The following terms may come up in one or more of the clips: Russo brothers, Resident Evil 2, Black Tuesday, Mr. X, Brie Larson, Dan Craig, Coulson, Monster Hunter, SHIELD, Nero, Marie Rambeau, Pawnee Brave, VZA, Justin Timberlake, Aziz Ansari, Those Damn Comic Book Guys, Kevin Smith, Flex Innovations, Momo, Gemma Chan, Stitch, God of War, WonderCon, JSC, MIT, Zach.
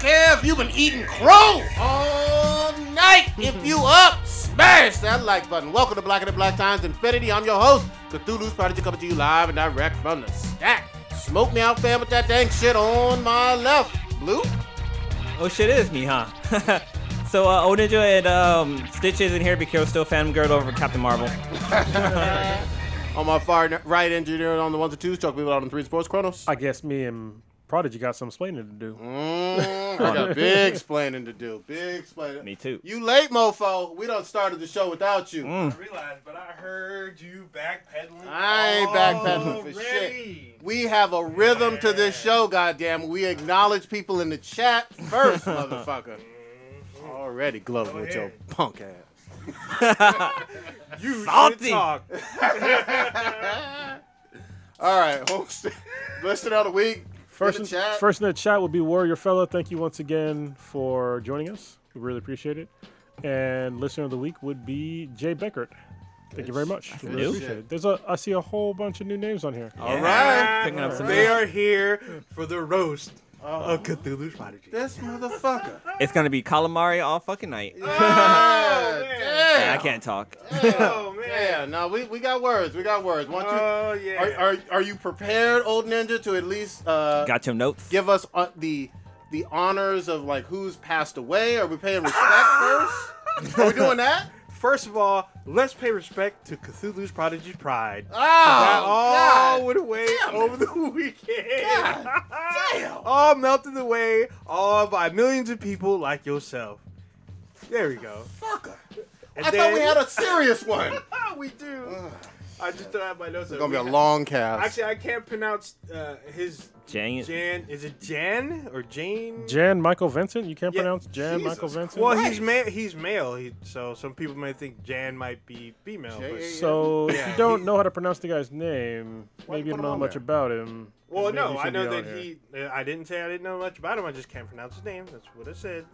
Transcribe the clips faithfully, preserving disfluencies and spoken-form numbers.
don't care if you've been eating crow all night. If you up, smash that like button. Welcome to Black and the Black Times Infinity. I'm your host, Cthulhu's Prodigy, coming to you live and direct from the stack. Smoke me out, fam, with that dang shit on my left. Blue? Oh, shit is me, huh? So, uh, Onidja and um, Stitch isn't here because we're still fangirled over Captain Mar-Vell. On my far right, engineer on the ones and twos, Chuck people out on three sports, Chronos. I guess me and Prodigy got some explaining to do. Mm, I got big explaining to do. Big explaining. Me too. You late, mofo. We done started the show without you. Mm. I realized, but I heard you backpedaling. I ain't backpedaling for shit. We have a rhythm yeah. to this show, goddamn. We acknowledge people in the chat first, motherfucker. Already glowing with your punk ass. You salty. All right, host. Blessing of the week. First in the chat. First in the chat would be Warrior Fellow. Thank you once again for joining us. We really appreciate it. And listener of the week would be Jay Beckert. Thank you very much. I really appreciate it. There's a, I see a whole bunch of new names on here. Yeah. All right. Picking up some they names. Are here for the roast. Oh, a Cthulhu prodigy. This motherfucker. It's going to be calamari all fucking night. Oh, man. I can't talk. Oh, man. Yeah, no, we, we got words. We got words. Why don't you, oh, yeah. Are, are, are you prepared, old ninja, to at least uh, got your notes? Give us uh, the the honors of, like, who's passed away? Are we paying respect first? Are we doing that? First of all, let's pay respect to Cthulhu's Prodigy Pride. Oh, that all God. Went away damn over it. The weekend. God damn. All melted away, all by millions of people like yourself. There we go. Fucker. And I then, thought we had a serious one. We do. Ugh. I just don't have my notes. It's going to be a long cast. Actually, I can't pronounce uh, his... Jan. Jan. Is it Jan or Jane? Jan Michael Vincent? You can't yeah. pronounce Jan Jesus Michael Vincent? Well, he's, ma- he's male, he, so some people might think Jan might be female. But so yeah. if you don't know how to pronounce the guy's name, maybe you don't know much there? About him. Well, no, I know that he... Uh, I didn't say I didn't know much about him. I just can't pronounce his name. That's what I said.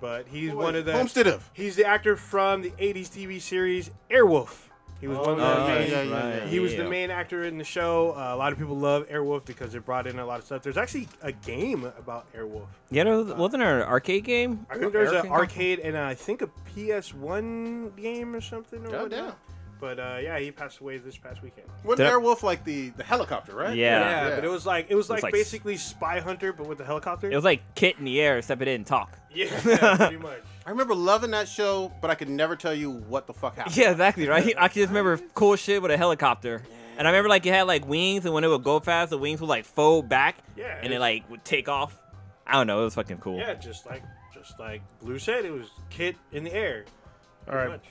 But he's Boy, one of the... Homestead of. He's the actor from the eighties T V series Airwolf. He was oh, one of the main. Yeah, yeah, yeah. He was yeah. the main actor in the show. Uh, a lot of people love Airwolf because it brought in a lot of stuff. There's actually a game about Airwolf. Yeah, no, wasn't there an arcade game? I think there's an arcade and uh, I think a P S one game or something. Or oh, yeah. But uh, yeah, he passed away this past weekend. Wasn't Did Airwolf like the, the helicopter, right? Yeah. Yeah, yeah, but it was like it was, it was like, like basically s- Spy Hunter, but with the helicopter. It was like Kit in the air, except it didn't talk. Yeah, yeah, pretty much. I remember loving that show, but I could never tell you what the fuck happened. Yeah, exactly, right? I can just remember cool shit with a helicopter. Yeah. And I remember like it had like wings, and when it would go fast, the wings would like fold back, yeah, and it like would take off. I don't know, it was fucking cool. Yeah, just like just like Blue said, it was Kit in the air. All right. Much.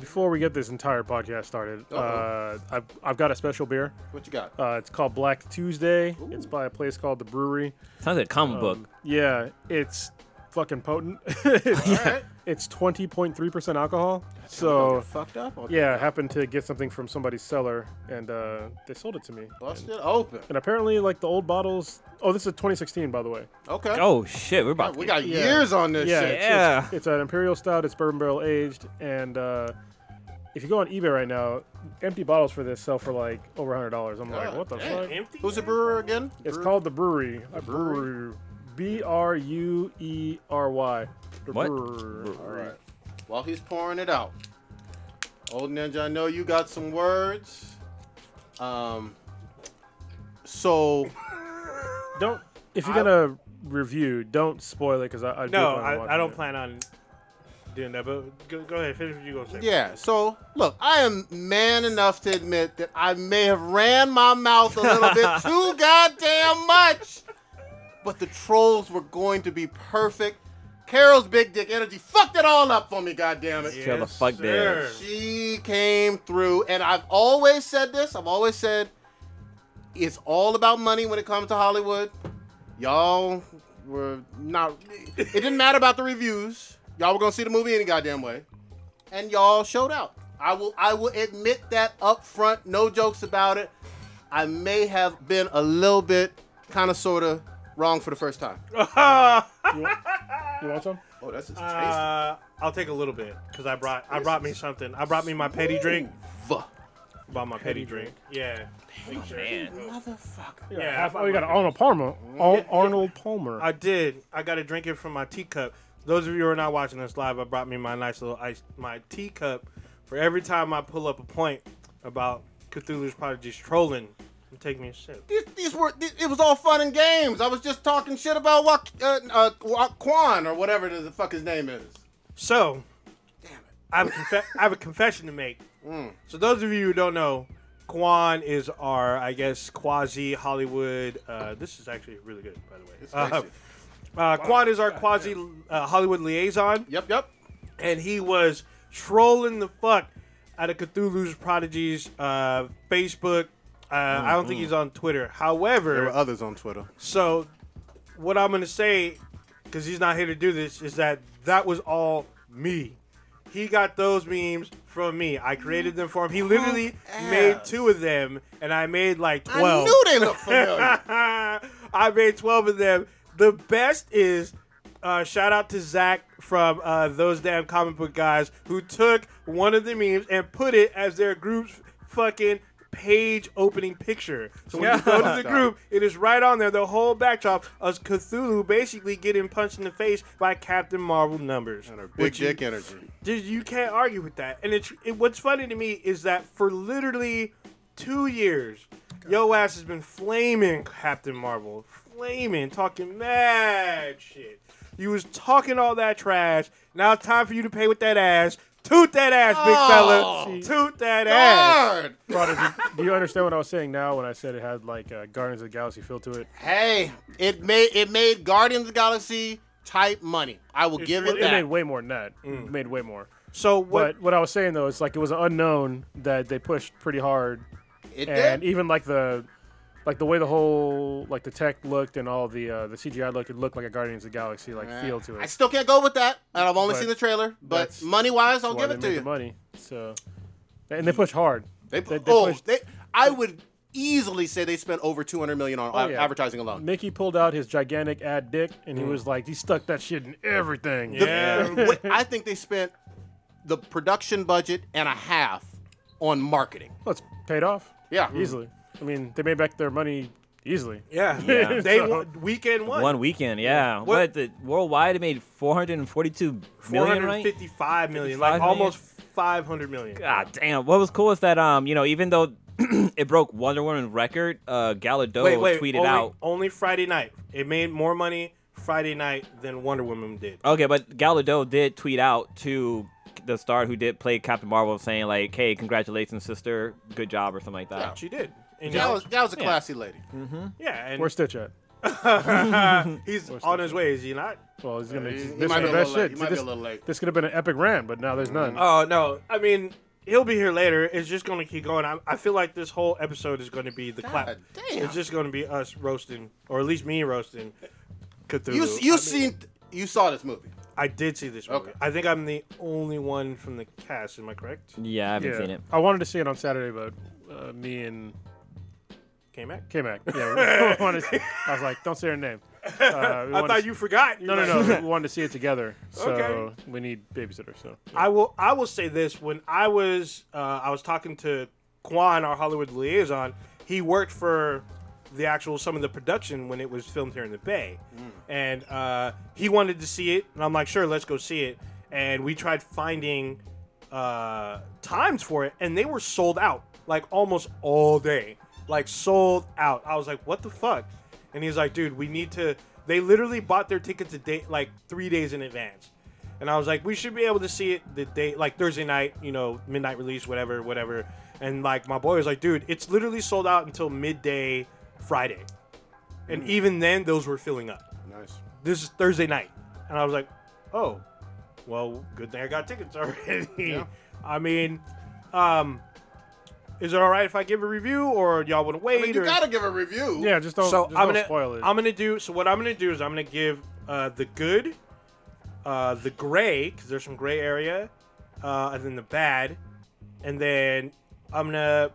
Before we get this entire podcast started, uh, I've, I've got a special beer. What you got? Uh, it's called Black Tuesday. Ooh. It's by a place called The Brewery. Sounds like a comic um, book. Yeah, it's fucking potent. It's, all right. It's twenty point three percent alcohol. So fucked up. Okay. Yeah, I happened to get something from somebody's cellar, and uh, they sold it to me. Busted and, open. And apparently, like, the old bottles... Oh, this is twenty sixteen, by the way. Okay. Oh, shit. We're about yeah, we got yeah. years on this yeah, shit. It's, yeah. It's, it's an Imperial Stout. It's bourbon barrel aged. And uh, if you go on eBay right now, empty bottles for this sell for like over one hundred dollars. I'm God, like, what the fuck? Empty? Who's the brewer again? It's brewery? Called The Brewery. The Brewery. B R U E R Y. The what? Brewery. All right. While he's pouring it out, Old Ninja, I know you got some words. Um. So... Don't if you're I, gonna review, don't spoil it because I, I no, I, I don't it. Plan on doing that. But go, go ahead, finish what you gonna say. Yeah. So look, I am man enough to admit that I may have ran my mouth a little bit too goddamn much, but the trolls were going to be perfect. Carol's big dick energy fucked it all up for me, goddamn it. Yes, Carol the fuck there. She came through, and I've always said this. I've always said. It's all about money when it comes to Hollywood. Y'all were not... It didn't matter about the reviews. Y'all were going to see the movie any goddamn way. And y'all showed out. I will I will admit that up front. No jokes about it. I may have been a little bit kind of sort of wrong for the first time. you, want, you want some? Oh, that's just tasty. Uh, I'll take a little bit because I brought I brought me something. I brought me my petty drink. About my petty, petty drink. drink. Yeah. Oh, man. Motherfucker. Yeah. yeah half, oh, you got Arnold Palmer. Yeah. Arnold Palmer. I did. I got to drink it from my teacup. Those of you who are not watching this live, I brought me my nice little ice, my teacup. For every time I pull up a point about Cthulhu's Prodigy's trolling, I'm taking me a sip. These, these were, these, it was all fun and games. I was just talking shit about what, uh, uh, what, Quan or whatever the fuck his name is. So, damn it. I have a, conf- I have a confession to make. Mm. So those of you who don't know, Quan is our, I guess, quasi Hollywood. Uh, this is actually really good, by the way. It's uh, uh, Quan is our God quasi uh, Hollywood liaison. Yep, yep. And he was trolling the fuck out of Cthulhu's Prodigy's uh, Facebook. Uh, mm, I don't mm. think he's on Twitter. However, there were others on Twitter. So what I'm gonna say, because he's not here to do this, is that that was all me. He got those memes from me. I created them for him. He literally Ass. made two of them, and I made like twelve. I knew they looked familiar. I made twelve of them. The best is, uh, shout out to Zach from uh, Those Damn Comic Book Guys, who took one of the memes and put it as their group's fucking page opening picture. So when yeah. you go to the group, it is right on there. The whole backdrop of Cthulhu basically getting punched in the face by Captain Mar-Vell numbers. And her big dick you, energy. Dude, you can't argue with that. And it's it, what's funny to me is that for literally two years, okay. yo ass has been flaming Captain Mar-Vell, flaming, talking mad shit. You was talking all that trash. Now it's time for you to pay with that ass. Toot that ass, big oh, fella. See, Toot that God. ass. Prodigy, do you understand what I was saying now when I said it had, like, uh, Guardians of the Galaxy feel to it? Hey, it made it made Guardians of the Galaxy type money. I will it, give it, it that. It made way more than that. Mm. It made way more. So what, but what I was saying, though, is, like, it was an unknown that they pushed pretty hard. It and did. Even, like, the... Like the way the whole like the tech looked and all the uh, the C G I looked, it looked like a Guardians of the Galaxy like right. feel to it. I still can't go with that, and I've only but seen the trailer. But money wise, I'll give it to you. The money, so and they push hard. They, they, they oh, pushed, they, I would easily say they spent over two hundred million on oh, yeah. advertising alone. Mickey pulled out his gigantic ad dick, and mm. he was like, he stuck that shit in everything. The, yeah, I think they spent the production budget and a half on marketing. Well, it's paid off. Yeah, easily. Mm. I mean, they made back their money easily. Yeah. yeah. They so, won weekend one. One weekend, yeah. What? what the, worldwide, it made four hundred forty-two million, right? four hundred fifty-five million, like million? Almost five hundred million. God damn. What was cool is that, um, you know, even though it broke Wonder Woman's record, uh, Gal Gadot wait, wait, tweeted only, out. Only Friday night. It made more money Friday night than Wonder Woman did. Okay, but Gal Gadot did tweet out to the star who did play Captain Mar-Vell saying, like, hey, congratulations, sister. Good job, or something like that. Yeah, she did. And that was that was a classy yeah. lady. Mm-hmm. Yeah, and where's Stitch at? He's Stitch on his way. Is he not? Well, he's gonna. Uh, he's, this he might be the best shit. He might this, be a little late. This could have been an epic rant, but now there's none. Oh no! I mean, he'll be here later. It's just gonna keep going. I, I feel like this whole episode is gonna be the God clap. Damn. It's just gonna be us roasting, or at least me roasting Cthulhu. You you I mean, seen you saw this movie. I did see this movie. Okay. I think I'm the only one from the cast. Am I correct? Yeah, I haven't yeah. seen it. I wanted to see it on Saturday, but uh, me and K-Mac? K-Mac, yeah. I was like, don't say her name. Uh, I thought you see... forgot. No, no, no. We wanted to see it together, so okay. we need babysitter. So yeah. I will. I will say this: when I was, uh, I was talking to Quan, our Hollywood liaison. He worked for the actual some of the production when it was filmed here in the Bay, mm. and uh, he wanted to see it, and I'm like, sure, let's go see it. And we tried finding uh, times for it, and they were sold out, like almost all day. Like, sold out. I was like, what the fuck? And he's like, dude, we need to... They literally bought their tickets a day, like, three days in advance. And I was like, we should be able to see it the day... Like, Thursday night, you know, midnight release, whatever, whatever. And, like, my boy was like, dude, it's literally sold out until midday Friday. And mm. even then, those were filling up. Nice. This is Thursday night. And I was like, oh, well, good thing I got tickets already. Yeah. I mean, um... Is it all right if I give a review, or y'all want to wait? I mean, you or... gotta give a review. Yeah, just don't, so just I'm don't gonna, spoil it. I'm gonna do. So what I'm gonna do is I'm gonna give uh, the good, uh, the gray, because there's some gray area, uh, and then the bad, and then I'm gonna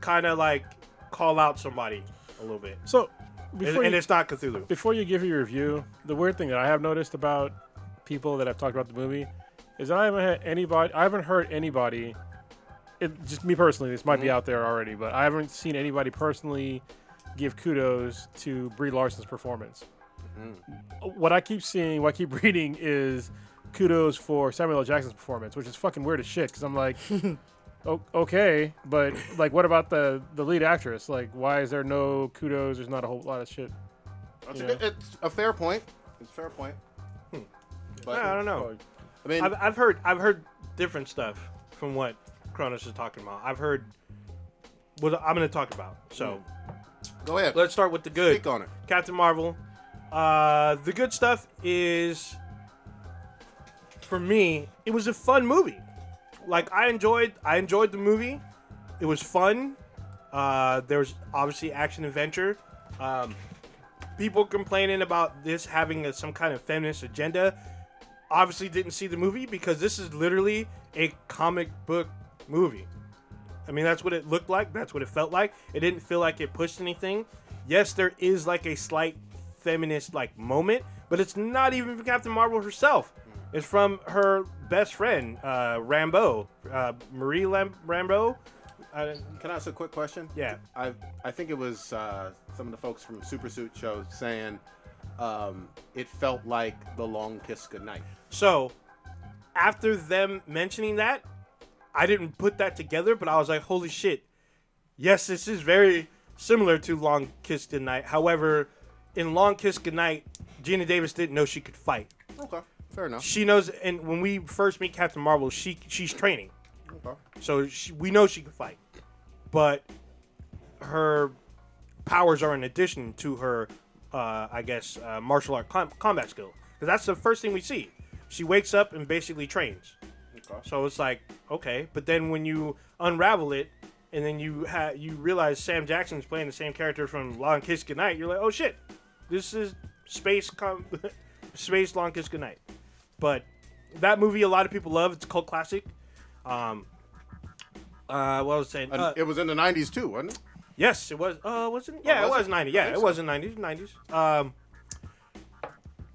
kind of like call out somebody a little bit. So, before and, you, and it's not Cthulhu. Before you give your review, the weird thing that I have noticed about people that have talked about the movie is I haven't had anybody. I haven't heard anybody it, just me personally, this might mm-hmm. be out there already, but I haven't seen anybody personally give kudos to Brie Larson's performance. Mm-hmm. What I keep seeing, what I keep reading is kudos for Samuel L. Jackson's performance, which is fucking weird as shit, because I'm like, o- okay, but like, what about the, the lead actress? Like, why is there no kudos? There's not a whole lot of shit. It's, a, good, it's a fair point. It's a fair point. Hmm. But, I don't know. I mean, I've, I've heard I've heard different stuff from what Cronus is talking about. I've heard what I'm going to talk about. So go ahead. Let's start with the good. Speak on it. Captain Mar-Vell. Uh, the good stuff is, for me, it was a fun movie. Like I enjoyed I enjoyed the movie. It was fun. Uh, there was obviously action adventure. Um, people complaining about this having a, some kind of feminist agenda obviously didn't see the movie, because this is literally a comic book movie. I mean, that's what it looked like. That's what it felt like. It didn't feel like it pushed anything. Yes, there is like a slight feminist like moment, but it's not even from Captain Mar-Vell herself. It's from her best friend, uh, Rambeau, uh, Marie Lam- Rambeau. I, Can I ask a quick question? Yeah. I I think it was uh, some of the folks from Super Suit Show saying um, it felt like the Long Kiss Goodnight. So after them mentioning that, I didn't put that together, but I was like, holy shit. Yes, this is very similar to Long Kiss Goodnight. However, in Long Kiss Goodnight, Gina Davis didn't know she could fight. Okay, fair enough. She knows, and when we first meet Captain Mar-Vell, she, she's training. Okay. So she, we know she can fight. But her powers are in addition to her, uh, I guess, uh, martial art com- combat skill. Because that's the first thing we see. She wakes up and basically trains. So it's like, okay, but then when you unravel it, and then you ha- you realize Sam Jackson's playing the same character from Long Kiss Goodnight, you're like, oh shit, this is space com- space Long Kiss Goodnight. But that movie, a lot of people love. It's a cult classic. Um, uh, what was I saying? Uh, it was in the nineties too, wasn't it? Yes, it was. Uh, wasn't? Yeah, oh, was it was ninety. Yeah, it so. was in nineties. Nineties. Um,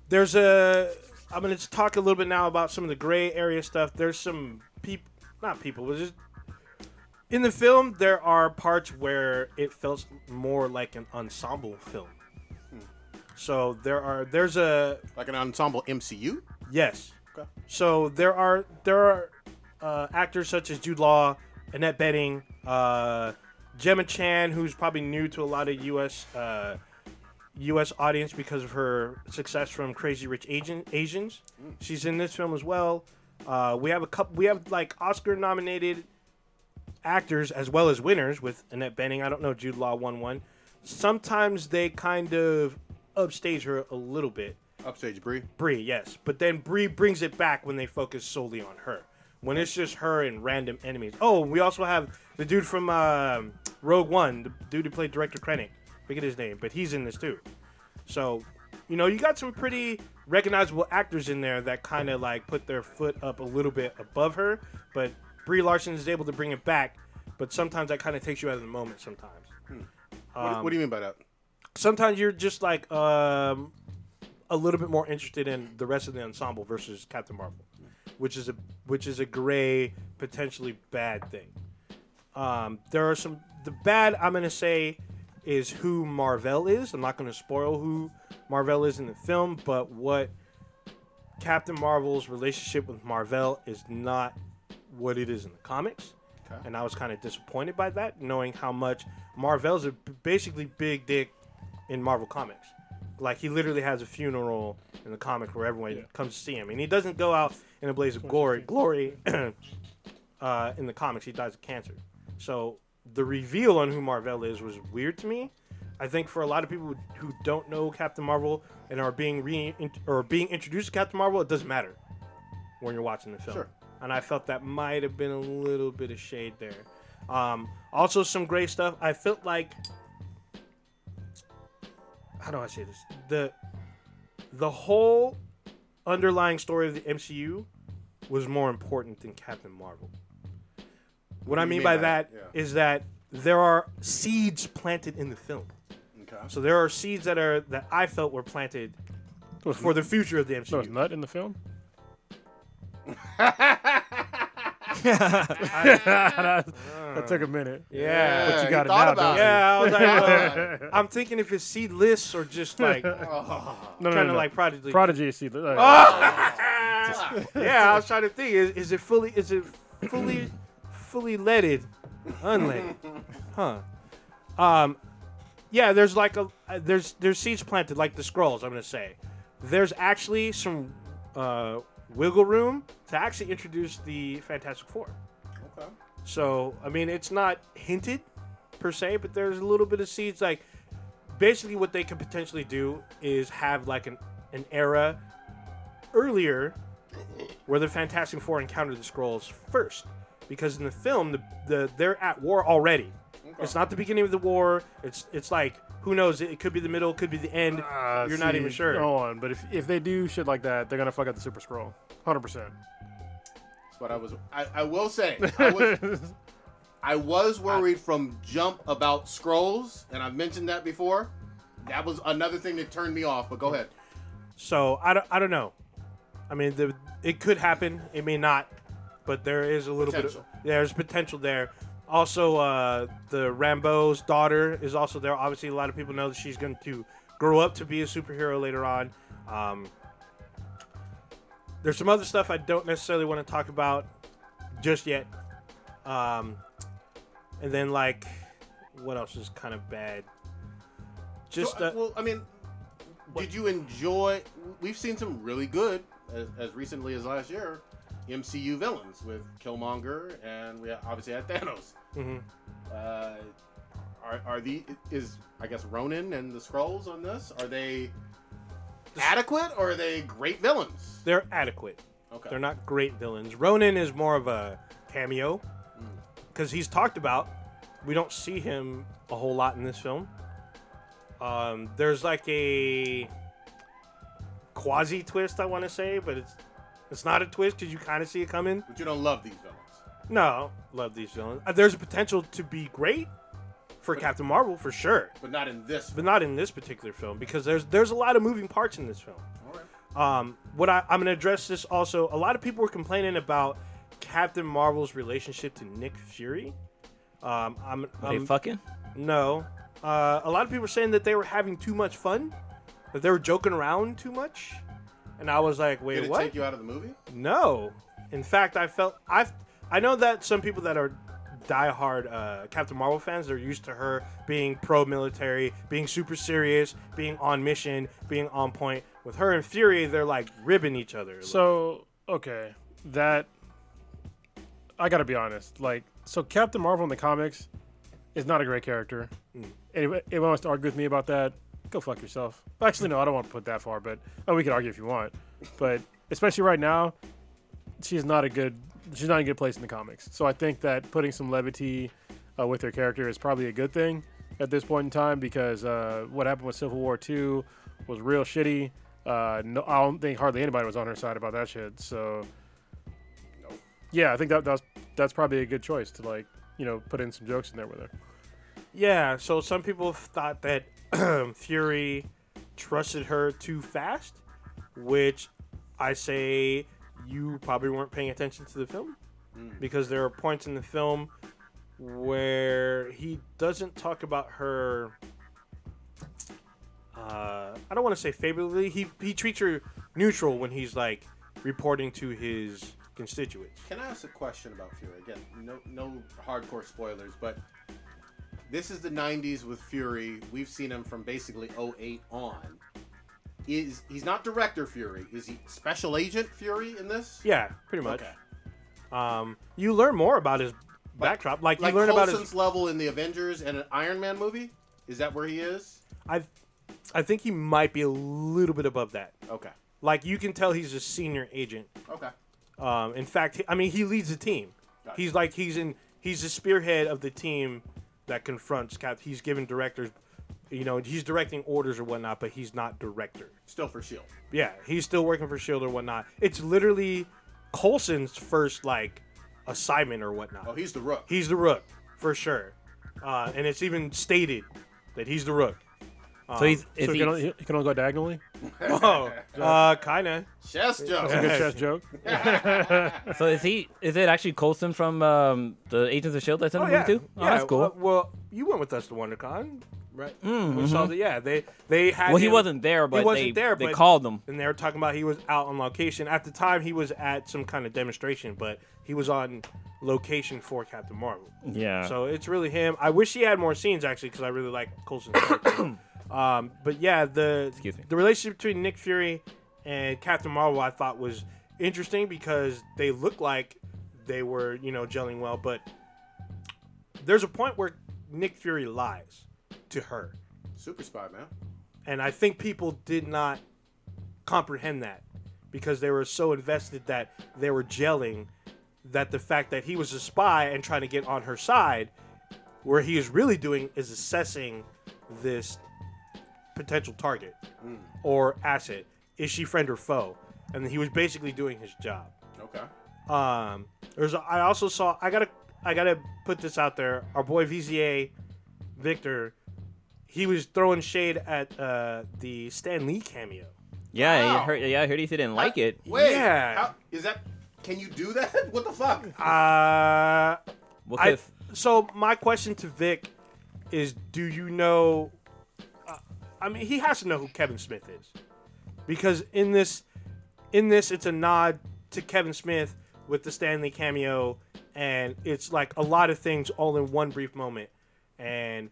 there's a. I'm going to talk a little bit now about some of the gray area stuff. There's some people, not people, but just in the film, there are parts where it felt more like an ensemble film. Hmm. So there are, there's a... Like an ensemble M C U? Yes. Okay. So there are, there are uh, actors such as Jude Law, Annette Bening, uh, Gemma Chan, who's probably new to a lot of U S uh U S audience because of her success from Crazy Rich Asian, Asians. She's in this film as well. Uh, we have a couple. We have like Oscar-nominated actors as well as winners with Annette Bening. I don't know. Jude Law won one. Sometimes they kind of upstage her a little bit. Upstage Brie. Brie, yes. But then Brie brings it back when they focus solely on her. When it's just her and random enemies. Oh, we also have the dude from uh, Rogue One. The dude who played Director Krennic. Forget his name, but he's in this too. So, you know, you got some pretty recognizable actors in there that kind of like put their foot up a little bit above her, but Brie Larson is able to bring it back, but sometimes that kind of takes you out of the moment sometimes. Hmm. Um, what, what do you mean by that? Sometimes you're just like um, a little bit more interested in the rest of the ensemble versus Captain Mar-Vell, which is a which is a gray, potentially bad thing. Um, there are some... The bad, I'm going to say... is who Mar-Vell is. I'm not going to spoil who Mar-Vell is in the film, but what Captain Mar-Vell's relationship with Mar-Vell is not what it is in the comics. Okay. And I was kind of disappointed by that, knowing how much Mar-Vell's a basically big dick in Marvel Comics. Like, he literally has a funeral in the comic where everyone yeah. comes to see him. And he doesn't go out in a blaze of glory, glory uh, in the comics. He dies of cancer. So... The reveal on who Mar-Vell is was weird to me. I think for a lot of people who don't know Captain Mar-Vell and are being re- or being introduced to Captain Mar-Vell, it doesn't matter when you're watching the film. Sure. And I felt that might have been a little bit of shade there. Um, also, some great stuff. I felt like... How do I say this? The, the whole underlying story of the M C U was more important than Captain Mar-Vell. What, what I mean, mean by that, that yeah. is that there are seeds planted in the film. Okay. So there are seeds that are that I felt were planted was for n- the future of the M C U. There was nut in the film? I, that took a minute. Yeah, yeah. But you got it now, don't you? Yeah, I was like, uh, I'm thinking if it's seedless or just like oh, no, no, kind of no, no. like Prodigy. Prodigy is seedless. Oh. Yeah, I was trying to think. Is, is it fully? Is it fully, fully leaded, unleaded? Huh. Um, yeah. There's like a uh, there's there's seeds planted like the Skrulls. I'm gonna say there's actually some. Uh, wiggle room to actually introduce the Fantastic Four. Okay. So, I mean, it's not hinted per se, but there's a little bit of seeds. Like, basically what they could potentially do is have, like, an, an era earlier where the Fantastic Four encountered the Skrulls first. Because in the film, the, the they're at war already. Okay. It's not the beginning of the war. It's, it's like... Who knows? It could be the middle, could be the end. Uh, You're see, not even sure. Go on, but if if they do shit like that, they're gonna fuck up the Super Scroll, hundred percent. That's what I was. I, I will say, I was, I was worried I, from jump about Skrulls, and I've mentioned that before. That was another thing that turned me off. But go ahead. So I don't, I don't know. I mean, the, it could happen. It may not, but there is a little potential. bit. Of, there's potential there. Also, uh, the Rambeau's daughter is also there. Obviously, a lot of people know that she's going to grow up to be a superhero later on. Um, there's some other stuff I don't necessarily want to talk about just yet. Um, and then, like, what else is kind of bad? Just so, uh, well, I mean, what? Did you enjoy... We've seen some really good, as, as recently as last year, M C U villains with Killmonger, and we obviously had Thanos. Mm-hmm. Uh, are are the is I guess Ronan and the Skrulls on this? Are they the adequate or are they great villains? They're adequate. Okay. They're not great villains. Ronan is more of a cameo because mm. he's talked about. We don't see him a whole lot in this film. Um, there's like a quasi twist, I want to say, but it's. It's not a twist because you kind of see it coming. But you don't love these villains. No, love these villains. There's a potential to be great for but, Captain Mar-Vell for sure. But not in this. Film. But not in this particular film because there's there's a lot of moving parts in this film. All right. Um, what I, I'm gonna address this also. A lot of people were complaining about Captain Mar-Vel's relationship to Nick Fury. Um, I'm. Are I'm, they fucking? No. Uh, a lot of people were saying that they were having too much fun, that they were joking around too much. And I was like, wait, what? Did it what? take you out of the movie? No. In fact, I felt... I I know that some people that are diehard uh, Captain Mar-Vell fans, they're used to her being pro-military, being super serious, being on mission, being on point. With her and Fury, they're like ribbing each other. So, okay. That... I gotta be honest. Like, so Captain Mar-Vell in the comics is not a great character. Mm. Anyway, anyone wants to argue with me about that? Go fuck yourself. Actually, no, I don't want to put that far, but oh, we can argue if you want. But especially right now, she's not a good, she's not in a good place in the comics. So I think that putting some levity uh, with her character is probably a good thing at this point in time because uh, what happened with Civil War two was real shitty. Uh, no, I don't think hardly anybody was on her side about that shit. So nope. yeah, I think that that's that's probably a good choice to like you know put in some jokes in there with her. Yeah. So some people thought that. Fury trusted her too fast, which I say you probably weren't paying attention to the film mm. because there are points in the film where he doesn't talk about her uh, I don't want to say favorably. He he treats her neutral when he's like reporting to his constituents. Can I ask a question about Fury? Again, no, no hardcore spoilers, but this is the nineties with Fury. We've seen him from basically oh eight on. Is he's not Director Fury. Is he Special Agent Fury in this? Yeah, pretty much. Okay. Um, you learn more about his backdrop. Like, like you learn Coulson's about his level in the Avengers and an Iron Man movie? Is that where he is? I I think he might be a little bit above that. Okay. Like you can tell he's a senior agent. Okay. Um, in fact, I mean he leads the team. Gotcha. He's like he's in he's the spearhead of the team. That confronts Cap. He's giving directors, you know, he's directing orders or whatnot, but he's not director. Still for S H I E L D. Yeah, he's still working for S H I E L D or whatnot. It's literally Coulson's first like assignment or whatnot. Oh, he's the Rook. He's the Rook for sure, uh, and it's even stated that he's the Rook. Um, so he's, so he, can only, he can only go diagonally? Oh, uh, kind of. Chest joke. That's a good chest joke. So is he? Is it actually Coulson from um, the Agents of S H I E L D that's in oh, the yeah. movie too? Oh, yeah, that's cool. Well, well, you went with us to WonderCon, right? Mm-hmm. We saw that, yeah, they, they had Well, him. he wasn't there, but, wasn't they, there, but they called him. And they were talking about he was out on location. At the time, he was at some kind of demonstration, but he was on location for Captain Mar-Vell. Yeah. So it's really him. I wish he had more scenes, actually, because I really like Coulson's character. Um, but yeah, the the relationship between Nick Fury and Captain Mar-Vell I thought was interesting because they looked like they were, you know, gelling well. But there's a point where Nick Fury lies to her. Super spy, man. And I think people did not comprehend that because they were so invested that they were gelling that the fact that he was a spy and trying to get on her side, where he is really doing is assessing this potential target mm. or asset. Is she friend or foe? And he was basically doing his job. Okay. Um, there's. A, I also saw. I gotta. I gotta put this out there. Our boy V Z A, Victor, he was throwing shade at uh, the Stan Lee cameo. Yeah. Wow. I heard, yeah. I heard he didn't like I, it. Wait. Yeah. How, is that? Can you do that? What the fuck? Uh. Well, I, so my question to Vic is: do you know? I mean, he has to know who Kevin Smith is, because in this, in this, it's a nod to Kevin Smith with the Stan Lee cameo, and it's like a lot of things all in one brief moment. And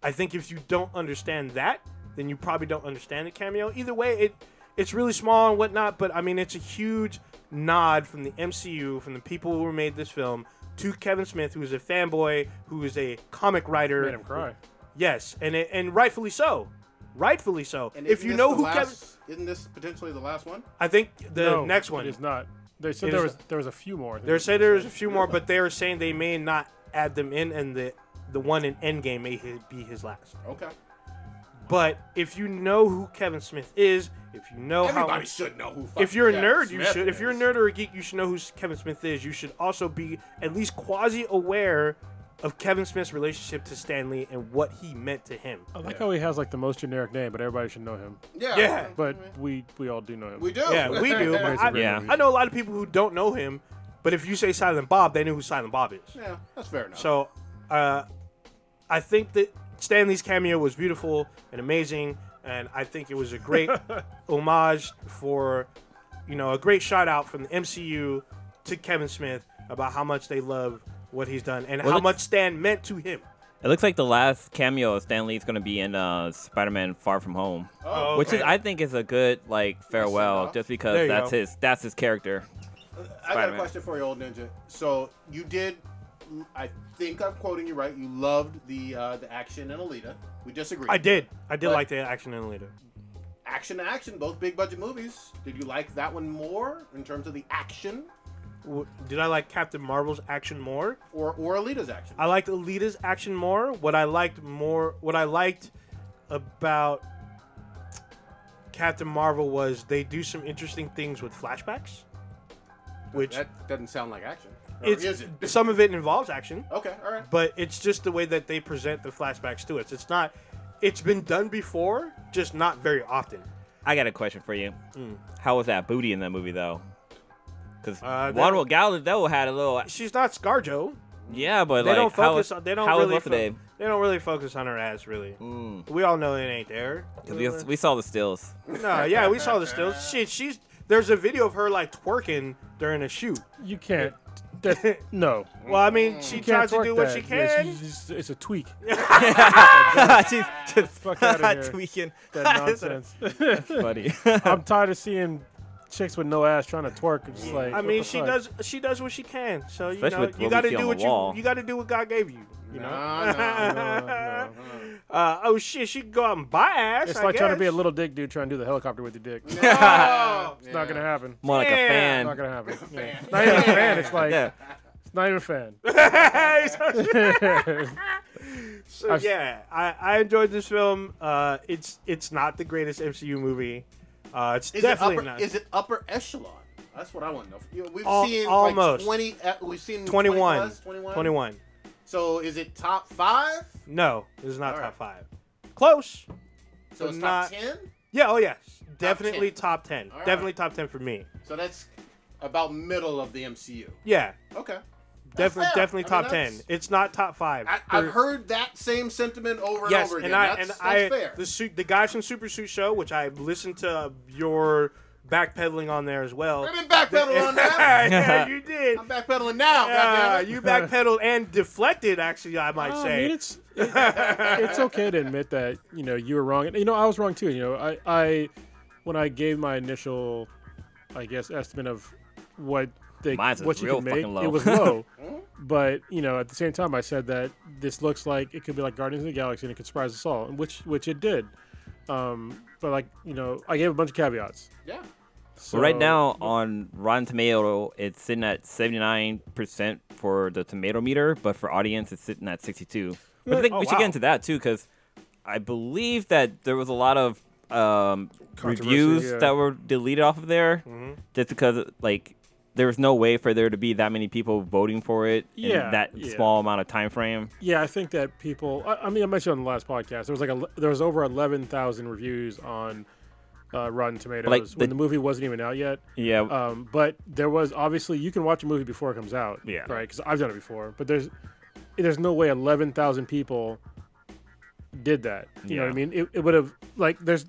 I think if you don't understand that, then you probably don't understand the cameo. Either way, it it's really small and whatnot, but I mean, it's a huge nod from the M C U, from the people who made this film, to Kevin Smith, who is a fanboy, who is a comic writer. Made him cry. Yes, and it, and rightfully so, rightfully so. And if you know who last, Kevin, isn't this potentially the last one? I think the no, next one it is not. They said there was not. there was a few more. They said there was a few more, but they are saying they may not add them in, and the the one in Endgame may be his last. Okay. But if you know who Kevin Smith is, if you know everybody how everybody should know who. If you're a Kevin nerd, Smith you should. Is. If you're a nerd or a geek, you should know who Kevin Smith is. You should also be at least quasi aware of Kevin Smith's relationship to Stan Lee and what he meant to him. I like yeah. how he has like the most generic name, but everybody should know him. Yeah, yeah. But we we all do know him. We do. Yeah, we do. But I, yeah. I know a lot of people who don't know him, but if you say Silent Bob, they know who Silent Bob is. Yeah, that's fair enough. So, uh, I think that Stan Lee's cameo was beautiful and amazing, and I think it was a great homage for, you know, a great shout out from the M C U to Kevin Smith about how much they love what he's done, and well, how much Stan meant to him. It looks like the last cameo of Stan Lee is going to be in uh, Spider-Man Far From Home, oh, okay. which is, I think is a good like farewell, just because that's go. his that's his character. Uh, I got a question for you, old ninja. So you did, I think I'm quoting you right, you loved the uh, the action in Alita. We disagreed. I did. I did but like the action in Alita. Action to action, both big budget movies. Did you like that one more in terms of the action? Did I like Captain Marvel's action more, or or Alita's action? I liked Alita's action more. What I liked more, what I liked about Captain Mar-Vell was they do some interesting things with flashbacks, which that doesn't sound like action. Or it's, is it? Some of it involves action. Okay, all right. But it's just the way that they present the flashbacks to us. It's not. It's been done before, just not very often. I got a question for you. Mm. How was that booty in that movie, though? Because uh, Wonder Woman had a little. She's not ScarJo. Yeah, but they like, don't focus. How, on, they don't how really. Fo- they don't really focus on her ass, really. Mm. We all know it ain't there. We, we saw the stills. No, yeah, we saw the stills. She, she's there's a video of her like twerking during a shoot. You can't. That, no. Well, I mean, she tries to do what that. she can. Yeah, she's just, it's a tweak. She's just fuck out of here. Tweaking that nonsense. That's funny. I'm tired of seeing chicks with no ass trying to twerk. Just like, I mean, she fuck? does she does what she can. So, you Especially know, you got to do what you, you got to do what God gave you. You know? No, no, no, no, no. Uh, oh, shit, she can go out and buy ass. It's I like guess. trying to be a little dick dude trying to do the helicopter with your dick. No. It's yeah. not going to happen. More like yeah. a fan. It's not going to happen. Like yeah. Not even a fan. It's like, yeah. it's not even a fan. So, yeah, I, I enjoyed this film. Uh, it's it's not the greatest M C U movie. Uh, it's is definitely it upper, not. Is it upper echelon? That's what I want to know. You know we've All, seen almost. like twenty. We've seen twenty-one. twenty plus, twenty-one. twenty-one. So is it top five? No, it's not All top right. five. Close. So it's not, top ten? Yeah, oh yeah. Definitely top ten. Top ten. Right. Definitely top ten for me. So that's about middle of the M C U. Yeah. Okay. Definitely, definitely top I mean, ten. It's not top five. I, I've heard that same sentiment over and yes, over again. And I, that's, and that's I, fair. The, su- the guys from Super Suit Show, which I listened to your backpedaling on there as well. I've been backpedaling on that. Yeah, you did. I'm backpedaling now. Uh, you backpedaled and deflected, actually, I might uh, say. I mean, it's, it, it's okay to admit that, you know, you were wrong. And, you know, I was wrong, too. You know, I, I when I gave my initial, I guess, estimate of what... They, Mine's what you could make, low. It was low. But, you know, at the same time, I said that this looks like it could be like Guardians of the Galaxy and it could surprise us all, which which it did. Um, but, like, you know, I gave a bunch of caveats. Yeah. So well, right now on Rotten Tomato, it's sitting at seventy-nine percent for the tomato meter, but for audience, it's sitting at sixty-two. But I think oh, we should wow. get into that, too, because I believe that there was a lot of um, reviews yeah. that were deleted off of there mm-hmm. just because, like, there was no way for there to be that many people voting for it yeah, in that yeah. small amount of time frame. Yeah, I think that people. I, I mean, I mentioned on the last podcast there was like a, there was over eleven thousand reviews on uh, Rotten Tomatoes like the, when the movie wasn't even out yet. Yeah. Um, but there was obviously you can watch a movie before it comes out. Yeah. Right, because I've done it before. But there's there's no way eleven thousand people did that. You yeah. know what I mean? It, it would have like there's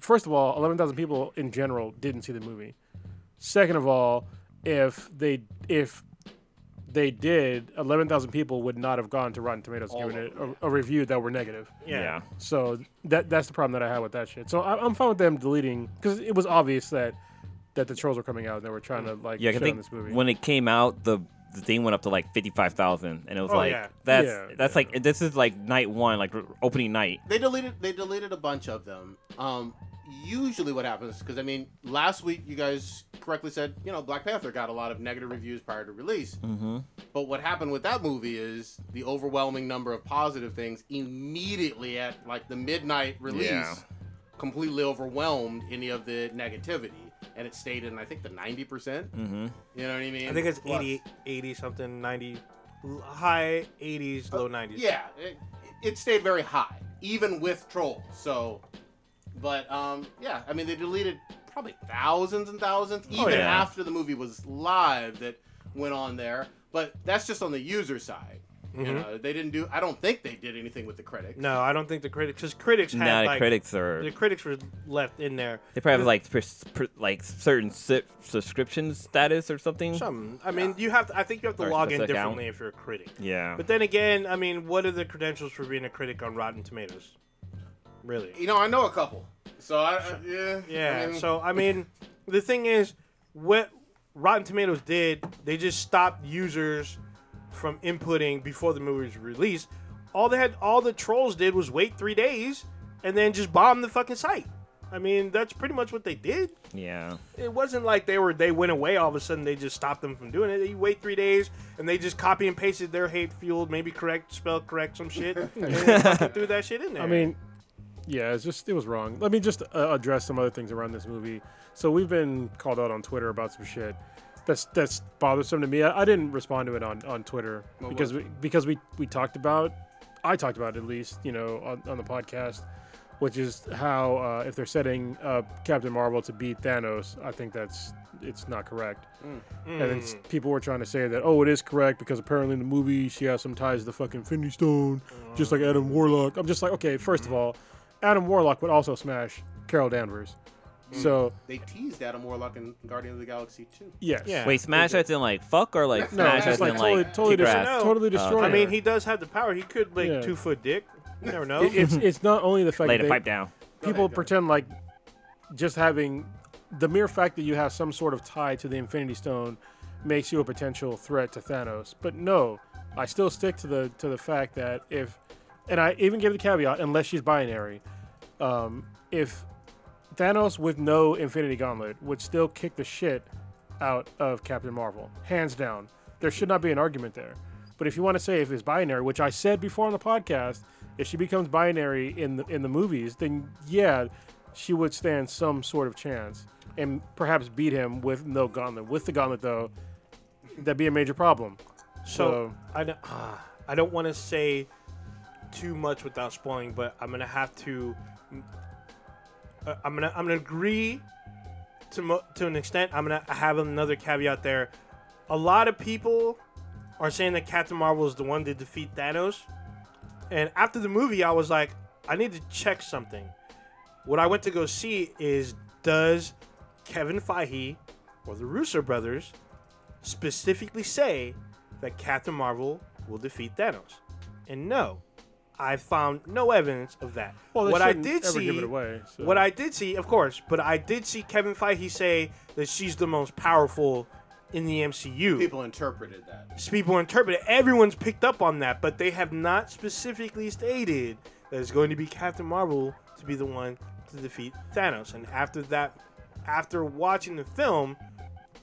first of all eleven thousand people in general didn't see the movie. Second of all, if they if they did, eleven thousand people would not have gone to Rotten Tomatoes all giving it a, a review that were negative. Yeah. yeah. So that that's the problem that I had with that shit. So I, I'm fine with them deleting because it was obvious that, that the trolls were coming out and they were trying to like yeah, shit I think on this movie. When it came out, the the thing went up to like fifty-five thousand, and it was oh, like yeah. that's yeah, that's yeah. like this is like night one, like opening night. They deleted they deleted a bunch of them. Um. Usually what happens, because, I mean, last week you guys correctly said, you know, Black Panther got a lot of negative reviews prior to release. Mm-hmm. But what happened with that movie is the overwhelming number of positive things immediately at, like, the midnight release yeah. completely overwhelmed any of the negativity. And it stayed in, I think, the ninety percent. Mm-hmm. You know what I mean? I think it's eighty, eighty-something, ninety, high eighties, uh, low nineties. Yeah. It, it stayed very high, even with trolls. So... But, um, yeah, I mean, they deleted probably thousands and thousands, even oh, yeah. after the movie was live that went on there. But that's just on the user side. Mm-hmm. You know, they didn't do, I don't think they did anything with the critics. No, I don't think the critics, because critics had, no, the like, critics are, the critics were left in there. They probably have, like, per, like certain si- subscription status or something. Some. I mean, yeah. you have to, I think you have to or log in differently account. If you're a critic. Yeah. But then again, I mean, what are the credentials for being a critic on Rotten Tomatoes? Really? You know, I know a couple. So, I, I yeah. Yeah, I mean, so, I mean, the thing is, what Rotten Tomatoes did, they just stopped users from inputting before the movie was released. All they had, all the trolls did was wait three days and then just bomb the fucking site. I mean, that's pretty much what they did. Yeah. It wasn't like they were, they went away all of a sudden, they just stopped them from doing it. You wait three days, and they just copy and pasted their hate-fueled, maybe correct, spell correct, some shit, and they fucking threw that shit in there. I mean... Yeah, it's just it was wrong. Let me just uh, address some other things around this movie. So we've been called out on Twitter about some shit that's that's bothersome to me. I, I didn't respond to it on, on Twitter well, because we, because we, we talked about I talked about it at least you know on, on the podcast, which is how uh, if they're setting uh, Captain Mar-Vell to beat Thanos, I think that's it's not correct. Mm. And then mm. people were trying to say that oh it is correct because apparently in the movie she has some ties to the fucking Infinity Stone, uh. just like Adam Warlock. I'm just like okay, first mm-hmm. of all. Adam Warlock would also smash Carol Danvers. Mm. So they teased Adam Warlock in Guardians of the Galaxy too. Yes. Yeah. Wait, smash as in like fuck or like no, smash as like, in totally, like totally, dis- no. totally destroy. Uh, I mean, he does have the power. He could like yeah. two foot dick. You never know. It, it's it's not only the fact Lay that the they, pipe down. People ahead, pretend like just having the mere fact that you have some sort of tie to the Infinity Stone makes you a potential threat to Thanos. But no, I still stick to the to the fact that if. And I even gave the caveat, unless she's binary, um, if Thanos with no Infinity Gauntlet would still kick the shit out of Captain Mar-Vell, hands down. There should not be an argument there. But if you want to say if it's binary, which I said before on the podcast, if she becomes binary in the in the movies, then yeah, she would stand some sort of chance and perhaps beat him with no gauntlet. With the gauntlet, though, that'd be a major problem. So, so I, don't, uh, I don't want to say... too much without spoiling, but I'm gonna have to. Uh, I'm gonna I'm gonna agree to mo- to an extent. I'm gonna have another caveat there. A lot of people are saying that Captain Mar-Vell is the one to defeat Thanos, and after the movie, I was like, I need to check something. What I went to go see is, does Kevin Feige or the Russo brothers specifically say that Captain Mar-Vell will defeat Thanos? And no, I found no evidence of that. Well, they what I did ever see, give it away, so. What I did see, of course, but I did see Kevin Feige say that she's the most powerful in the M C U. People interpreted that. People interpreted. Everyone's picked up on that, but they have not specifically stated that it's going to be Captain Mar-Vell to be the one to defeat Thanos. And after that, after watching the film,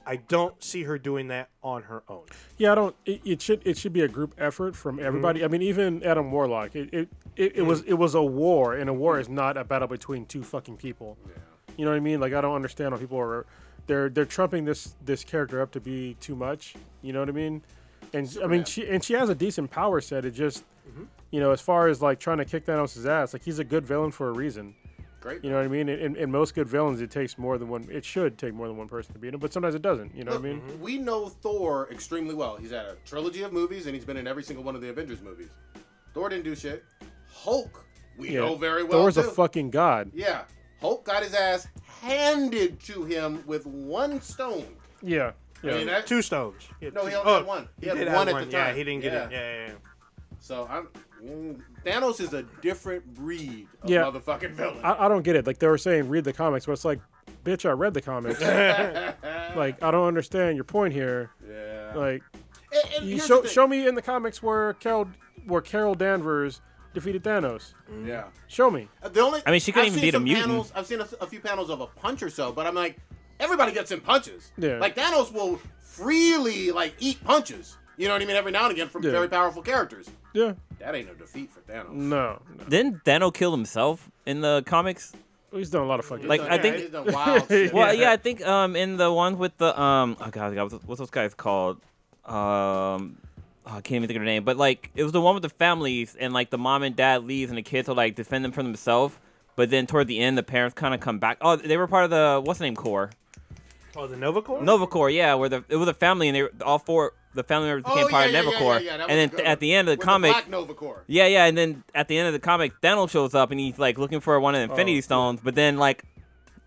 I don't see her doing that on her own. Yeah, I don't. It, it should it should be a group effort from everybody. Mm-hmm. I mean, even Adam Warlock. It it, it, it mm-hmm. was it was a war, and a war is not a battle between two fucking people. Yeah. You know what I mean? Like, I don't understand how people are. They're they're trumping this this character up to be too much. You know what I mean? And Super I mean, bad. she and she has a decent power set. It just, mm-hmm. you know, as far as like trying to kick Thanos' ass, like, he's a good villain for a reason. Great. You know what I mean? In, in most good villains, it takes more than one. It should take more than one person to beat him, but sometimes it doesn't. You know Look, what I mean? We know Thor extremely well. He's had a trilogy of movies, and he's been in every single one of the Avengers movies. Thor didn't do shit. Hulk, we yeah. know very well. Thor's too. a fucking god. Yeah, Hulk got his ass handed to him with one stone. Yeah, yeah. I mean, that, two stones. He no, he only oh, had one. He, he had one at one. the time. Yeah, he didn't get yeah. it. Yeah, yeah, yeah. So I'm. Thanos is a different breed of yeah. motherfucking villain. I, I don't get it. Like, they were saying, read the comics, but it's like, bitch, I read the comics. Like, I don't understand your point here. Yeah. Like, and, and you show, show me in the comics where Carol where Carol Danvers defeated Thanos. Yeah. Show me. The only I mean, she couldn't I've even beat a mutant. Panels, I've seen a, a few panels of a punch or so, but I'm like, everybody gets in punches. Yeah. Like, Thanos will freely like eat punches. You know what I mean? Every now and again from yeah. very powerful characters. Yeah. That ain't no defeat for Thanos. No. no. Didn't Thanos kill himself in the comics? Well, he's done a lot of fucking. Like done, I yeah, think. He's done wild shit. Well, yeah, I think um in the one with the um oh god, god what's, what's those guys called? Um, oh, I can't even think of their name. But like, it was the one with the families, and like the mom and dad leaves, and the kids will like defend them from themselves. But then toward the end, the parents kind of come back. Oh, they were part of the what's the name Corps? Oh, the Nova Corps. Nova Corps, yeah, where the it was a family, and they all four. The family members became oh, part yeah, of Nevercore, yeah, yeah, yeah. and then th- at the end of the With comic, the Black Novacore. yeah, yeah, and then at the end of the comic, Thanos shows up and he's like looking for one of the Infinity oh, Stones, yeah. but then like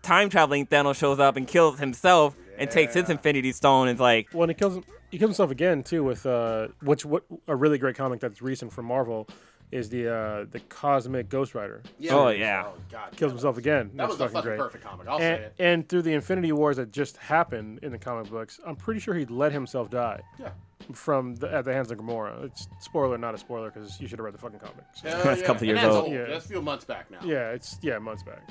time traveling Thanos shows up and kills himself yeah. and takes his Infinity Stone and like. Well, and he kills him, he kills himself again too with uh, which what a really great comic that's recent from Marvel is the uh, the Cosmic Ghost Rider. Yeah. Oh yeah, oh, God, kills yeah, himself was, again. That that's was fucking, fucking great. Perfect comic. I'll and, say it. And through the Infinity Wars that just happened in the comic books, I'm pretty sure he let himself die. Yeah. From the, at the hands of Gamora. It's spoiler, not a spoiler, because you should have read the fucking comics. That's yeah. a couple years that's old. old. Yeah. That's a few months back now. Yeah, it's yeah months back.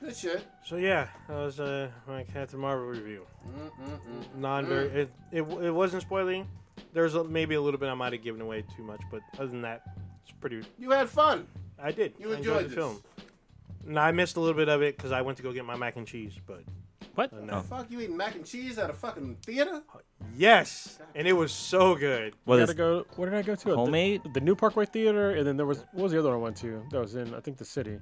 Good shit. So yeah, that was uh, my Captain Mar-Vell review. Mm-mm-mm. Non very. Mm. It, it it wasn't spoiling. There's a, maybe a little bit I might have given away too much, but other than that, it's pretty. You had fun. I did. You I enjoyed, enjoyed the this. film. And I missed a little bit of it because I went to go get my mac and cheese, but. What the oh. fuck? You eating mac and cheese at a fucking theater? Yes, and it was so good. Well, we had to go, where did I go to? Homemade? The, the New Parkway Theater, and then there was what was the other one I went to? That was in I think the city.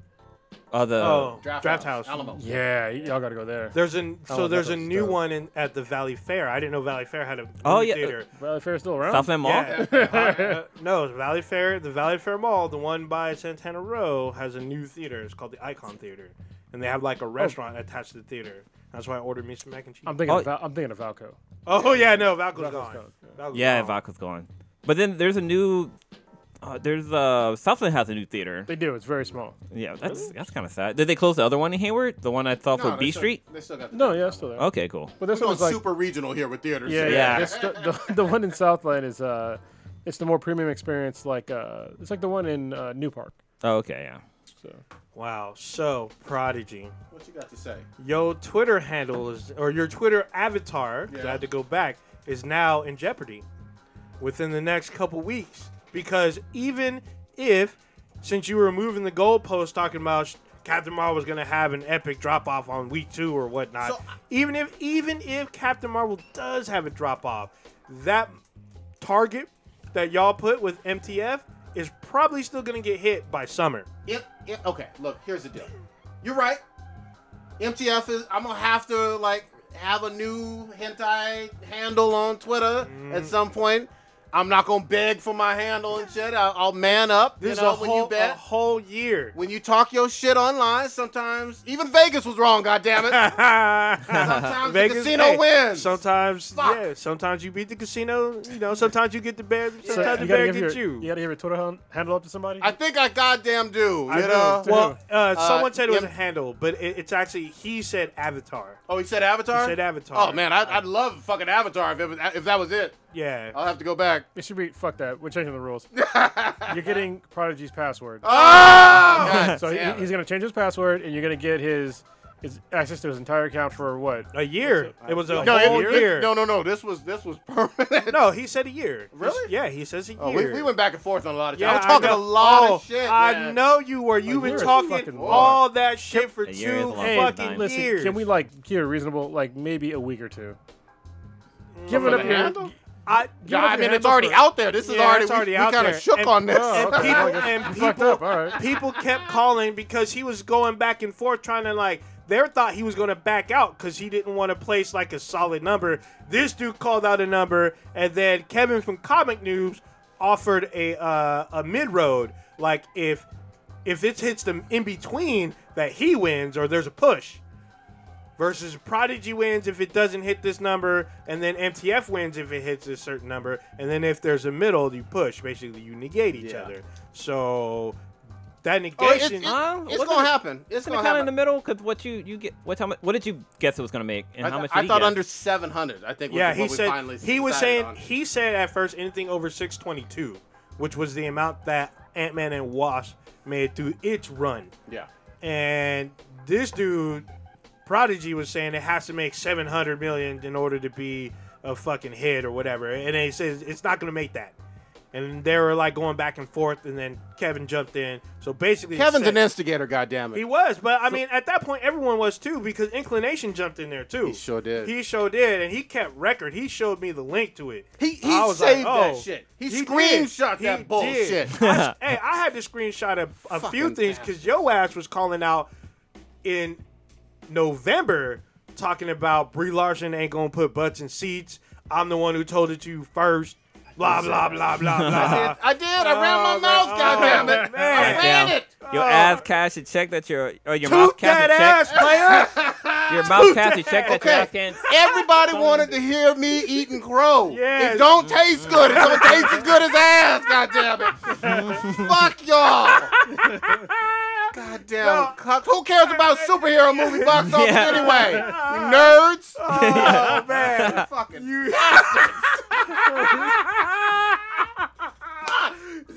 Uh, the oh, Draft, Draft House. House. Alamo. Yeah, y'all got to go there. There's an so Alamo, there's a new dope. one in, at the Valley Fair. I didn't know Valley Fair had a oh, yeah. theater. Valley Fair's still around. Southland Mall. Yeah. uh, no, Valley Fair. The Valley Fair Mall, the one by Santana Row, has a new theater. It's called the Icon Theater, and they have like a restaurant oh. attached to the theater. That's why I ordered me some mac and cheese. I'm thinking, oh. of, Val- I'm thinking of Valco. Oh, yeah, no, Valco's, Valco's gone. gone. Valco's yeah, gone. Valco's gone. But then there's a new, uh, there's, uh, Southland has a new theater. They do, it's very small. Yeah, that's really? that's kind of sad. Did they close the other one in Hayward? The one I saw no, for B still, Street? They still got the No, yeah, it's still there. Okay, cool. But this one's like, super regional here with theaters. Yeah, so. yeah. yeah. the, the, the one in Southland is, uh, it's the more premium experience, like, uh, it's like the one in, uh, New Park. Oh, okay, yeah. So. Wow. So, Prodigy. What you got to say? Your Twitter handle is, or your Twitter avatar, because yeah. I had to go back, is now in jeopardy within the next couple weeks. Because even if, since you were moving the goalpost talking about Captain Mar-Vell was going to have an epic drop-off on week two or whatnot, so, even if even if Captain Mar-Vell does have a drop-off, that target that y'all put with M T F is probably still going to get hit by summer. Yep. Yeah, yeah, okay. Look, here's the deal. You're right. M T F is. I'm gonna have to like have a new hentai handle on Twitter mm. at some point. I'm not gonna beg for my handle and shit. I'll, I'll man up. This you know, a when whole, you bet. a whole year. When you talk your shit online, sometimes even Vegas was wrong. Goddammit. Sometimes Vegas, the casino hey, wins. Sometimes, Fuck. yeah. Sometimes you beat the casino. You know. Sometimes you get the bear. Sometimes so the bear gets you. You gotta give your Twitter handle up to somebody. I think I goddamn do. I you know. Do. Well, uh, someone uh, said it was yeah. a handle, but it, it's actually he said Avatar. Oh, he said Avatar. He said Avatar. Oh man, I, I'd love fucking Avatar if it was, if that was it. Yeah. I'll have to go back. It should be, fuck that. We're changing the rules. You're getting Prodigy's password. Oh! God, so he, he's going to change his password, and you're going to get his his access to his entire account for what? A year. It was a no, whole it, year. It, no, no, no. This was this was permanent. No, he said a year. Really? This, yeah, he says a year. Oh, we, we went back and forth on a lot of shit. Yeah, I was talking I know, a lot oh, of shit, man. I know you were. You've been talking all long. that shit for two fucking time. Listen, years. Can we, like, give a reasonable, like, maybe a week or two? Mm, give it up your handle? I, yeah, I mean, it's already for, out there. This is yeah, already, already we, out we kind of shook and, on this. And people, and people, right. people kept calling because he was going back and forth trying to, like, they thought he was going to back out because he didn't want to place, like, a solid number. This dude called out a number, and then Kevin from Comic News offered a uh, a mid-road. Like, if, if it hits them in between, that he wins or there's a push. Versus Prodigy wins if it doesn't hit this number, and then M T F wins if it hits a certain number, and then if there's a middle, you push. Basically, you negate each yeah. other. So that negation, oh, it's, it's, it's gonna it, happen. It's gonna happen in the middle because what you you get what how much what did you guess it was gonna make and I, how much? Did I he thought guess? Under seven hundred. I think. Yeah, was he what said we finally he was saying on. He said at first anything over six twenty two, which was the amount that Ant-Man and Wasp made through its run. Yeah, and this dude. Prodigy was saying it has to make seven hundred million in order to be a fucking hit or whatever. And he says it's not going to make that. And they were like going back and forth. And then Kevin jumped in. So basically, Kevin's said, an instigator, goddammit. He was. But I mean, at that point, everyone was too because Inclination jumped in there too. He sure did. He sure did. And he kept record. He showed me the link to it. He, he I was saved like, oh, that shit. He, he screenshot that he bullshit. I, hey, I had to screenshot a, a few things because your ass was calling out in. November talking about Brie Larson ain't gonna put butts in seats. I'm the one who told it to you first. Blah blah blah blah blah. I did. I, did. I oh, ran my man. mouth. Oh, goddammit! I ran it. Your oh. ass cash a check that your or your Toot mouth cash that ass, player. Your mouth cash a check that okay. your mouth can't. Everybody wanted to hear me eat and grow. Yes. It don't taste good. It don't taste as good as ass. Goddammit! Fuck y'all. God damn. No. Cuck. Who cares about superhero movie box office yeah. anyway? You nerds. Oh, yeah. man. You fucking you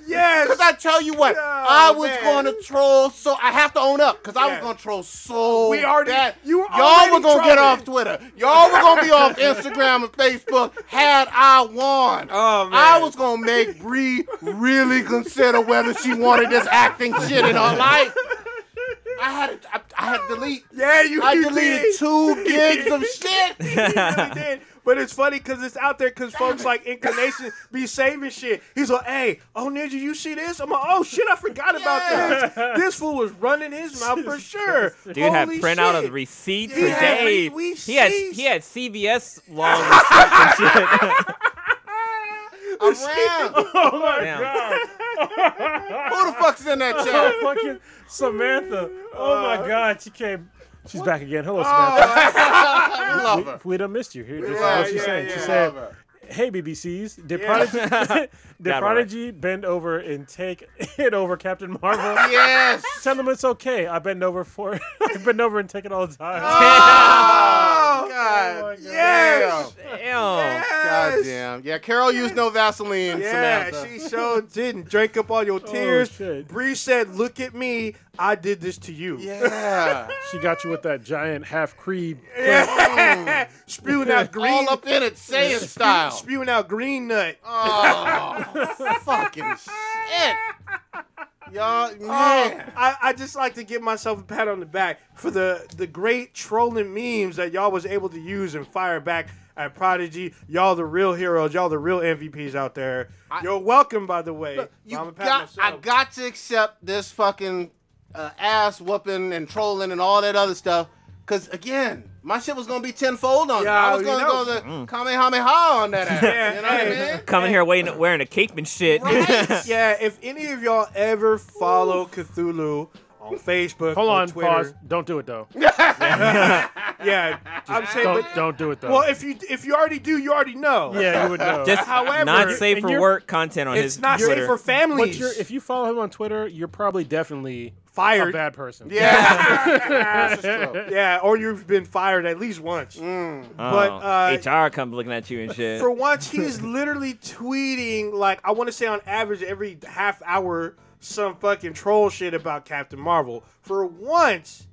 Yes. Because I tell you what, no, I was going to troll so... I have to own up because I yeah. was going to troll so we already, bad. You Y'all were going to get off Twitter. Y'all were going to be off Instagram and Facebook had I won. Oh, man. I was going to make Brie really consider whether she wanted this acting shit in her life. I had to, I, I had to delete. Yeah, you I deleted did. two gigs of shit. You really did. But it's funny because it's out there because folks it. like Inclination be saving shit. He's like, hey, oh, Ninja, you see this? I'm like, oh, shit, I forgot yeah. about this. This fool was running his mouth for sure. Dude Holy had printout of receipts yeah. for days. We, we he, had, he had C V S long receipts and shit. Around. Oh my Damn. God! Who the fuck's in that chat? Oh, fucking Samantha! Oh uh, my God, she came. She's what? back again. Hello, Samantha. Oh, love her. We, we done missed you. Here, this yeah, is what she's yeah, saying. Yeah, she said, her. "Hey, B B Cs, did yeah. Prodigy, did Prodigy right. bend over and take it over Captain Mar-Vell? Yes. Tell them it's okay. I bend over for. I bend over and take it all the time. Oh, oh God! Oh, yes. Damn. Damn. God damn. Yeah, Carol used no Vaseline. Yeah, Samantha. She sure didn't. Drink up all your tears. Oh, Bree said, look at me. I did this to you. Yeah. She got you with that giant half creed. Yeah. Oh. Spewing out green. All up in it, saying Spew, style. Spewing out green nut. Oh, fucking shit. Y'all, man. Oh, I, I just like to give myself a pat on the back for the, the great trolling memes that y'all was able to use and fire back at Prodigy. Y'all the real heroes. Y'all the real M V Ps out there. I, You're welcome, by the way. Look, you Mama got, I got to accept this fucking uh, ass whooping and trolling and all that other stuff. Because, again, my shit was going to be tenfold on yeah, it. I was going to go the mm. Kamehameha on that ass. Yeah, you know hey, what I mean? Coming hey. here waiting, wearing a cape and shit. Right? Yeah, if any of y'all ever follow Ooh. Cthulhu on Facebook, Hold on, Twitter, pause. Don't do it, though. yeah, yeah I'm saying. Don't, but, don't do it, though. Well, if you if you already do, you already know. Yeah, you would know. Just However, not safe for work content on his Twitter. It's not safe for families. But you're, if you follow him on Twitter, you're probably definitely... Fired. A bad person. Yeah. Yeah, or you've been fired at least once. Mm. Oh, but uh, H R comes looking at you and shit. For once, he's literally tweeting, like, I want to say on average every half hour, some fucking troll shit about Captain Mar-Vell. For once,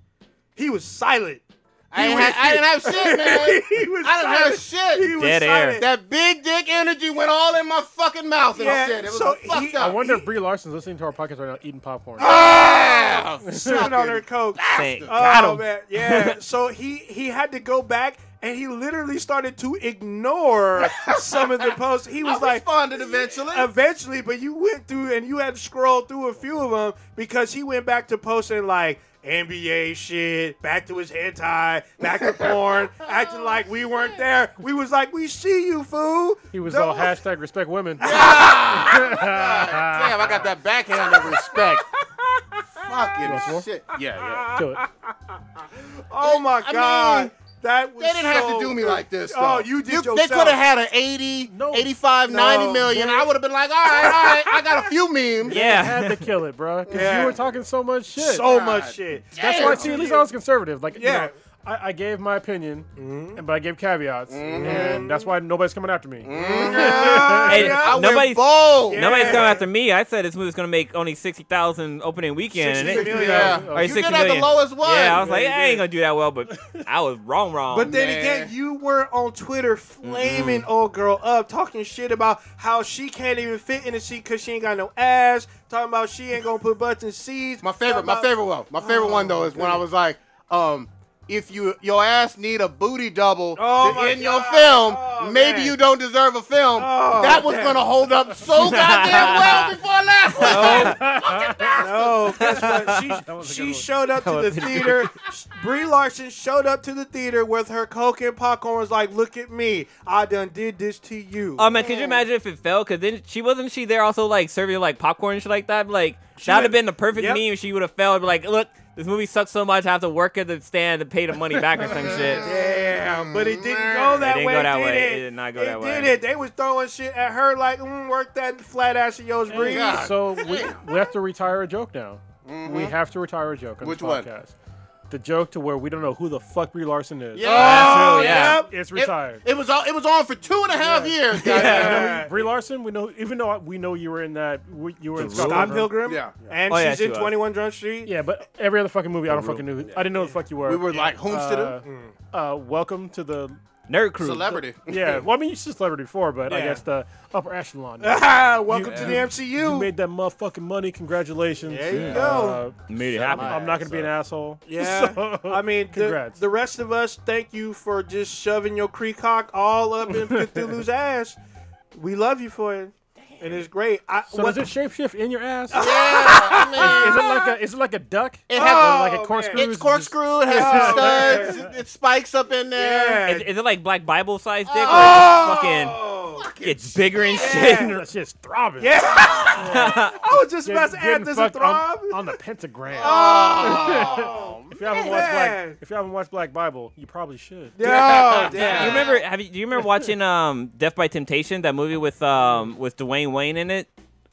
he was silent. I didn't, was, ha- I didn't have shit, man. He was I didn't silent. have shit. He was Dead silent. air. That big dick energy went all in my fucking mouth and yeah, shit. It was so fucked he, up. I wonder he, if Brie Larson's listening to our podcast right now eating popcorn. Oh! oh Sitting on her coke. Thanks. Oh, man. Yeah. So he, he had to go back. And he literally started to ignore some of the posts. He was I like, responded eventually. Eventually, but you went through and you had to scroll through a few of them because he went back to posting like N B A shit, back to his hentai, back to porn, acting like we weren't there. We was like, we see you, fool. He was Don't all hashtag respect women. Yeah. Damn, I got that backhand of respect. Fucking shit. Yeah, yeah. Do it. Oh my I God. Mean, That was they didn't so have to do me good. like this, though. Oh, you did you, yourself. They could have had an eighty, no, eighty-five, no, ninety million. Man. I would have been like, all right, all right, I got a few memes. Yeah. You had to kill it, bro. Because yeah. you were talking so much shit. So God. much shit. That's why, see, at least I was conservative. Like, yeah. You know, I, I gave my opinion, mm-hmm. but I gave caveats, mm-hmm. and that's why nobody's coming after me. Mm-hmm. Yeah, hey, I nobody's, bold. Yeah. nobody's coming after me. I said this movie's gonna make only sixty thousand opening weekend. sixty million. Yeah. Or you did at the lowest one. Yeah, I was yeah, like, I ain't gonna do that well, but I was wrong, wrong. But then man. again, you were on Twitter flaming mm-hmm. old girl up, talking shit about how she can't even fit in the seat because she ain't got no ass. Talking about she ain't gonna put butts in seats. My favorite, about, my favorite one, my favorite oh, one though is when I was like, um. If you your ass need a booty double oh to end God. your film, oh, maybe man. you don't deserve a film. Oh, that was going to hold up so goddamn well before last week. No, no. She, she showed up to the theater. Brie Larson showed up to the theater with her Coke and popcorn. Was like, look at me. I done did this to you. Oh, man, could you imagine if it fell? Because then she wasn't she there also like serving like popcorn and shit like that? Like, that would have been the perfect yep. meme. She would have failed. Like, look. This movie sucks so much I have to work at the stand to pay the money back or some shit. Damn, but it didn't go that way. It didn't way, go that did way. It? it did not go it that did way. It did it. They was throwing shit at her like, mm, work that flat ass of yours, Bree. So we, we have to retire a joke now. Mm-hmm. We have to retire a joke on Which this podcast. One? The joke to where we don't know who the fuck Brie Larson is. Yeah, oh, oh, yeah. Yep. It's retired. It, it was all, it was on for two and a half yeah. years. Guys. Yeah. Brie Larson, we know, even though we know you were in that, we, you were the in Scott Pilgrim. Yeah, and oh, yeah, she's she in was. twenty-one Jump Street. Yeah, but every other fucking movie, the I don't real, fucking know. Yeah. I didn't know yeah. the fuck you were. We were yeah. like, Homesteader. Uh, mm. uh, welcome to the Nerd Crew. Celebrity. The, yeah, well, I mean, you said celebrity before, but yeah. I guess the upper echelon. Ah, welcome you, to the M C U. You made that motherfucking money. Congratulations. There you yeah. go. Uh, made it happen. I'm not going to so. be an asshole. Yeah. So, I mean, the, the rest of us, thank you for just shoving your creek cock all up in Cthulhu's ass. We love you for it. And it's great. I, so does it shapeshift in your ass? Yeah, I mean, is, is it like a is it like a duck? It has oh, like a corkscrew. It's corkscrew. It has oh, studs. Man. It spikes up in there. Yeah. Is, is it like Black Bible size dick? Oh, or it fucking gets bigger and shit. Yeah. It's just throbbing. Yeah. yeah. I was just about to add this a throb on, on the pentagram. Oh. If you haven't watched Black, if you haven't watched Black Bible, you probably should. Yeah. yeah. You remember? Have you? Do you remember watching um, Death by Temptation? That movie with um, with Dwayne Wayne in it,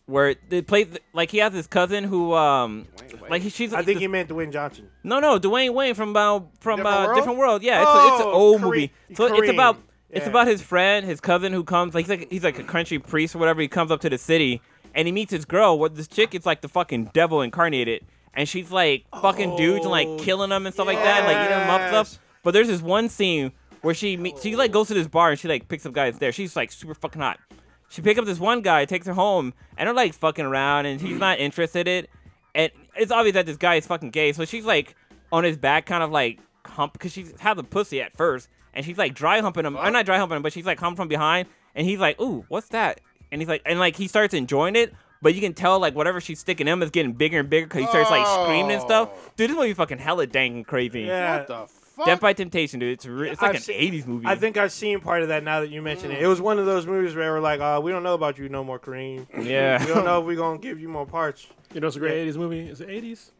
where they played like he has his cousin who um, Dwayne like she's. I think the, he meant Dwayne Johnson. No, no, Dwayne Wayne from uh, from Different, uh, World? Different World. Yeah, it's oh, a, it's an old Kareem. movie. So Kareem. it's about yeah. it's about his friend, his cousin who comes. Like he's like he's like a country priest or whatever. He comes up to the city and he meets his girl. What this chick is like the fucking devil incarnated. And she's like fucking oh, dudes and like killing them and stuff yes. like that, and like eating them up and stuff. But there's this one scene where she meet, she like goes to this bar and she like picks up guys there. She's like super fucking hot. She picks up this one guy, takes her home, and they're like fucking around, and he's not interested in it. And it's obvious that this guy is fucking gay, so she's like on his back, kind of like hump, because she had the pussy at first. and she's like dry humping him. Oh. I'm not dry humping him, but she's like come from behind, and he's like, "Ooh, what's that?" And he's like, and like he starts enjoying it, but you can tell like whatever she's sticking him is getting bigger and bigger because he starts like screaming and stuff. Dude, this movie fucking hella dang and crazy. Yeah. What the fuck? Death by Temptation, dude. It's re- it's like I've an seen, eighties movie. I think I've seen part of that now that you mention mm. it. It was one of those movies where we're like, "Oh, we don't know about you no more, Kareem. Yeah. We don't know if we're gonna give you more parts." You know, it's a great yeah. eighties movie. Is it eighties?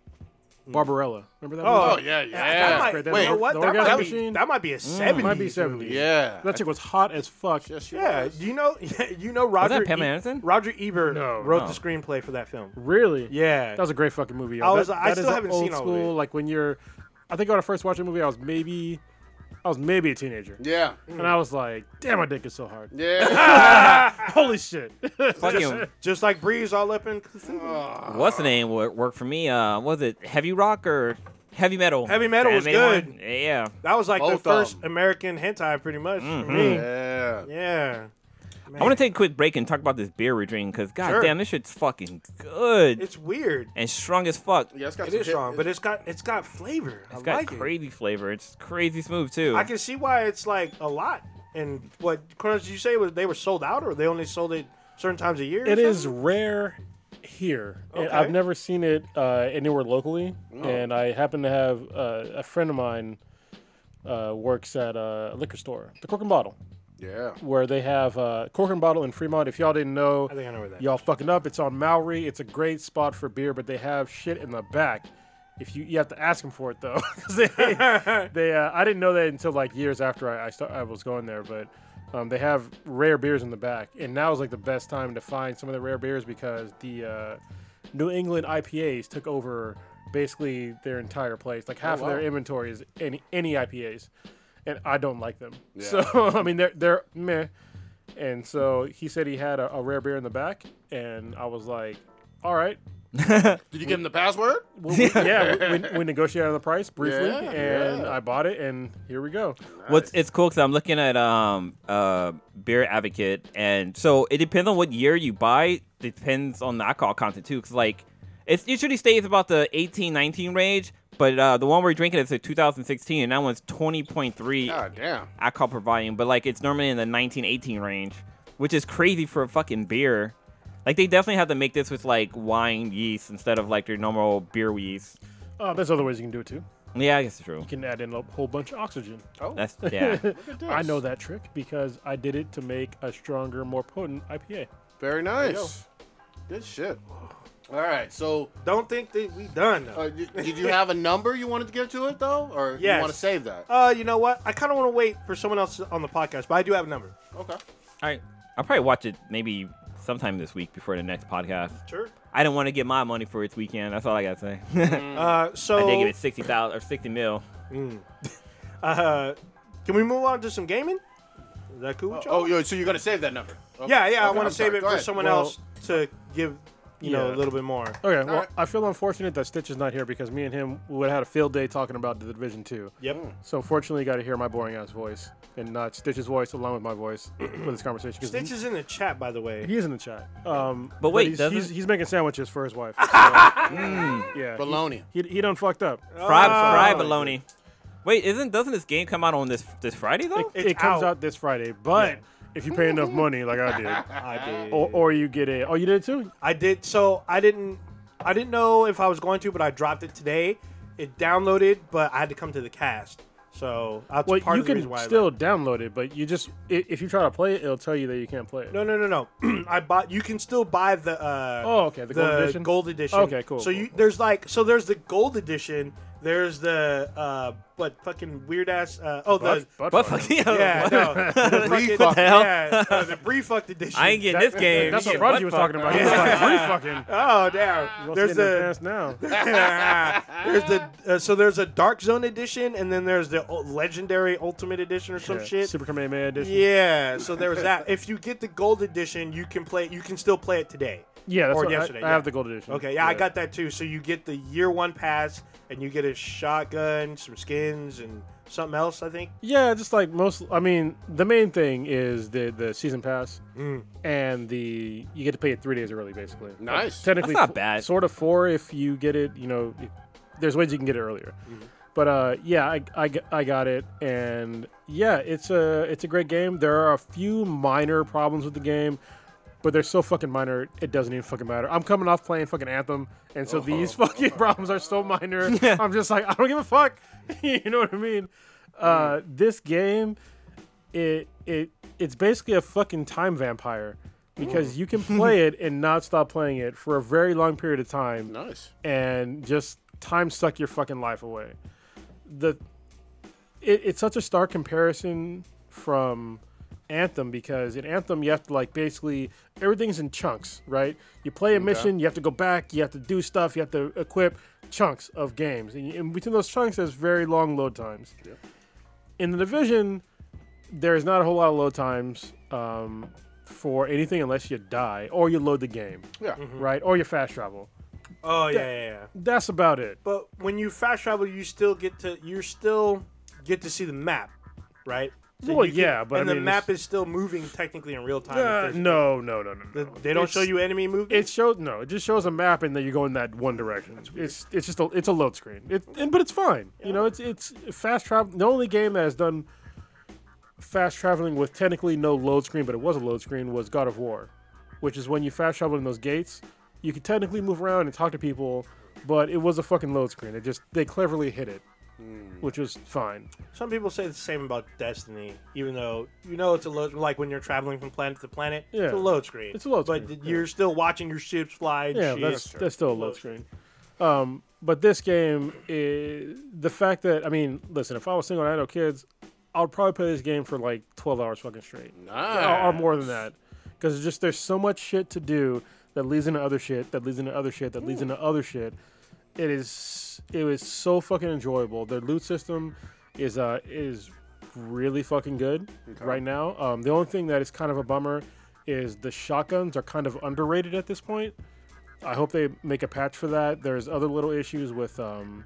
Barbarella. Remember that oh, movie? Oh, yeah, yeah. That might, wait, the, what? The that, might be, that might be a seventies. Mm, might be seventies. Yeah. That chick was hot as fuck. Yes, she yeah. was. You know, you know Roger, was that Pamela Anderson? E- Roger Ebert no, wrote no. the screenplay for that film. Really? Yeah. That was a great fucking movie. Yo. I, was, that, I that still haven't seen all of it. Old school, like when you're... I think when I first watched the movie, I was maybe... I was maybe a teenager. Yeah. And I was like, damn, my dick is so hard. Yeah. Holy shit. Just, just like Breeze all up in Cthulhu. What's the name? What worked for me? Uh, was it Heavy Rock or Heavy Metal? Heavy Metal was good. One? Yeah. That was like Both the first American hentai pretty much mm-hmm. for me. Yeah. Yeah. Man. I want to take a quick break and talk about this beer we drink because, goddamn, sure. this shit's fucking good. It's weird and strong as fuck. Yeah, it's got it some is strong, it's but it's got it's got flavor. It's I got like crazy it. flavor. It's crazy smooth too. I can see why it's like a lot. And what, Chronos, did you say was they were sold out or they only sold it certain times a year? It is rare here. Okay. I've never seen it uh, anywhere locally, oh. and I happen to have uh, a friend of mine uh, works at a liquor store, the Cork and Bottle. Yeah. Where they have uh, Cork and Bottle in Fremont. If y'all didn't know, I think I know where that y'all is. Fucking up. It's on Mowry. It's a great spot for beer, but they have shit in the back. If you you have to ask them for it though, they, they uh, I didn't know that until like years after I I, start, I was going there, but um, they have rare beers in the back, and now is like the best time to find some of the rare beers because the uh, New England I P As took over basically their entire place. Like half oh, wow. of their inventory is any any I P As. And I don't like them. Yeah. So, I mean, they're they're meh. And so he said he had a, a rare beer in the back. And I was like, all right. Did you give him the password? We, we, yeah. We, we, we negotiated on the price briefly. Yeah, and yeah. I bought it. And here we go. Nice. Well, it's, it's cool because I'm looking at um uh Beer Advocate. And so it depends on what year you buy. It depends on the alcohol content, too. Because, like, it usually stays about the eighteen, nineteen range. But uh, the one we're drinking is a two thousand sixteen, and that one's twenty point three God damn. alcohol per volume. But, like, it's normally in the nineteen, eighteen range, which is crazy for a fucking beer. Like, they definitely have to make this with, like, wine yeast instead of, like, your normal beer yeast. Oh, uh, there's other ways you can do it, too. Yeah, I guess it's true. You can add in a whole bunch of oxygen. Oh. That's, yeah. I know that trick because I did it to make a stronger, more potent I P A. Very nice. Good shit. All right, so don't think that we done. Uh, did, did you have a number you wanted to give to it though, or yes. you want to save that? Uh, you know what? I kind of want to wait for someone else on the podcast, but I do have a number. Okay. All right, I'll probably watch it maybe sometime this week before the next podcast. Sure. I didn't want to get my money for its weekend. That's all I gotta say. Mm. uh, so I did give it sixty thousand or sixty mil. Mm. uh, can we move on to some gaming? Is that cool? With oh, oh, so you're gonna save that number? Okay. Yeah, yeah. Okay, I want to save sorry. it Go for ahead. someone well, else to give. You yeah. know, a little bit more. Okay, all well, right. I feel unfortunate that Stitch is not here because me and him would have had a field day talking about the Division two. Yep. Mm. So, fortunately, you got to hear my boring-ass voice and not Stitch's voice along with my voice for this conversation. Stitch is in the chat, by the way. He is in the chat. Um, but wait, but he's, doesn't... he's, he's making sandwiches for his wife. So, mm. Yeah. Bologna. He, he, he done fucked up. Oh. Fried, fried bologna. Wait, isn't doesn't this game come out on this this Friday, though? It, it comes out. out this Friday, but... Yeah. If you pay enough money, like I did, I did, or, or you get it. Oh, you did too. I did. So I didn't. I didn't know if I was going to, but I dropped it today. It downloaded, but I had to come to the cast. So that's well, part of the reason why. You can still download it, but you just if you try to play it, it'll tell you that you can't play it. No, no, no, no. I bought. You can still buy the. Uh, oh, okay. The, the gold edition. Gold edition. Okay, cool. So cool, you cool. there's like so there's the gold edition. There's the uh, what fucking weird ass uh, oh the butt, butt fuck yeah no the Brie fuck yeah uh, the Brie fucked edition. I ain't getting that, this game. That's what Prodigy was talking about. Yeah. Like, Brie fucking. Oh damn. You're there's the now. there's the uh, so there's a Dark Zone edition and then there's the Legendary Ultimate edition or some yeah, shit. Super Kamehameha edition. Yeah. So there was that. If you get the gold edition, you can play. You can still play it today. Yeah, that's or what yesterday. I, I yeah. have the gold edition. Okay, yeah, yeah, I got that too. So you get the year one pass, and you get a shotgun, some skins, and something else, I think. Yeah, just like most. I mean, the main thing is the the season pass, mm. and the you get to pay it three days early, basically. Nice. Like, technically, that's not bad. Sort of four if you get it. You know, there's ways you can get it earlier. Mm-hmm. But uh, yeah, I, I, I got it, and yeah, it's a it's a great game. There are a few minor problems with the game, but they're so fucking minor it doesn't even fucking matter. I'm coming off playing fucking Anthem, and so oh, these fucking oh. problems are so minor. Yeah. I'm just like, I don't give a fuck. You know what I mean? Uh, this game, it it it's basically a fucking time vampire. Because you can play it and not stop playing it for a very long period of time. Nice. And just time suck your fucking life away. The it, It's such a stark comparison from Anthem, because in Anthem you have to, like, basically everything's in chunks, right? You play a okay. mission, you have to go back, you have to do stuff, you have to equip chunks of games. And, and between those chunks there's very long load times. Yeah. In The Division, there's not a whole lot of load times. Um... for anything unless you die or you load the game. Yeah. Mm-hmm. Right? Or you fast travel. Oh, Th- yeah, yeah, yeah. That's about it. But when you fast travel, you still get to you still get to see the map, right? So well, yeah, get, but and I mean, the map is still moving technically in real time. Uh, no, no, no, no, no. The, they don't it's, show you enemy movement? It shows no, it just shows a map and then you go in that one direction. It's it's just a it's a load screen. It and but it's fine. Yeah. You know, it's it's fast travel. The only game that has done fast traveling with technically no load screen, but it was a load screen, was God of War, which is when you fast travel in those gates, you could technically move around and talk to people, but it was a fucking load screen. It just they cleverly hid it, mm. which was fine. Some people say the same about Destiny, even though you know it's a load, like when you're traveling from planet to planet, yeah. it's a load screen. It's a load screen, but yeah. you're still watching your ships fly. And yeah, shit. that's that's still a load, load screen. screen. Um, but this game, is, the fact that I mean, listen, if I was single and I had no kids, I'll probably play this game for like twelve hours fucking straight. Nice. Or, or more than that. Because just there's so much shit to do that leads into other shit, that leads into other shit, that Ooh. leads into other shit. It is it was so fucking enjoyable. Their loot system is uh is really fucking good okay. right now. Um, the only thing that is kind of a bummer is the shotguns are kind of underrated at this point. I hope they make a patch for that. There's other little issues with um,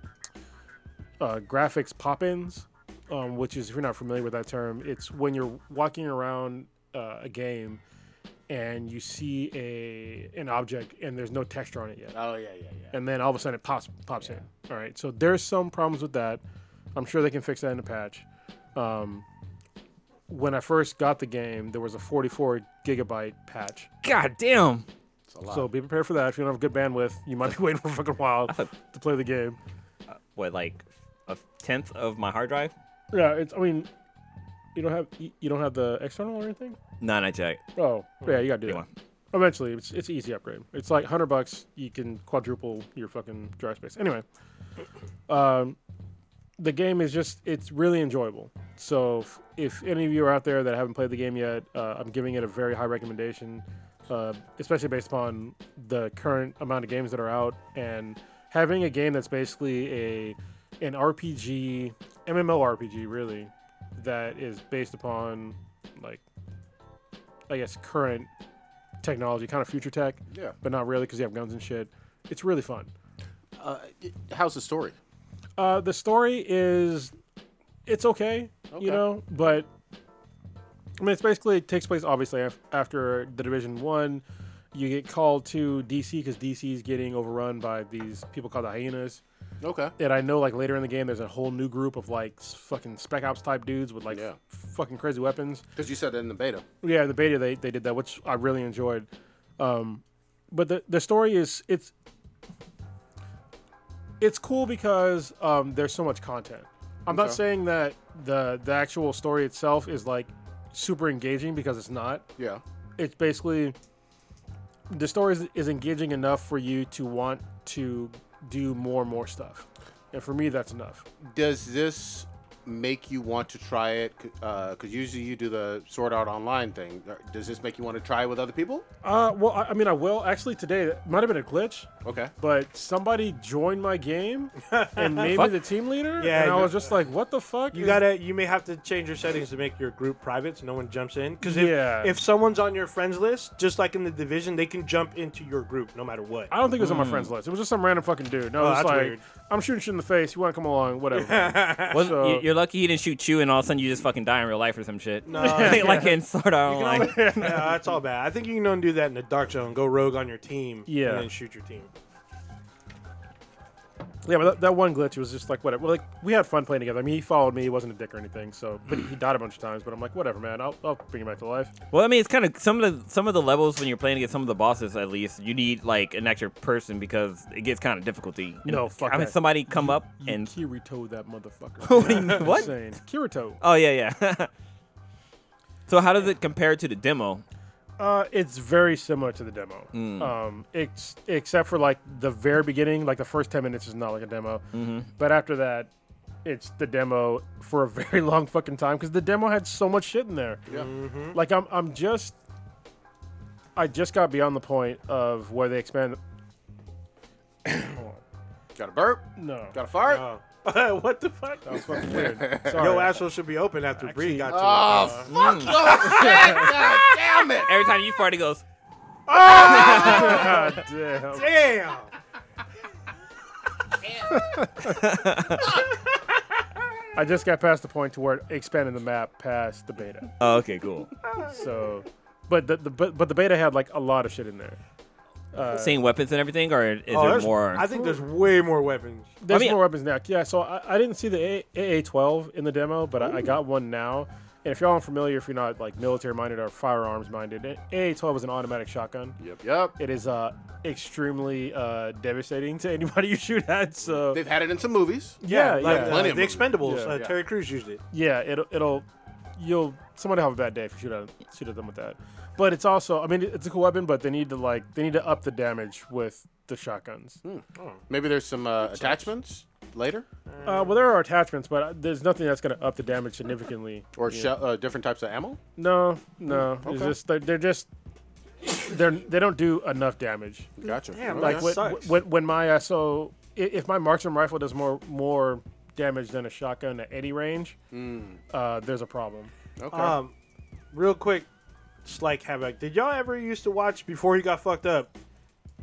uh, graphics pop-ins. Um, which is, if you're not familiar with that term, it's when you're walking around uh, a game and you see a an object and there's no texture on it yet. Oh, yeah, yeah, yeah. And then all of a sudden it pops pops yeah. in. All right, so there's some problems with that. I'm sure they can fix that in a patch. Um, when I first got the game, there was a forty-four gigabyte patch. God damn! That's a lot. So be prepared for that. If you don't have good bandwidth, you might be waiting for a fucking while to play the game. Uh, what, like a tenth of my hard drive? Yeah, it's. I mean, you don't have you don't have the external or anything. No, not yet. Oh, yeah, you gotta do that. One. Eventually, it's it's an easy upgrade. It's like hundred bucks. You can quadruple your fucking drive space. Anyway, um, the game is just it's really enjoyable. So if any of you are out there that haven't played the game yet, uh, I'm giving it a very high recommendation, uh, especially based upon the current amount of games that are out and having a game that's basically a an R P G. MMORPG, really, that is based upon, like, I guess, current technology, kind of future tech, yeah, but not really because you have guns and shit. It's really fun. Uh, how's the story? Uh, the story is, it's okay, okay, you know, but I mean, it's basically it takes place obviously after the Division One. You get called to D C because D C is getting overrun by these people called the Hyenas. Okay. And I know, like, later in the game, there's a whole new group of, like, fucking Spec Ops type dudes with, like, yeah. f- fucking crazy weapons. Because you said that in the beta. Yeah, in the beta they, they did that, which I really enjoyed. Um, but the the story is, it's it's cool because um, there's so much content. I'm okay. not saying that the the actual story itself is, like, super engaging because it's not. Yeah. It's basically, the story is, is engaging enough for you to want to do more and more stuff, and for me that's enough. Does this make you want to try it, uh because usually you do the Sword Art Online thing? Does this make you want to try it with other people? Uh well, I, I mean I will actually today. It might have been a glitch, okay, but somebody joined my game and maybe the team leader, yeah, and I was just like, what the fuck? You is- gotta you may have to change your settings to make your group private so no one jumps in, because if, yeah. if someone's on your friends list, just like in the Division, they can jump into your group no matter what. I don't think it was mm. on my friends list. It was just some random fucking dude. No, oh, it's like weird. I'm shooting shit in the face, you want to come along, whatever. So, you're lucky he didn't shoot you, and all of a sudden you just fucking die in real life or some shit. No, yeah. Like in Sword Art Online. Yeah, that's all bad. I think you can only do that in the Dark Zone. Go rogue on your team, yeah. and then shoot your team. Yeah, but that, that one glitch was just like, whatever. Like, we had fun playing together. I mean, he followed me. He wasn't a dick or anything. So, but he died a bunch of times. But I'm like, whatever, man. I'll I'll bring him back to life. Well, I mean, it's kind of some of the some of the levels when you're playing against some of the bosses. At least you need like an extra person because it gets kind of difficulty. No, and, fuck. I mean, that. Somebody come you, up you and Kirito that motherfucker. What do you mean? What? Kirito. Oh yeah, yeah. So how does it compare to the demo? Uh, it's very similar to the demo, mm. um, ex- except for like the very beginning, like the first ten minutes is not like a demo, mm-hmm. but after that, it's the demo for a very long fucking time because the demo had so much shit in there. Yeah. Mm-hmm. Like I'm, I'm just, I just got beyond the point of where they expand. Hold on. Got a burp? No. Got a fart? No. What the fuck? That was fucking weird. Sorry. Yo, asshole should be open after Brie got you. Oh, fuck. Mm. God damn it. Every time you fart, it goes. Oh, God damn. Damn. I just got past the point to where it expanded the map past the beta. Oh, okay, cool. So, but the, the but, but the beta had like a lot of shit in there. Uh, Same weapons and everything, or is oh, there more? I think there's way more weapons. There's I mean, more weapons now. Yeah, so I, I didn't see the A A twelve in the demo, but I, I got one now. And if y'all aren't familiar, if you're not like military-minded or firearms-minded, A A twelve is an automatic shotgun. Yep, yep. It is uh, extremely uh, devastating to anybody you shoot at. So they've had it in some movies. Yeah, yeah. Like, yeah. Plenty uh, of the movies. Expendables. Yeah. Uh, Terry yeah. Crews used it. Yeah, it'll it'll you'll somebody have a bad day if you shoot at shoot at them with that. But it's also, I mean, it's a cool weapon, but they need to like they need to up the damage with the shotguns. Mm. Oh. Maybe there's some uh, attachments later. Uh, well, there are attachments, but there's nothing that's going to up the damage significantly. Or sh- uh, different types of ammo. No, no, okay. It's just they're, they're just they're they don't do enough damage. Gotcha. Damn, like when, when when my uh, so if my marksman rifle does more more damage than a shotgun at any range, mm. uh, there's a problem. Okay. Um, real quick. Like Havoc. Did y'all ever used to watch before he got fucked up?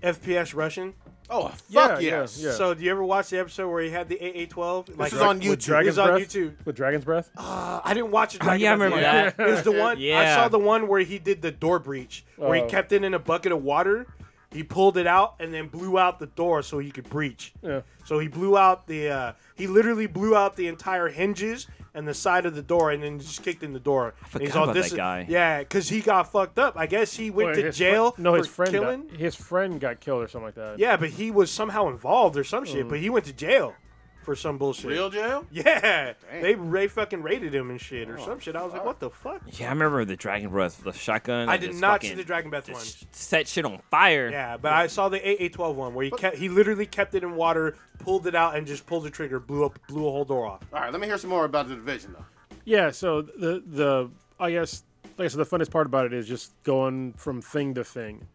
F P S Russian. Oh fuck yeah, yes. Yeah, yeah. So do you ever watch the episode where he had the A A twelve? This like, is on YouTube. It was on YouTube with Dragon's Breath. Uh, I didn't watch it. Oh, yeah, I remember that. It was the one. Yeah. I saw the one where he did the door breach, where oh. he kept it in a bucket of water. He pulled it out and then blew out the door so he could breach. Yeah. So he blew out the. Uh, he literally blew out the entire hinges and the side of the door, and then just kicked in the door. I forgot he's all, about this that guy. Yeah, because he got fucked up. I guess he went Wait, to jail fr- no, for his friend killing. Got, his friend got killed or something like that. Yeah, but he was somehow involved or some mm. shit, but he went to jail for some bullshit. Real jail? Yeah. Dang. They they fucking raided him and shit or oh, some shit. I was fuck. like, what the fuck? Yeah, I remember the Dragon Breath, the shotgun. I did not see the Dragon Breath one. Set shit on fire. Yeah, but yeah. I saw the A A twelve one where he but, kept, he literally kept it in water, pulled it out, and just pulled the trigger, blew up, blew a whole door off. All right, let me hear some more about the Division, though. Yeah, so the, the I guess, like I said, the funnest part about it is just going from thing to thing.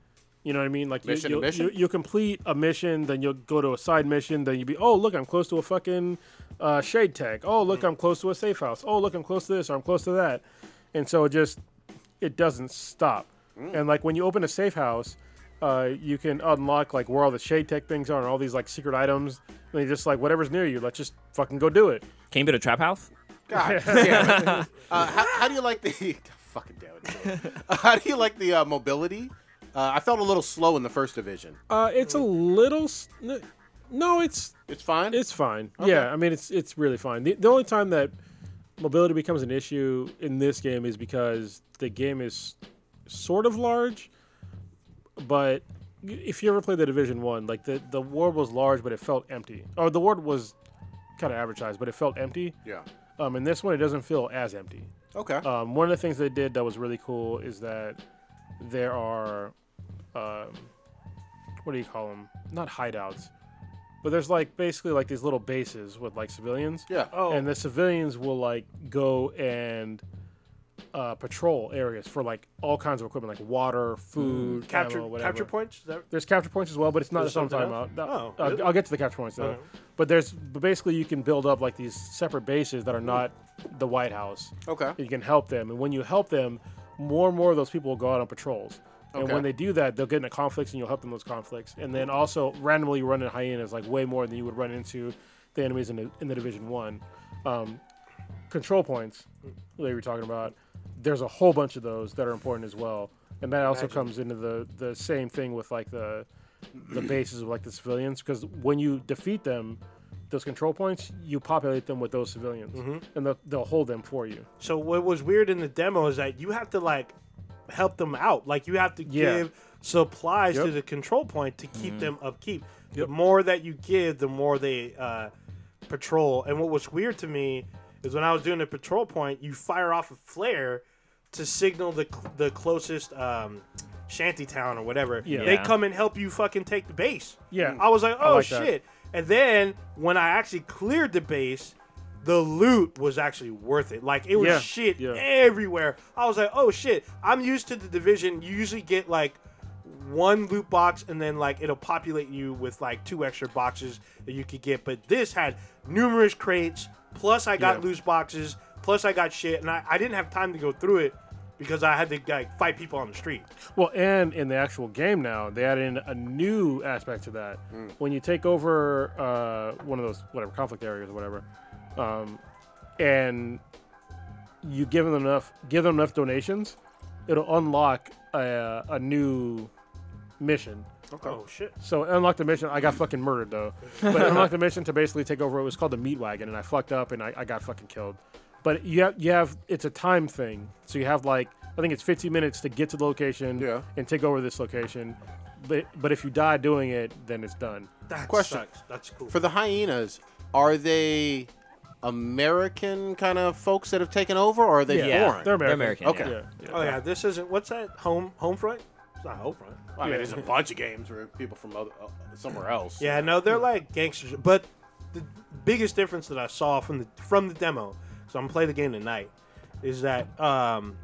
You know what I mean? Like mission you, to mission? You, you complete a mission, then you'll go to a side mission, then you'll be, oh, look, I'm close to a fucking uh, shade tag. Oh, look, mm-hmm. I'm close to a safe house. Oh, look, I'm close to this or I'm close to that. And so it just, it doesn't stop. Mm. And, like, when you open a safe house, uh, you can unlock, like, where all the shade tech things are and all these, like, secret items. And you just, like, whatever's near you, let's just fucking go do it. Can you build a trap house? God damn it. Uh, how, how do you like the... fucking damn it. Uh, how do you like the uh, mobility? Uh, I felt a little slow in the first division. Uh, it's a little... No, it's... It's fine? It's fine. Okay. Yeah, I mean, it's it's really fine. The, the only time that mobility becomes an issue in this game is because the game is sort of large, but if you ever played the Division one, like, the, the world was large, but it felt empty. Or the world was kind of advertised, but it felt empty. Yeah. Um, in this one, it doesn't feel as empty. Okay. Um, one of the things they did that was really cool is that there are... Um, what do you call them? Not hideouts, but there's like basically like these little bases with like civilians. Yeah. Oh. And the civilians will like go and uh, patrol areas for like all kinds of equipment, like water, food, mm. capture ammo, whatever. Capture points. Is that... There's capture points as well, but it's not something I'm talking about. Oh, uh, really? I'll get to the capture points though. Okay. But there's but basically you can build up like these separate bases that are not the White House. Okay. You can help them, and when you help them, more and more of those people will go out on patrols. And okay. when they do that, they'll get into conflicts, and you'll help them in those conflicts. And then also, randomly, you run into hyenas, like, way more than you would run into the enemies in the, in the Division one. Um, control points, that you were talking about, there's a whole bunch of those that are important as well. And that also Imagine. comes into the, the same thing with, like, the the bases of like the civilians, because when you defeat them, those control points, you populate them with those civilians, mm-hmm. and they'll, they'll hold them for you. So what was weird in the demo is that you have to like help them out, like you have to yeah. give supplies yep. to the control point to keep mm-hmm. them upkeep. Yep. The more that you give, the more they uh, patrol. And what was weird to me is when I was doing the patrol point, you fire off a flare to signal the the closest um, shanty town or whatever. Yeah. They come and help you fucking take the base. Yeah, I was like, oh like shit. That. And then when I actually cleared the base, the loot was actually worth it. Like it was yeah. shit yeah. everywhere. I was like, oh shit. I'm used to the Division. You usually get like one loot box and then like it'll populate you with like two extra boxes that you could get, but this had numerous crates, plus I got yeah. loose boxes, plus I got shit, and I, I didn't have time to go through it because I had to like fight people on the street. Well, and in the actual game now they add in a new aspect to that. Mm. When you take over uh one of those whatever conflict areas or whatever, um and you give them enough give them enough donations, it'll unlock a, a new mission. Okay. Oh shit! So unlock the mission. I got fucking murdered though. But unlock the mission to basically take over. It was called the Meat Wagon, and I fucked up and I, I got fucking killed. But you have you have it's a time thing. So you have like I think it's fifteen minutes to get to the location yeah. and take over this location. But but if you die doing it, then it's done. That Question. Sucks. That's cool. For the hyenas, are they American kind of folks that have taken over, or are they yeah. foreign? They're American. They're American. Okay. Yeah. Yeah. Oh yeah, this isn't. What's that? Home Homefront. It's not Homefront. Right? Well, I mean, there's a bunch of games where people from other, uh, somewhere else. Yeah, no, they're like gangsters. But the biggest difference that I saw from the from the demo, so I'm playing the game tonight, is that um,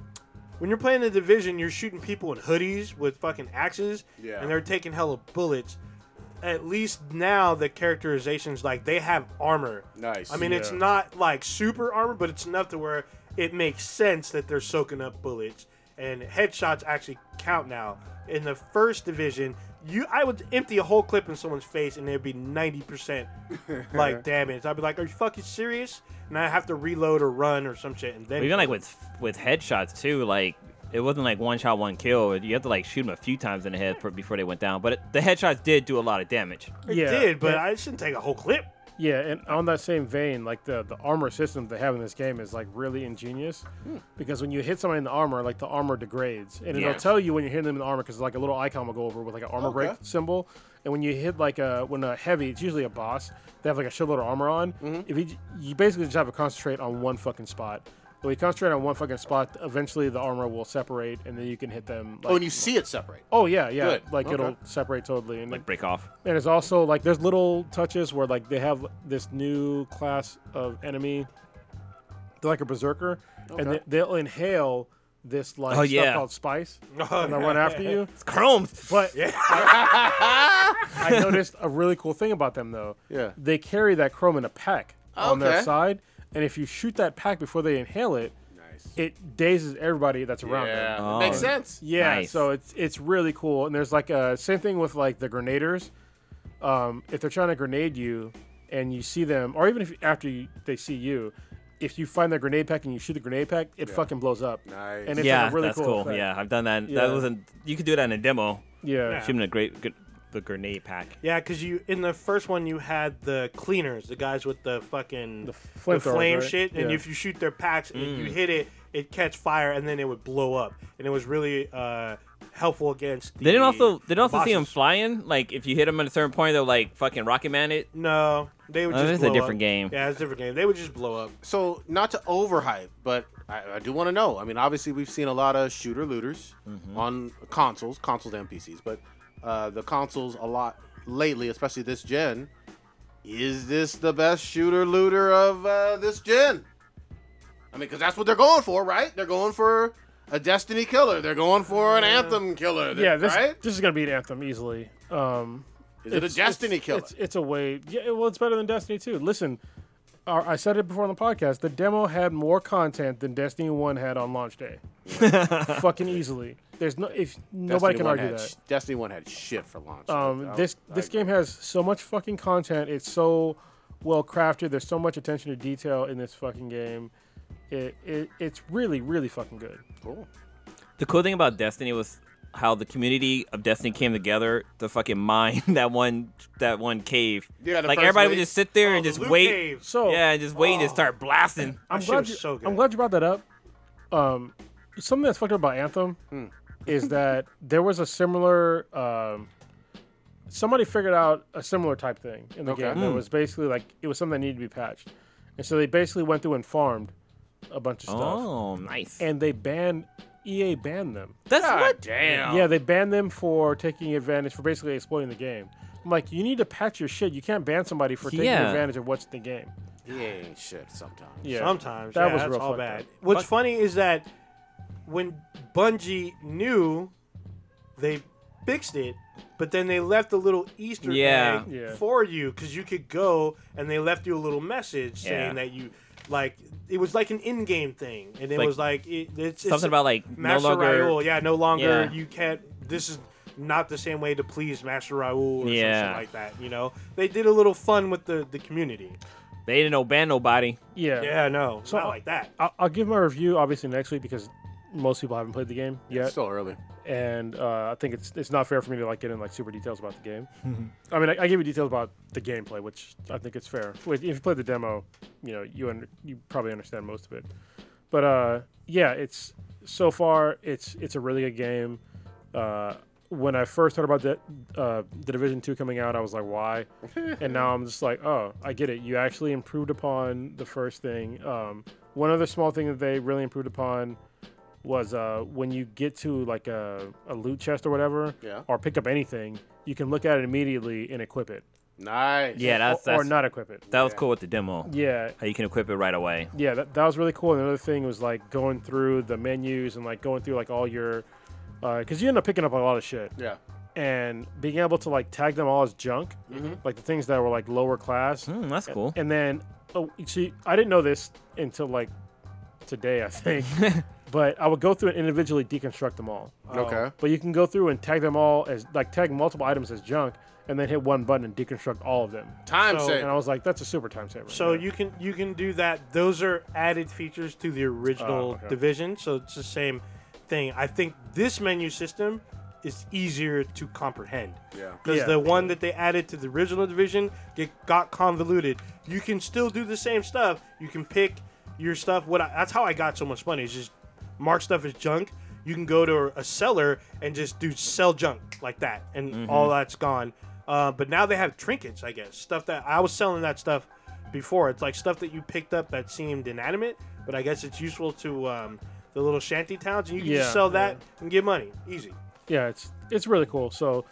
when you're playing the Division, you're shooting people in hoodies with fucking axes, yeah. and they're taking hella bullets. At least now the characterizations, like they have armor. Nice. I mean, yeah. it's not like super armor, but it's enough to where it makes sense that they're soaking up bullets. And headshots actually count now. In the first Division, you I would empty a whole clip in someone's face and there'd be ninety percent like damage. I'd be like, "Are you fucking serious?" And I have to reload or run or some shit. And then even like with with headshots too, like it wasn't like one shot, one kill. You have to like shoot them a few times in the head for, before they went down. But it, the headshots did do a lot of damage. It yeah, did, but, but I shouldn't take a whole clip. Yeah, and on that same vein, like the, the armor system they have in this game is like really ingenious, hmm. because when you hit somebody in the armor, like the armor degrades, and yeah. it'll tell you when you're hitting them in the armor because like a little icon will go over with like an armor okay. break symbol, and when you hit like a when a heavy, it's usually a boss, they have like a shitload of armor on. Mm-hmm. If you you basically just have to concentrate on one fucking spot. When you concentrate on one fucking spot, eventually the armor will separate, and then you can hit them. Like, oh, and you see it separate. Oh yeah, yeah. Good. Like okay. it'll separate totally, and like break off. And it's also like there's little touches where like they have this new class of enemy. They're like a berserker, okay. and they, they'll inhale this like oh, stuff yeah. called spice, oh, and they'll yeah. run after you. It's chrome. But yeah. I, I noticed a really cool thing about them though. Yeah, they carry that chrome in a pack okay. on their side. And if you shoot that pack before they inhale it, nice. It dazes everybody that's around yeah. them. Oh. Makes sense. Yeah, nice. So it's it's really cool. And there's like a same thing with like the grenaders. Um, if they're trying to grenade you, and you see them, or even if after you, they see you, if you find their grenade pack and you shoot the grenade pack, it yeah. fucking blows up. Nice. And it's yeah, like a really that's cool. cool. Yeah, I've done that. Yeah. That wasn't you could do that in a demo. Yeah, yeah. shooting a great. Good, the grenade pack. Yeah, because you in the first one you had the cleaners, the guys with the fucking the, the flame right? shit, and yeah. if you shoot their packs and mm. you hit it, it catch fire and then it would blow up, and it was really uh, helpful against. The they didn't also they didn't also bosses. See them flying. Like if you hit them at a certain point, they'll like fucking Rocket Man it. No, they would. Oh, just this blow is a different up. Game. Yeah, it's a different game. They would just blow up. So not to overhype, but I, I do want to know. I mean, obviously we've seen a lot of shooter looters mm-hmm. on consoles, consoles and P Cs, but. Uh, the consoles a lot lately, especially this gen. Is this the best shooter looter of uh, this gen? I mean, because that's what they're going for, right? They're going for a Destiny killer. They're going for an uh, Anthem killer. Yeah, this, right? This is going to be an Anthem easily. Um, is it a Destiny it's, killer? It's, it's a way. Yeah, well, it's better than Destiny two. Listen, our, I said it before on the podcast. The demo had more content than Destiny one had on launch day. Fucking easily. There's no if nobody can argue that. Destiny one had shit for launch. Um, this this game has so much fucking content. It's so well crafted. There's so much attention to detail in this fucking game. It it it's really really fucking good. Cool. The cool thing about Destiny was how the community of Destiny came together to fucking mine that one that one cave. Yeah, like everybody week. would just sit there oh, and just the wait. Cave. So yeah, and just wait oh. and just start blasting. I'm glad you, so I'm glad you brought that up. Um, something that's fucked up about Anthem mm. is that there was a similar. Um, somebody figured out a similar type thing in the okay. game. Mm. That was basically like it was something that needed to be patched, and so they basically went through and farmed a bunch of stuff. Oh, nice! And they banned. E A banned them. That's God what? Damn. Yeah, they banned them for taking advantage, for basically exploiting the game. I'm like, you need to patch your shit. You can't ban somebody for taking yeah. advantage of what's in the game. E A ain't shit sometimes. Yeah. Sometimes. That yeah, was that's real all bad. Up. What's but, funny is that when Bungie knew, they fixed it, but then they left a little Easter yeah. egg yeah. for you because you could go and they left you a little message yeah. saying that you... Like it was like an in-game thing, and it like, was like it, it's something it's about like Master no longer, Raul. Yeah, no longer yeah. you can't. This is not the same way to please Master Raul or yeah. something like that. You know, they did a little fun with the, the community. They didn't ban nobody. Yeah, yeah, no, so not like that. I'll, I'll give my review obviously next week because most people haven't played the game yet. It's still early, and uh, I think it's it's not fair for me to like get in like super details about the game. I mean, I, I give you details about the gameplay, which I think it's fair. If you play the demo, you know you under, you probably understand most of it. But uh, yeah, it's so far it's it's a really good game. Uh, when I first heard about the uh, the Division two coming out, I was like, why? And now I'm just like, oh, I get it. You actually improved upon the first thing. Um, one other small thing that they really improved upon. Was uh, when you get to like a, a loot chest or whatever, yeah. or pick up anything, you can look at it immediately and equip it. Nice. Yeah, that's, that's or not equip it. That yeah. was cool with the demo. Yeah, how you can equip it right away. Yeah, that, that was really cool. And another thing was like going through the menus and like going through like all your, because uh, you end up picking up a lot of shit. Yeah. And being able to like tag them all as junk, mm-hmm. like the things that were like lower class. Mm, that's cool. And, and then, oh, see, I didn't know this until like today, I think. But I would go through and individually deconstruct them all. Okay. Um, but you can go through and tag them all as, like, tag multiple items as junk, and then hit one button and deconstruct all of them. Time so, save. And I was like, that's a super time saver. So yeah. you can you can do that. Those are added features to the original uh, okay. Division, so it's the same thing. I think this menu system is easier to comprehend. Yeah. Because yeah. the one that they added to the original Division it got convoluted. You can still do the same stuff. You can pick your stuff. What I, that's how I got so much money. It's just mark stuff as junk. You can go to a seller and just do sell junk like that, and mm-hmm. all that's gone. Uh, but now they have trinkets, I guess. Stuff that I was selling that stuff before. It's like stuff that you picked up that seemed inanimate, but I guess it's useful to um, the little shanty towns, and you can yeah, just sell that yeah. and get money. Easy. Yeah, it's it's really cool. So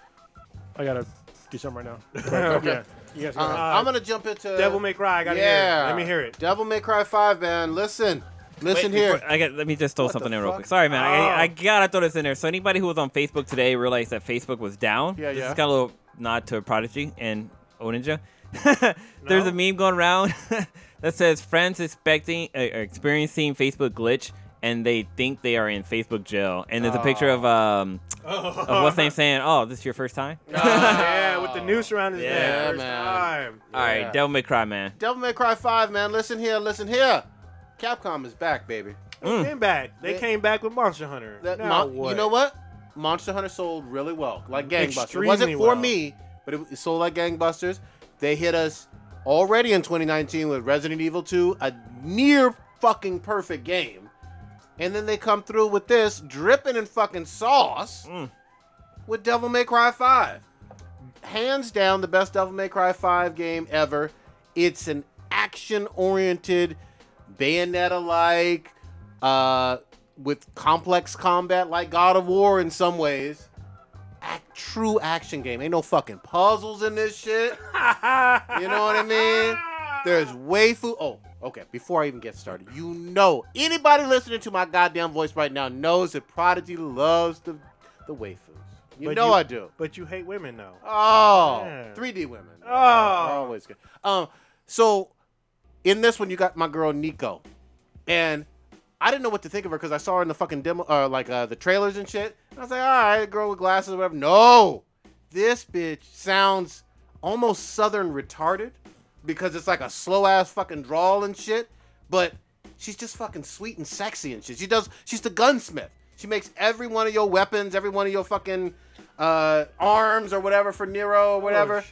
I gotta do something right now. okay. Yeah. You guys uh, I'm gonna jump into Devil May Cry. I gotta yeah. hear it. Let me hear it. Devil May Cry five, man. Listen. Listen Wait, here. Before, I got, let me just throw what something in real quick. Sorry, man. Oh. I, I got to throw this in there. So anybody who was on Facebook today realized that Facebook was down. Yeah, this yeah. is kind of a little nod to Prodigy and O-Ninja. There's no. a meme going around that says, friends expecting, uh, experiencing Facebook glitch, and they think they are in Facebook jail. And there's oh. a picture of, um, oh. of what's name saying, oh, this is your first time? oh, yeah, with the noose around his neck. Yeah, first man. Time. All yeah. right, Devil May Cry, man. Devil May Cry five, man. Listen here, listen here. Capcom is back, baby. They mm. came back. They, they came back with Monster Hunter. That, now Mon- you know what? Monster Hunter sold really well, like gangbusters. Extremely it wasn't for well. me, but it, it sold like gangbusters. They hit us already in twenty nineteen with Resident Evil two, a near fucking perfect game, and then they come through with this dripping in fucking sauce mm. with Devil May Cry five. Hands down, the best Devil May Cry five game ever. It's an action-oriented. Bayonetta-like, uh, with complex combat like God of War in some ways. Act, true action game. Ain't no fucking puzzles in this shit. You know what I mean? There's waifu. Oh, okay. Before I even get started, you know, anybody listening to my goddamn voice right now knows that Prodigy loves the, the waifus. You but know you, I do. But you hate women, though. Oh, yeah. three D women. Oh. Always good. Um, so... In this one, you got my girl Nico, and I didn't know what to think of her because I saw her in the fucking demo, uh, like uh, the trailers and shit. And I was like, all right, girl with glasses or whatever. No, this bitch sounds almost Southern retarded because it's like a slow ass fucking drawl and shit. But she's just fucking sweet and sexy and shit. She does. She's the gunsmith. She makes every one of your weapons, every one of your fucking uh, arms or whatever for Nero or whatever. Oh,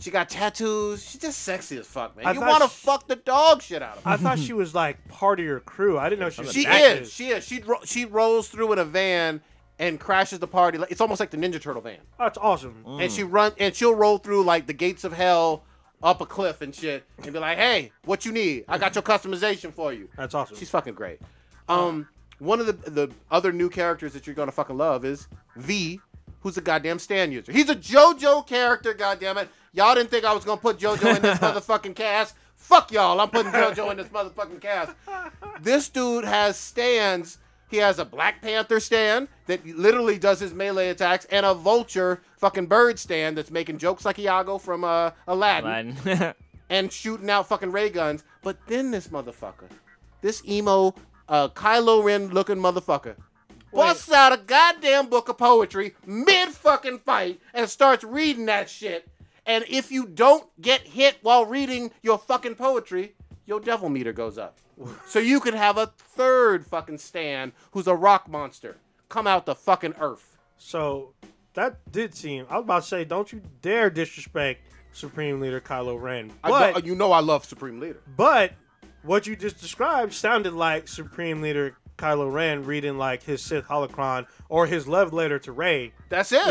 she got tattoos. She's just sexy as fuck, man. I you want to fuck the dog shit out of her. I thought she was like part of your crew. I didn't know she was. She is. She is. She ro- she rolls through in a van and crashes the party. It's almost like the Ninja Turtle van. Oh, that's awesome. Mm. And she run and she'll roll through like the gates of hell, up a cliff and shit, and be like, "Hey, what you need? I got your customization for you." That's awesome. She's fucking great. Um, one of the the other new characters that you're gonna fucking love is V, who's a goddamn stand user. He's a JoJo character, goddammit. Y'all didn't think I was going to put JoJo in this motherfucking cast. Fuck y'all. I'm putting JoJo in this motherfucking cast. This dude has stands. He has a Black Panther stand that literally does his melee attacks and a vulture fucking bird stand that's making jokes like Iago from uh, Aladdin, Aladdin. and shooting out fucking ray guns. But then this motherfucker, this emo uh, Kylo Ren looking motherfucker, busts Wait. out a goddamn book of poetry mid-fucking fight and starts reading that shit. And if you don't get hit while reading your fucking poetry, your devil meter goes up. So you could have a third fucking stand who's a rock monster come out the fucking earth. So that did seem... I was about to say, don't you dare disrespect Supreme Leader Kylo Ren. But, I, you know I love Supreme Leader. But what you just described sounded like Supreme Leader Kylo Ren reading like his Sith holocron or his love letter to Rey. That's it.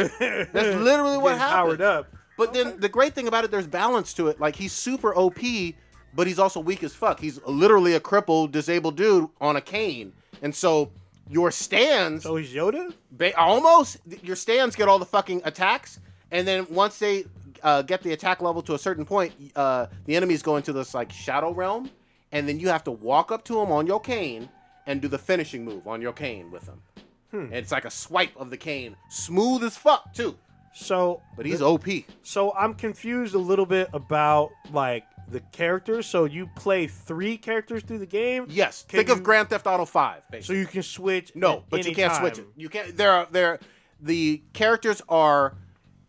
That's literally what happened. Powered up. But okay. Then the great thing about it, there's balance to it. Like, he's super O P, but he's also weak as fuck. He's literally a crippled, disabled dude on a cane. And so your stands... So he's Yoda? Ba- almost. Your stands get all the fucking attacks. And then once they uh, get the attack level to a certain point, uh, the enemies go into this, like, shadow realm. And then you have to walk up to him on your cane and do the finishing move on your cane with him. Hmm. And it's like a swipe of the cane. Smooth as fuck, too. So, but he's O P. So I'm confused a little bit about like the characters. So you play three characters through the game. Yes. Can Think you, of Grand Theft Auto five. Basically. So you can switch. No, but you can't time. switch it. You can't. There are there. The characters are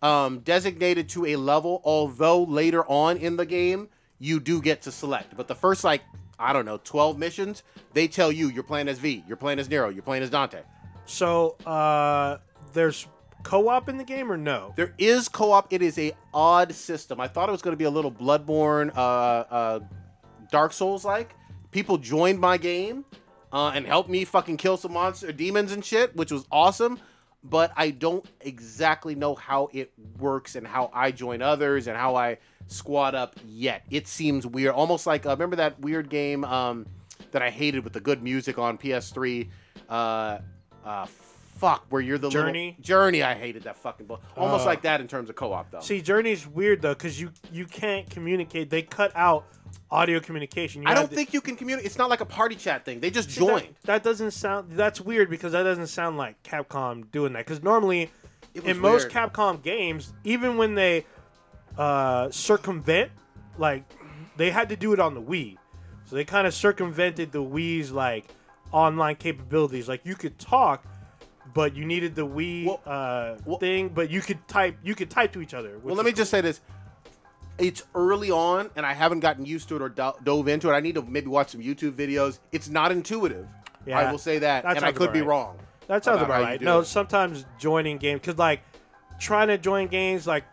um, designated to a level. Although later on in the game you do get to select. But the first like I don't know twelve missions, they tell you you're playing as V, you're playing as Nero, you're playing as Dante. So uh, there's. Co-op in the game or no? There is co-op. It is a odd system. I thought it was going to be a little Bloodborne, uh, uh, Dark Souls-like. People joined my game uh, and helped me fucking kill some monster demons and shit, which was awesome. But I don't exactly know how it works and how I join others and how I squad up yet. It seems weird. Almost like, uh, remember that weird game um, that I hated with the good music on P S three? Uh, uh, Fuck, where you're the Journey. Little, Journey, I hated that fucking book. Almost uh, like that in terms of co-op, though. See, Journey's weird, though, because you, you can't communicate. They cut out audio communication. You I don't to, think you can communicate. It's not like a party chat thing. They just joined. That, that doesn't sound... That's weird, because that doesn't sound like Capcom doing that. Because normally, in weird. most Capcom games, even when they uh, circumvent, like, they had to do it on the Wii. So they kind of circumvented the Wii's, like, online capabilities. Like, you could talk... But you needed the Wii well, uh, well, thing, but you could type you could type to each other. Well, let me cool. just say this. It's early on, and I haven't gotten used to it or do- dove into it. I need to maybe watch some YouTube videos. It's not intuitive. Yeah, I will say that, that and I could be right. wrong. That sounds about right. No, it. sometimes joining games, because, like, trying to join games, like,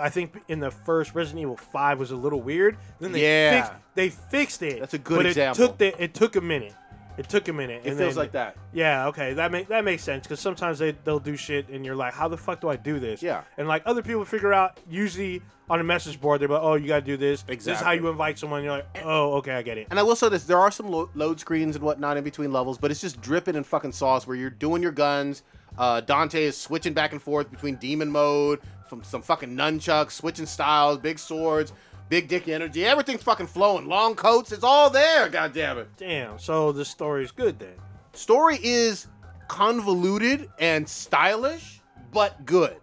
I think in the first Resident Evil five was a little weird. Then they, yeah. fixed, they fixed it. That's a good but example. It took, the, it took a minute. It took a minute. It and feels then, like that. Yeah, okay. That make, that makes sense because sometimes they, they'll do shit and you're like, how the fuck do I do this? Yeah. And like other people figure out, usually on a message board, they're like, oh, you got to do this. Exactly. This is how you invite someone. You're like, oh, okay, I get it. And I will say this. There are some lo- load screens and whatnot in between levels, but it's just dripping in fucking sauce where you're doing your guns. Uh, Dante is switching back and forth between demon mode, from some fucking nunchucks, switching styles, big swords. Big dick energy. Everything's fucking flowing. Long coats. It's all there, goddammit. Damn. So the story's good then. Story is convoluted and stylish, but good.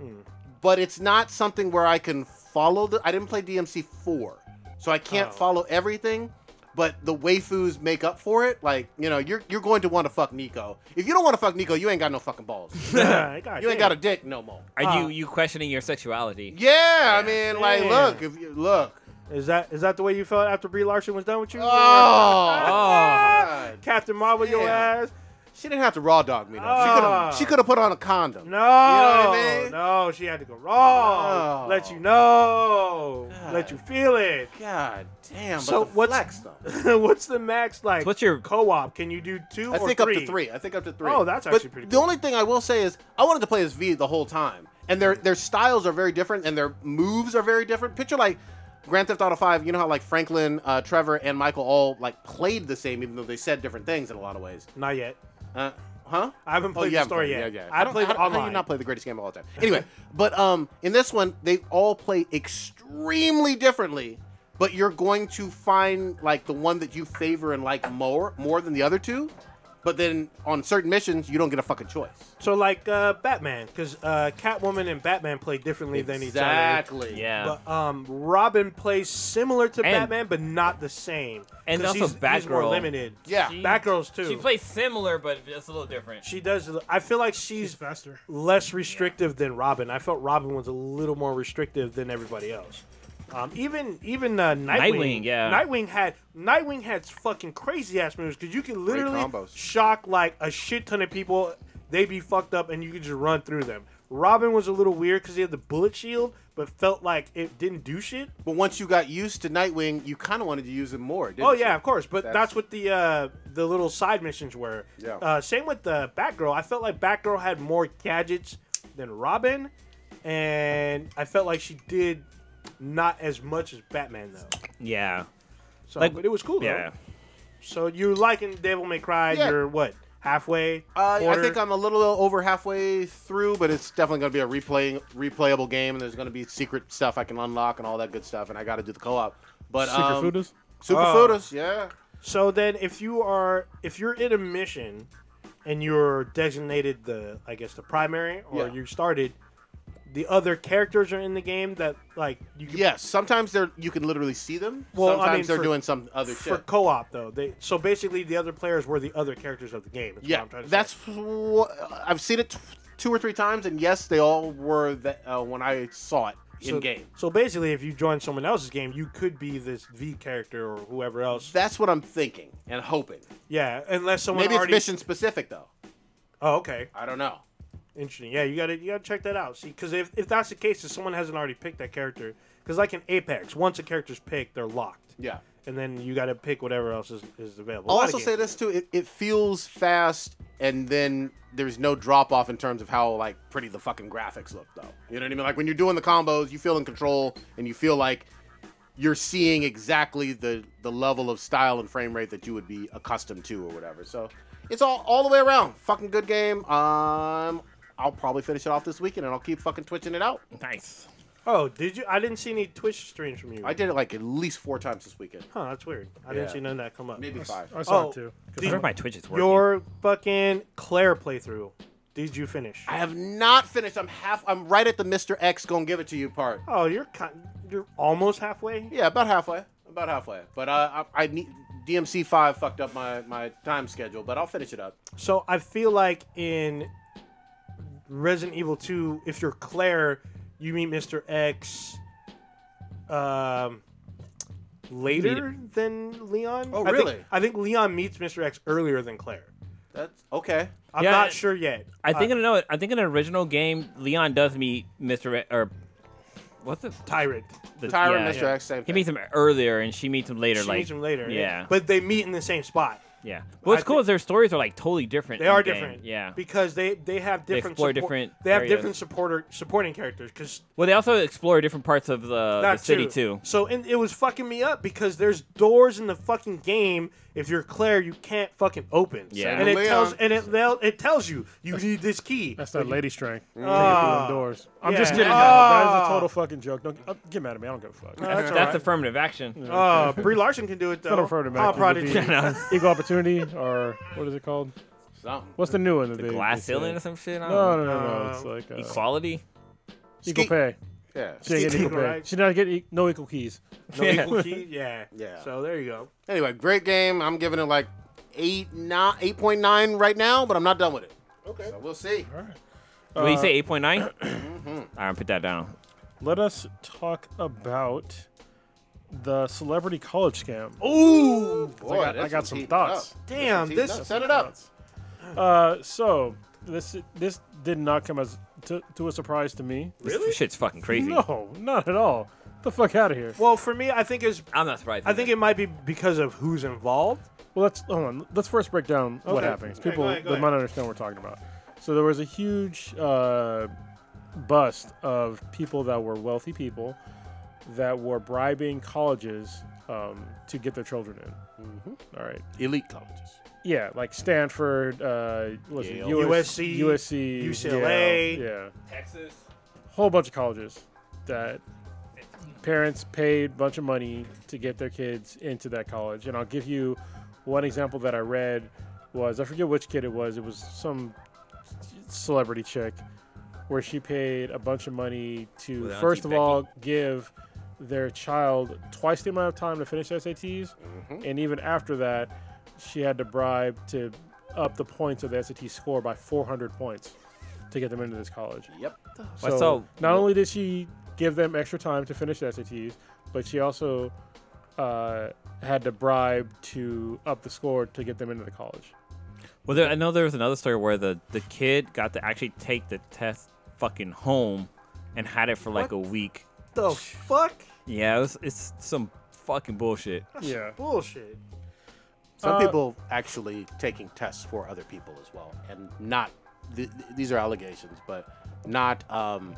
Hmm. But it's not something where I can follow. The, I didn't play D M C four, so I can't oh. follow everything. But the waifus make up for it. Like, you know, you're you're going to want to fuck Nico. If you don't want to fuck Nico, you ain't got no fucking balls. Yeah, God, you ain't yeah. got a dick no more. Are uh, you you questioning your sexuality? Yeah, yeah. I mean, yeah. like, look, if you, look. Is that is that the way you felt after Brie Larson was done with you? Oh, oh. Captain Mar-Vell, your ass. She didn't have to raw dog me, though. No. She could have put on a condom. No. You know what I mean? No, she had to go raw. No. Let you know. God. Let you feel it. God damn. So but the flex, though. What's the max, like, what's your co-op? Can you do two I or think three? Up to three. I think up to three. Oh, that's actually but pretty cool. The only thing I will say is I wanted to play as V the whole time. And their their styles are very different, and their moves are very different. Picture, like, Grand Theft Auto five, you know how, like, Franklin, uh, Trevor, and Michael all, like, played the same, even though they said different things in a lot of ways. Not yet. Uh, huh? I haven't played oh, the haven't story played. yet. Yeah, yeah. I haven't played online. How do you not play the greatest game of all time? Anyway, but um, in this one, they all play extremely differently, but you're going to find, like, the one that you favor and like more, more than the other two. But then on certain missions, you don't get a fucking choice. So like uh, Batman, because uh, Catwoman and Batman play differently exactly. than each other. Exactly. Yeah. But um, Robin plays similar to and, Batman, but not the same. And also he's, Batgirl. He's more limited. Yeah. She, Batgirl's too. She plays similar, but it's a little different. She does. I feel like she's, she's faster, less restrictive yeah. than Robin. I felt Robin was a little more restrictive than everybody else. Um, even even uh, Nightwing, Nightwing, yeah. Nightwing had Nightwing had fucking crazy ass moves because you could literally shock like a shit ton of people. They'd be fucked up and you could just run through them. Robin was a little weird because he had the bullet shield, but felt like it didn't do shit. But once you got used to Nightwing, you kind of wanted to use him more, didn't you? Oh, yeah, you? of course. But that's, that's what the uh, the little side missions were. Yeah. Uh, same with the Batgirl. I felt like Batgirl had more gadgets than Robin, and I felt like she did... Not as much as Batman, though. Yeah. So, like, but it was cool, yeah. though. So you're liking Devil May Cry. Yeah. You're, what, halfway? Uh, I think I'm a little over halfway through, but it's definitely going to be a replay, replayable game, and there's going to be secret stuff I can unlock and all that good stuff, and I got to do the co-op. But Super um, Fudas? Super oh. Fudas, yeah. So then if you are, if you're in a mission and you're designated the, I guess, the primary, or yeah. you started... The other characters are in the game that, like, you can... Yes, sometimes they're you can literally see them. Well, sometimes I mean, they're for, doing some other for shit. For co-op, though. They So, basically, the other players were the other characters of the game. Yeah, what I'm trying to that's... What, I've seen it t- two or three times, and yes, they all were the, uh, when I saw it so, in-game. So, basically, if you join someone else's game, you could be this V character or whoever else. That's what I'm thinking and hoping. Yeah, unless someone Maybe already... Maybe it's mission-specific, though. Oh, okay. I don't know. Interesting. Yeah, you gotta you gotta check that out. See, because if, if that's the case, if someone hasn't already picked that character, because like in Apex, once a character's picked, they're locked. Yeah. And then you gotta pick whatever else is, is available. I'll also say this too: it, it feels fast, and then there's no drop off in terms of how like pretty the fucking graphics look, though. You know what I mean? Like when you're doing the combos, you feel in control, and you feel like you're seeing exactly the the level of style and frame rate that you would be accustomed to, or whatever. So it's all all the way around, fucking good game. Um. I'll probably finish it off this weekend, and I'll keep fucking twitching it out. Nice. Oh, did you? I didn't see any Twitch streams from you. I did it like at least four times this weekend. Huh, that's weird. I yeah. didn't see none of that come up. Maybe I five. S- I saw oh, it too. I wonder if my Twitch is working. Your fucking Claire playthrough. Did you finish? I have not finished. I'm half. I'm right at the Mister X gonna give it to you part. Oh, you're you're almost halfway. Yeah, about halfway. About halfway. But uh, I, I need. D M C five fucked up my my time schedule, but I'll finish it up. So I feel like in. Resident Evil two, if you're Claire, you meet Mister X um, later than Leon. Oh, really? I think, I think Leon meets Mister X earlier than Claire. That's okay. I'm yeah, not sure yet. I think uh, I know. I think in an original game, Leon does meet Mister X, or what's the Tyrant? The Tyrant, yeah, Mister Yeah. X. Same thing. He meets him earlier, and she meets him later. She like, meets him later. Yeah. yeah, but they meet in the same spot. Yeah. What's I cool is their stories are like totally different. They are the different. Yeah. Because they, they have different they explore support, different they have areas. different supporter supporting characters cuz Well, they also explore different parts of the, the city too. too. So and it was fucking me up because there's doors in the fucking game if you're Claire you can't fucking open. Yeah. And it Leon. tells and it it tells you you need this key. That's that lady strength. Mm. Uh, doors. I'm yeah. just kidding. Uh, that is a total fucking joke. Don't uh, get mad at me. I don't give a fuck. Uh, that's that's right. Affirmative action. Yeah. Uh, Brie Larson can do it though. It's not affirmative action. Oh, Prodigy. Equal opportunity. Or what is it called? Something. What's the new one? The they, glass they ceiling or some shit? I no, no, no, no. Uh, it's like uh, equality. Equal Ske- pay. Yeah. She didn't get equal pay. She didn't get e- no equal keys. No equal keys. Yeah. Yeah. So there you go. Anyway, great game. I'm giving it like eight, not eight point nine right now, but I'm not done with it. Okay. So we'll see. All right. Uh, Will you say eight point nine? All right, put that down. Let us talk about. The celebrity college scam. Oh, boy! I got, I got some thoughts. Damn, this set it up. Uh, so this this did not come as to, to a surprise to me. Really? This shit's fucking crazy. No, not at all. Get the fuck out of here. Well, for me, I think it's. I'm not surprised. I think that. It might be because of who's involved. Well, let's hold on. Let's first break down okay. what happens. People okay, go ahead, go that ahead. might understand what we're talking about. So there was a huge uh, bust of people that were wealthy people that were bribing colleges um, to get their children in. Mm-hmm. All right, elite colleges. Yeah, like Stanford, uh, listen, U S C, U S C, U C L A, Yale, yeah, Texas, whole bunch of colleges that parents paid a bunch of money to get their kids into that college. And I'll give you one example that I read was I forget which kid it was. It was some celebrity chick where she paid a bunch of money to well, first of Becky. all give their child twice the amount of time to finish S A Ts, mm-hmm. and even after that. She had to bribe to up the points of the S A T score by four hundred points to get them into this college. Yep. So, so not only did she give them extra time to finish the S A Ts, but she also uh, had to bribe to up the score to get them into the college. Well, there, I know there was another story where the, the kid got to actually take the test fucking home and had it for what like a week. The fuck? Yeah, it was, it's some fucking bullshit. That's yeah. bullshit. Some uh, people actually taking tests for other people as well, and not th- these are allegations, but not um,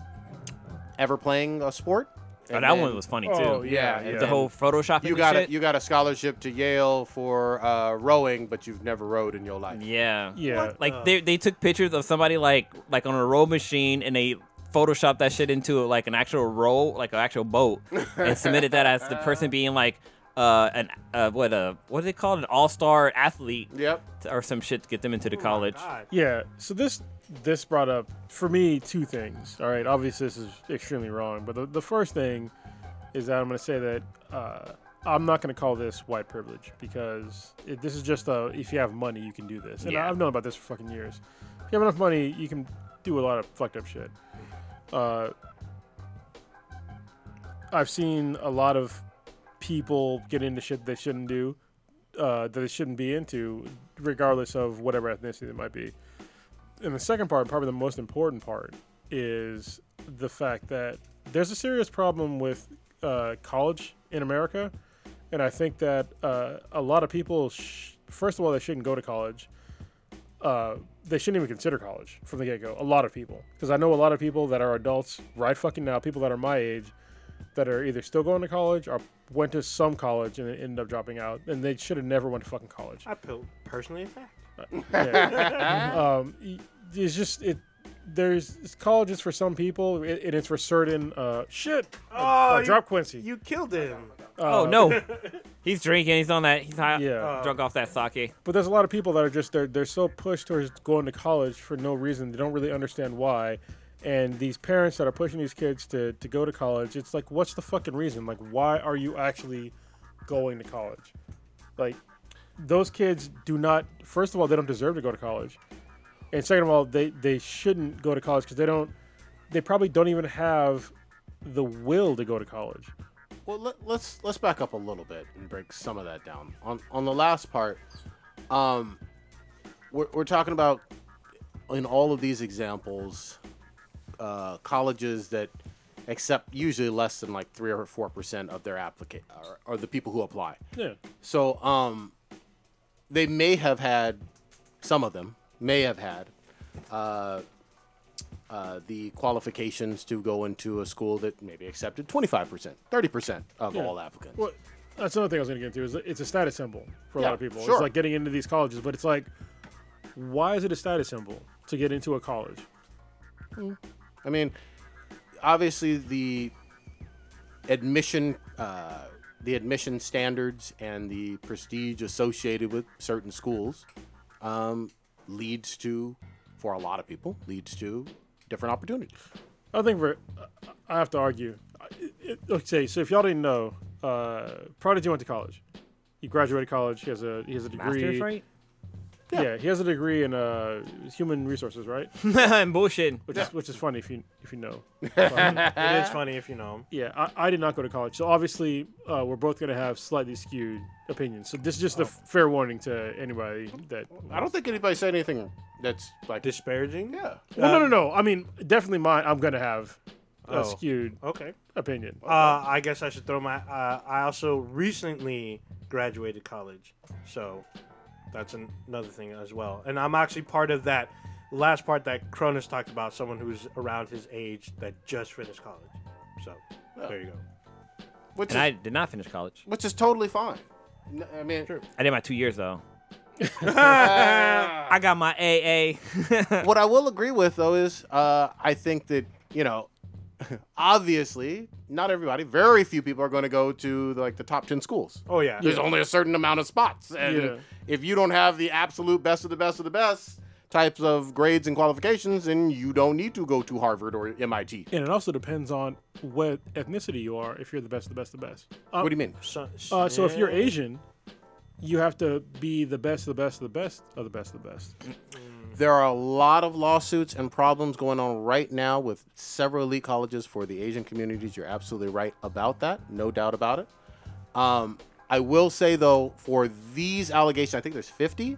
ever playing a sport. And oh, that then, one was funny too. Oh, yeah, yeah, yeah. The whole Photoshop. You got shit. A, you got a scholarship to Yale for uh, rowing, but you've never rowed in your life. Yeah, yeah. What? Like uh, they they took pictures of somebody like like on a row machine, and they photoshopped that shit into like an actual row, like an actual boat, and submitted that as the person being like. Uh, an uh, what uh, what do they call it? An all-star athlete, yep, to, or some shit to get them into the oh college. Yeah. So this this brought up for me two things. All right. Obviously, this is extremely wrong, but the, the first thing is that I'm going to say that uh, I'm not going to call this white privilege because it, this is just a if you have money, you can do this. And yeah. I've known about this for fucking years. If you have enough money, you can do a lot of fucked up shit. Uh, I've seen a lot of. People get into shit they shouldn't do, uh, that they shouldn't be into, regardless of whatever ethnicity they might be. And the second part, probably the most important part, is the fact that there's a serious problem with uh, college in America. And I think that uh, a lot of people, sh- first of all, they shouldn't go to college. Uh, they shouldn't even consider college from the get-go. A lot of people. Because I know a lot of people that are adults right fucking now, people that are my age, that are either still going to college or went to some college and ended up dropping out, and they should have never went to fucking college. I personally think. Uh, yeah. um, it's just it. There's colleges for some people, and it, it's for certain. Uh, shit! Oh, I, I you, dropped Quincy. You killed him. Uh, oh no, he's drinking. He's on that. He's high, yeah. drunk off that sake. But there's a lot of people that are just they're they're so pushed towards going to college for no reason. They don't really understand why. And these parents that are pushing these kids to, to go to college, it's like, what's the fucking reason? Like, why are you actually going to college? Like, those kids do not, first of all, they don't deserve to go to college. And second of all, they, they shouldn't go to college because they don't, they probably don't even have the will to go to college. Well, let, let's let's back up a little bit and break some of that down. On on the last part, um, we're, we're talking about, in all of these examples... Uh, colleges that accept usually less than like three or four percent of their applicant or, or the people who apply. Yeah. So um, they may have had some of them may have had uh, uh, the qualifications to go into a school that maybe accepted twenty five percent, thirty percent of yeah. all applicants. Well, that's another thing I was going to get into. Is it's a status symbol for a yeah, lot of people. Sure. It's like getting into these colleges, but it's like, why is it a status symbol to get into a college? Mm. I mean, obviously the admission, uh, the admission standards and the prestige associated with certain schools um, leads to, for a lot of people, leads to different opportunities. I think we're, I have to argue. Okay, so if y'all didn't know, uh, Prodigy went to college. He graduated college. He has a he has a degree. Master's, right? Yeah. yeah, he has a degree in uh, human resources, right? I'm bullshitting. Which, yeah. is, which is funny if you if you know. It is funny if you know him. Yeah, I, I did not go to college. So obviously, uh, we're both going to have slightly skewed opinions. So this is just oh. a f- fair warning to anybody that... I don't think anybody said anything that's like... Disparaging? Yeah. Well, um, no, no, no. I mean, definitely mine. I'm going to have a oh. skewed okay. opinion. Uh, I guess I should throw my... Uh, I also recently graduated college, so... That's an, another thing as well. And I'm actually part of that last part that Cronus talked about, someone who's around his age that just finished college. So, oh. there you go. Which and is, I did not finish college. Which is totally fine. No, I mean, true. I did my two years, though. I got my A A. What I will agree with, though, is uh, I think that, you know, obviously, not everybody. Very few people are going to go to the, like the top ten schools. Oh yeah, there's yeah. only a certain amount of spots, and yeah. if you don't have the absolute best of the best of the best types of grades and qualifications, then you don't need to go to Harvard or M I T. And it also depends on what ethnicity you are. If you're the best of the best of the best, um, what do you mean? So, uh, so if you're Asian, you have to be the best of the best of the best of the best of the best. There are a lot of lawsuits and problems going on right now with several elite colleges for the Asian communities. You're absolutely right about that. No doubt about it. Um, I will say, though, for these allegations, I think there's fifty.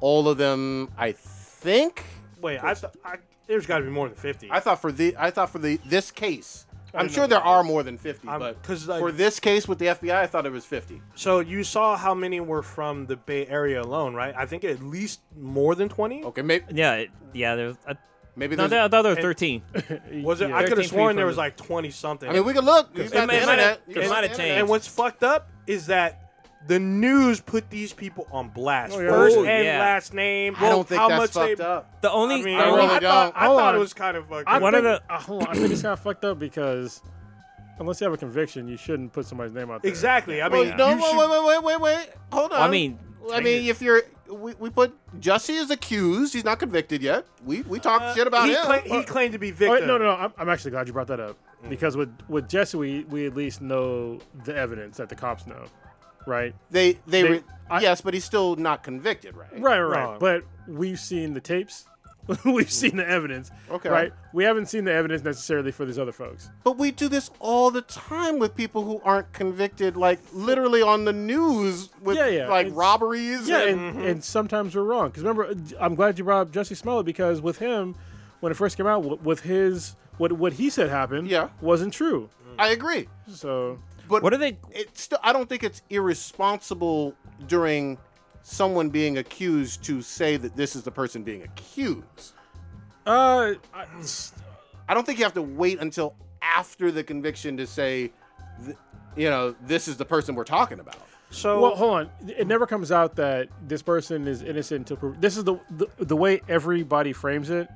All of them, I think. Wait, I th- I, there's got to be more than fifty. I thought for the I thought for the this case. I'm sure there are more than fifty, I'm, but like, for this case with the F B I, I thought it was fifty. So you saw how many were from the Bay Area alone, right? I think at least more than twenty. Okay, maybe. Yeah, it, yeah. There's a, maybe. No, I thought there were thirteen. Was it? Yeah. I could have sworn there was like twenty something. I mean, we could look. It might have changed. And what's fucked up is that the news put these people on blast. Oh, yeah. First oh, and yeah. last name. Well, I don't think how that's much fucked they, up. The only... I, mean, I, I, really I, thought, I thought it was kind of fucked up. I, the... uh, I think it's kind of fucked up because unless you have a conviction, you shouldn't put somebody's name out there. Exactly. I mean... Well, yeah. No, wait, wait, wait, wait, wait. Hold on. Well, I mean... I mean, if you're... We, we put... Jussie is accused. He's not convicted yet. We we talked uh, shit about he him. Cla- he claimed to be victim. Oh, no, no, no. I'm, I'm actually glad you brought that up. Mm. Because with, with Jussie, we, we at least know the evidence that the cops know. Right. They, they, they re- I, yes, but he's still not convicted, right? Right, right. Wrong. But we've seen the tapes. We've seen the evidence. Okay. Right. We haven't seen the evidence necessarily for these other folks. But we do this all the time with people who aren't convicted, like literally on the news with yeah, yeah. like it's, robberies. Yeah, and, mm-hmm. and sometimes we're wrong. Because remember, I'm glad you brought up Jussie Smollett because with him, when it first came out, with his what what he said happened, yeah. wasn't true. Mm. I agree. So. But what are they? It's still, I don't think it's irresponsible during someone being accused to say that this is the person being accused. Uh, I, I don't think you have to wait until after the conviction to say, th- you know, this is the person we're talking about. So, well, hold on. It never comes out that this person is innocent until proven. This is the, the the way everybody frames it.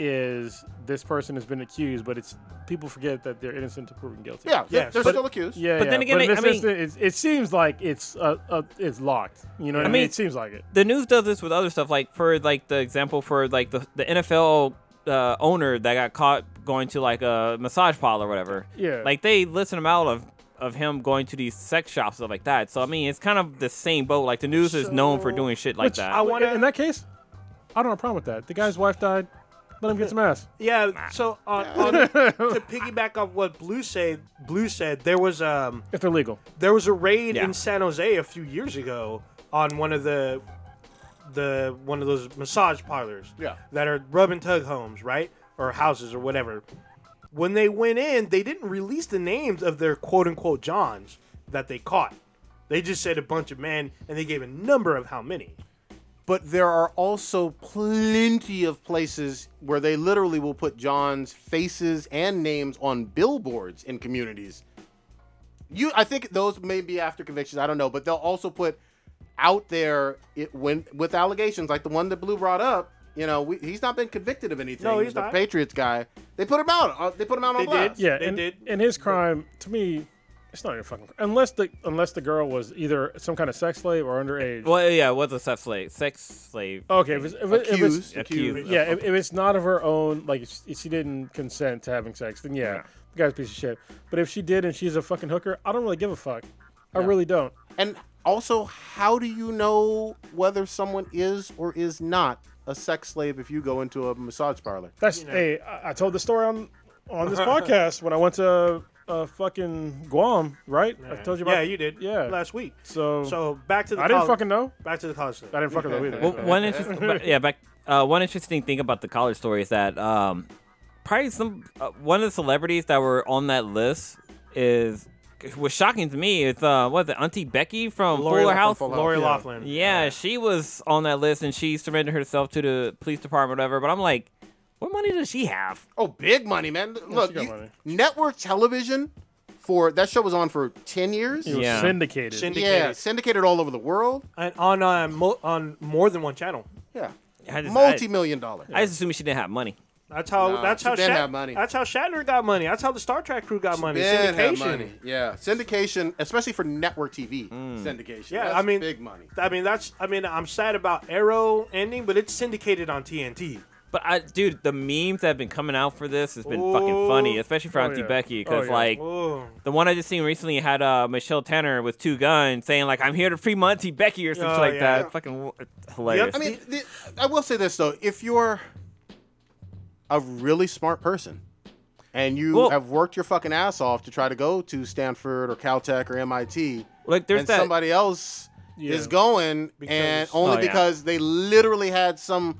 Is this person has been accused, but it's people forget that they're innocent to proven guilty. Yeah, yeah, they're but, still accused. Yeah, but yeah. then again, but in they, this I mean, instance, it, it seems like it's uh, uh, it's locked. You know, what I mean, it seems like it. The news does this with other stuff, like for like the example for like the the N F L uh, owner that got caught going to like a massage parlor or whatever. Yeah, like they listen him out of. of him going to these sex shops, stuff like that. So I mean, it's kind of the same boat. Like the news so, is known for doing shit like that. I wanna, in that case, I don't have a problem with that. The guy's wife died. Let him get some ass. Yeah. So on, on, to piggyback off what Blue said, Blue said there was um if they're legal, there was a raid yeah. in San Jose a few years ago on one of the the one of those massage parlors. Yeah. That are rub and tug homes, right, or houses or whatever. When they went in, they didn't release the names of their quote unquote Johns that they caught. They just said a bunch of men, and they gave a number of how many. But there are also plenty of places where they literally will put John's faces and names on billboards in communities. You, I think those may be after convictions. I don't know. But they'll also put out there it when with allegations like the one that Blue brought up. You know, we, he's not been convicted of anything. No, he's, he's not. The Patriots guy. They put him out. Uh, they put him out on blast. Yeah, they and, did. And his crime, to me... It's not even fucking unless the unless the girl was either some kind of sex slave or underage. Well, yeah, it was a sex slave. Sex slave. Okay, if it's, if accused, if it's accused. Yeah, if, if it's not of her own, like if, if she didn't consent to having sex, then yeah, yeah, the guy's a piece of shit. But if she did and she's a fucking hooker, I don't really give a fuck. I yeah. really don't. And Also, how do you know whether someone is or is not a sex slave if you go into a massage parlor? That's you know. Hey, I, I told the story on on this podcast when I went to uh, fucking Guam, right? Yeah. I told you about. Yeah, you did. Yeah, last week. So, so back to the. I college, didn't fucking know. Back to the college story. I didn't fucking know either. Well, one interesting, yeah, back. Uh, one interesting thing about the college story is that um, probably some uh, one of the celebrities that were on that list is. Was shocking to me. It's uh, what is it, Auntie Becky from Lori Fuller Laughlin, House? Lori yeah. Laughlin. Yeah, yeah, she was on that list, and she surrendered herself to the police department, or whatever. But I'm like, what money does she have? Oh, big money, man! Look, yeah, you, money. network television for that show was on for ten years. It was yeah. syndicated. syndicated, yeah, syndicated all over the world, and on uh, mo- on more than one channel. Yeah, multi-million dollar. I just assume she didn't have money. That's how. No, that's how. Shat- money. That's how Shatner got money. That's how the Star Trek crew got she money. Syndication. Money. Yeah, syndication, especially for network T V. Mm. Syndication. Yeah, that's I mean, big money. I mean, that's. I mean, I'm sad about Arrow ending, but it's syndicated on T N T. But I, dude, the memes that have been coming out for this has been Ooh. fucking funny, especially for oh, Auntie yeah. Becky, because oh, yeah. like Ooh. the one I just seen recently had uh, Michelle Tanner with two guns saying like, "I'm here to free Auntie Becky" or something oh, like yeah. that. Yeah. Fucking hilarious. Yep. I mean, the, I will say this though: if you're a really smart person, and you well, have worked your fucking ass off to try to go to Stanford or Caltech or M I T, like there's and that, somebody else yeah, is going, because, and only oh, because yeah. they literally had some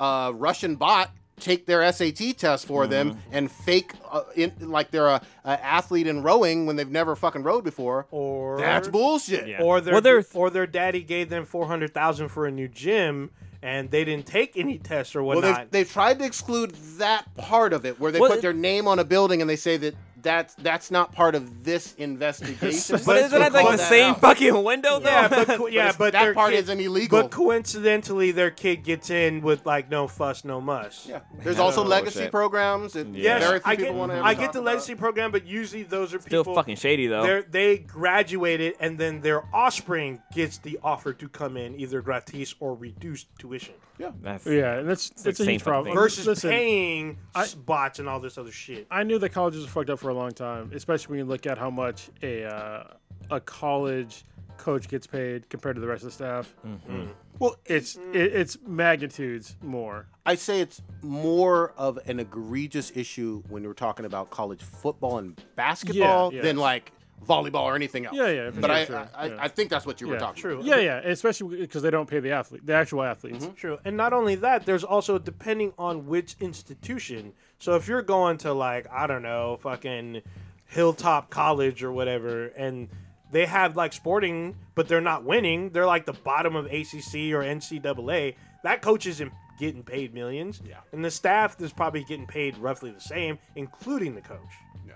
uh, Russian bot take their S A T test for mm-hmm. them and fake uh, in, like they're a, a athlete in rowing when they've never fucking rowed before. Or that's bullshit. Yeah. Or their well, or their daddy gave them four hundred thousand for a new gym. And they didn't take any tests or whatnot. Well, they've, they've tried to exclude that part of it, where they well, put their name on a building and they say that that's, that's not part of this investigation. But isn't that like the same out. fucking window, though? Yeah, but, co- yeah, but, but that part kid, isn't illegal. But coincidentally, their kid gets in with, like, no fuss, no muss. Yeah. There's also legacy that. programs. That yes, very few I get, people I get the about. legacy program, but usually those are people. Still fucking shady, though. They graduated, and then their offspring gets the offer to come in, either gratis or reduced to tuition. Yeah, that's yeah, that's that's a huge problem. Versus Listen, paying I, bots and all this other shit. I knew that colleges were fucked up for a long time, especially when you look at how much a uh, a college coach gets paid compared to the rest of the staff. Mm-hmm. Well, it's mm. it, it's magnitudes more. I say it's more of an egregious issue when we're talking about college football and basketball yeah, yeah. than like volleyball or anything else. Yeah, yeah. But I, sure. I, I, yeah. I think that's what you were yeah. talking True. about. Yeah, yeah. Especially because they don't pay the athlete, the actual athletes. Mm-hmm. True. And not only that, there's also depending on which institution. So if you're going to like, I don't know, fucking Hilltop College or whatever, and they have like sporting, but they're not winning. They're like the bottom of A C C or N C double A. That coach isn't getting paid millions. Yeah. And the staff is probably getting paid roughly the same, including the coach.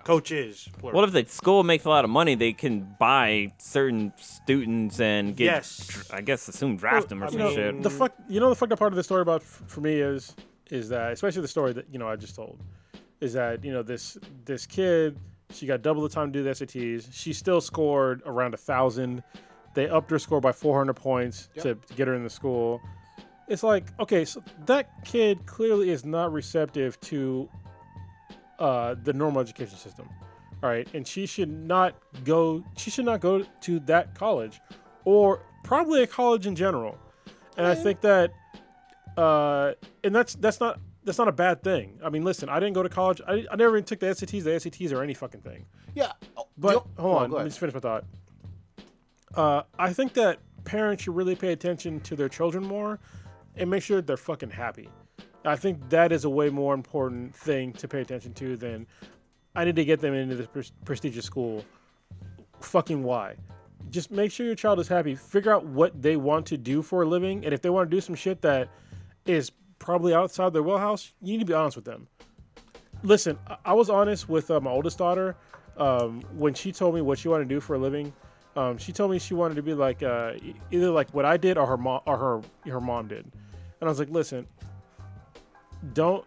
Coaches. Plural. Well, if the school makes a lot of money, they can buy certain students and get, yes. I guess, assume draft well, them or some know, shit. The fuck, you know, the fucked up part of the story about for me is, is that especially the story that you know I just told, is that you know this this kid, she got double the time to do the S A Ts. She still scored around a thousand. They upped her score by four hundred points yep. to, to get her in the school. It's like, okay, so that kid clearly is not receptive to. Uh, the normal education system, all right, and she should not go. She should not go to that college, or probably a college in general. And I think that, uh, and that's that's not that's not a bad thing. I mean, listen, I didn't go to college. I, I never even took the S A Ts. The S A Ts are any fucking thing. Yeah, but hold on, let me just finish my thought. Uh, I think that parents should really pay attention to their children more, and make sure that they're fucking happy. I think that is a way more important thing to pay attention to than I need to get them into this pres- prestigious school. Fucking why? Just make sure your child is happy. Figure out what they want to do for a living. And if they want to do some shit that is probably outside their wheelhouse, you need to be honest with them. Listen, I, I was honest with uh, my oldest daughter um, when she told me what she wanted to do for a living. Um, she told me she wanted to be like uh, either like what I did or her mom or her her mom did. And I was like, listen, don't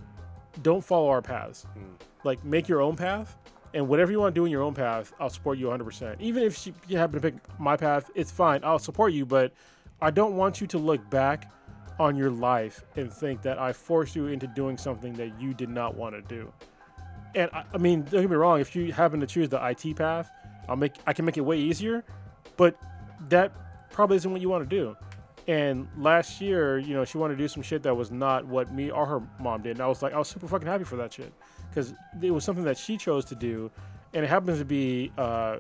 don't follow our paths. Mm. Like, make your own path, and whatever you want to do in your own path, I'll support you one hundred percent. Even if she, you happen to pick my path, it's fine. I'll support you, but I don't want you to look back on your life and think that I forced you into doing something that you did not want to do. And I, I mean, don't get me wrong. If you happen to choose the I T path, I'll make I can make it way easier. But that probably isn't what you want to do. And last year, you know, she wanted to do some shit that was not what me or her mom did. And I was like, I was super fucking happy for that shit. Because it was something that she chose to do. And it happens to be, uh,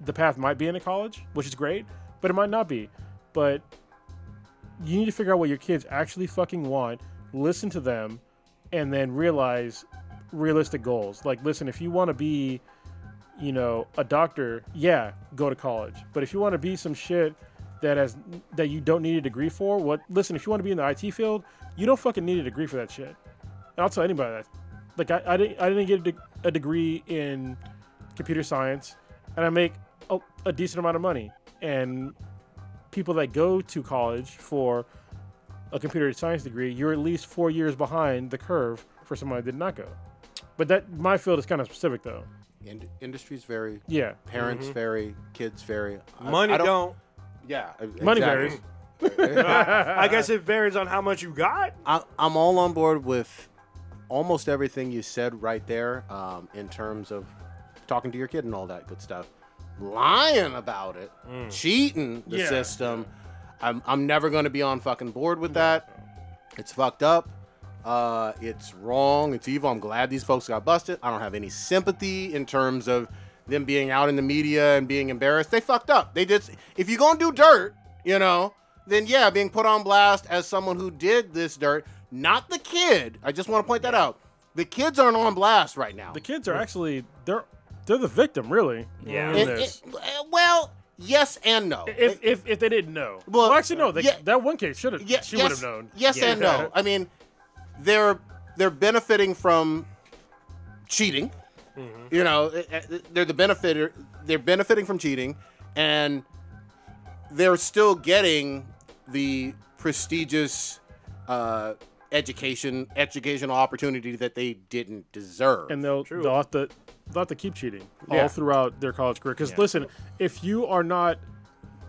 the path might be into college, which is great, but it might not be. But you need to figure out what your kids actually fucking want, listen to them, and then realize realistic goals. Like, listen, if you want to be, you know, a doctor, yeah, go to college. But if you want to be some shit that has that you don't need a degree for, what? Listen, if you want to be in the I T field, you don't fucking need a degree for that shit. And I'll tell anybody that. Like, I, I didn't, I didn't get a, de- a degree in computer science, and I make a, a decent amount of money. And people that go to college for a computer science degree, you're at least four years behind the curve for someone that did not go. But that my field is kind of specific, though. In- industries vary. Yeah. Parents mm-hmm. vary. Kids vary. Money I, I don't. don't. Yeah, money exactly. varies. I guess it varies on how much you got. I, I'm all on board with almost everything you said right there, um, in terms of talking to your kid and all that good stuff. Lying about it, mm. cheating the yeah. system. I'm I'm never going to be on fucking board with that. It's fucked up. Uh, it's wrong. It's evil. I'm glad these folks got busted. I don't have any sympathy in terms of them being out in the media and being embarrassed. They fucked up. They just, if you're going to do dirt, you know, then yeah, being put on blast as someone who did this dirt, not the kid. I just want to point that out. The kids aren't on blast right now. The kids are actually, they're they're the victim, really. Yeah. It, it, well, yes and no. If if, if they didn't know. Well, well actually, no. They, yeah, that one kid should have, yeah, she yes, would have known. Yes yeah. and no. I mean, they're they're benefiting from cheating. Mm-hmm. You know, they're the benefiter. They're benefiting from cheating, and they're still getting the prestigious uh, education, educational opportunity that they didn't deserve. And they'll, they'll have to, they'll have to keep cheating yeah. all throughout their college career. Because yeah. listen, if you are not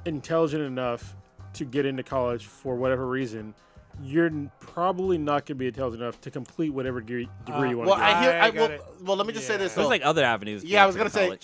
intelligent enough to get into college for whatever reason, you're probably not going to be intelligent enough to complete whatever degree uh, you want well, to I hear, I, I well, well, let me just yeah. say this. Though. There's like other avenues. Yeah, I was going to say,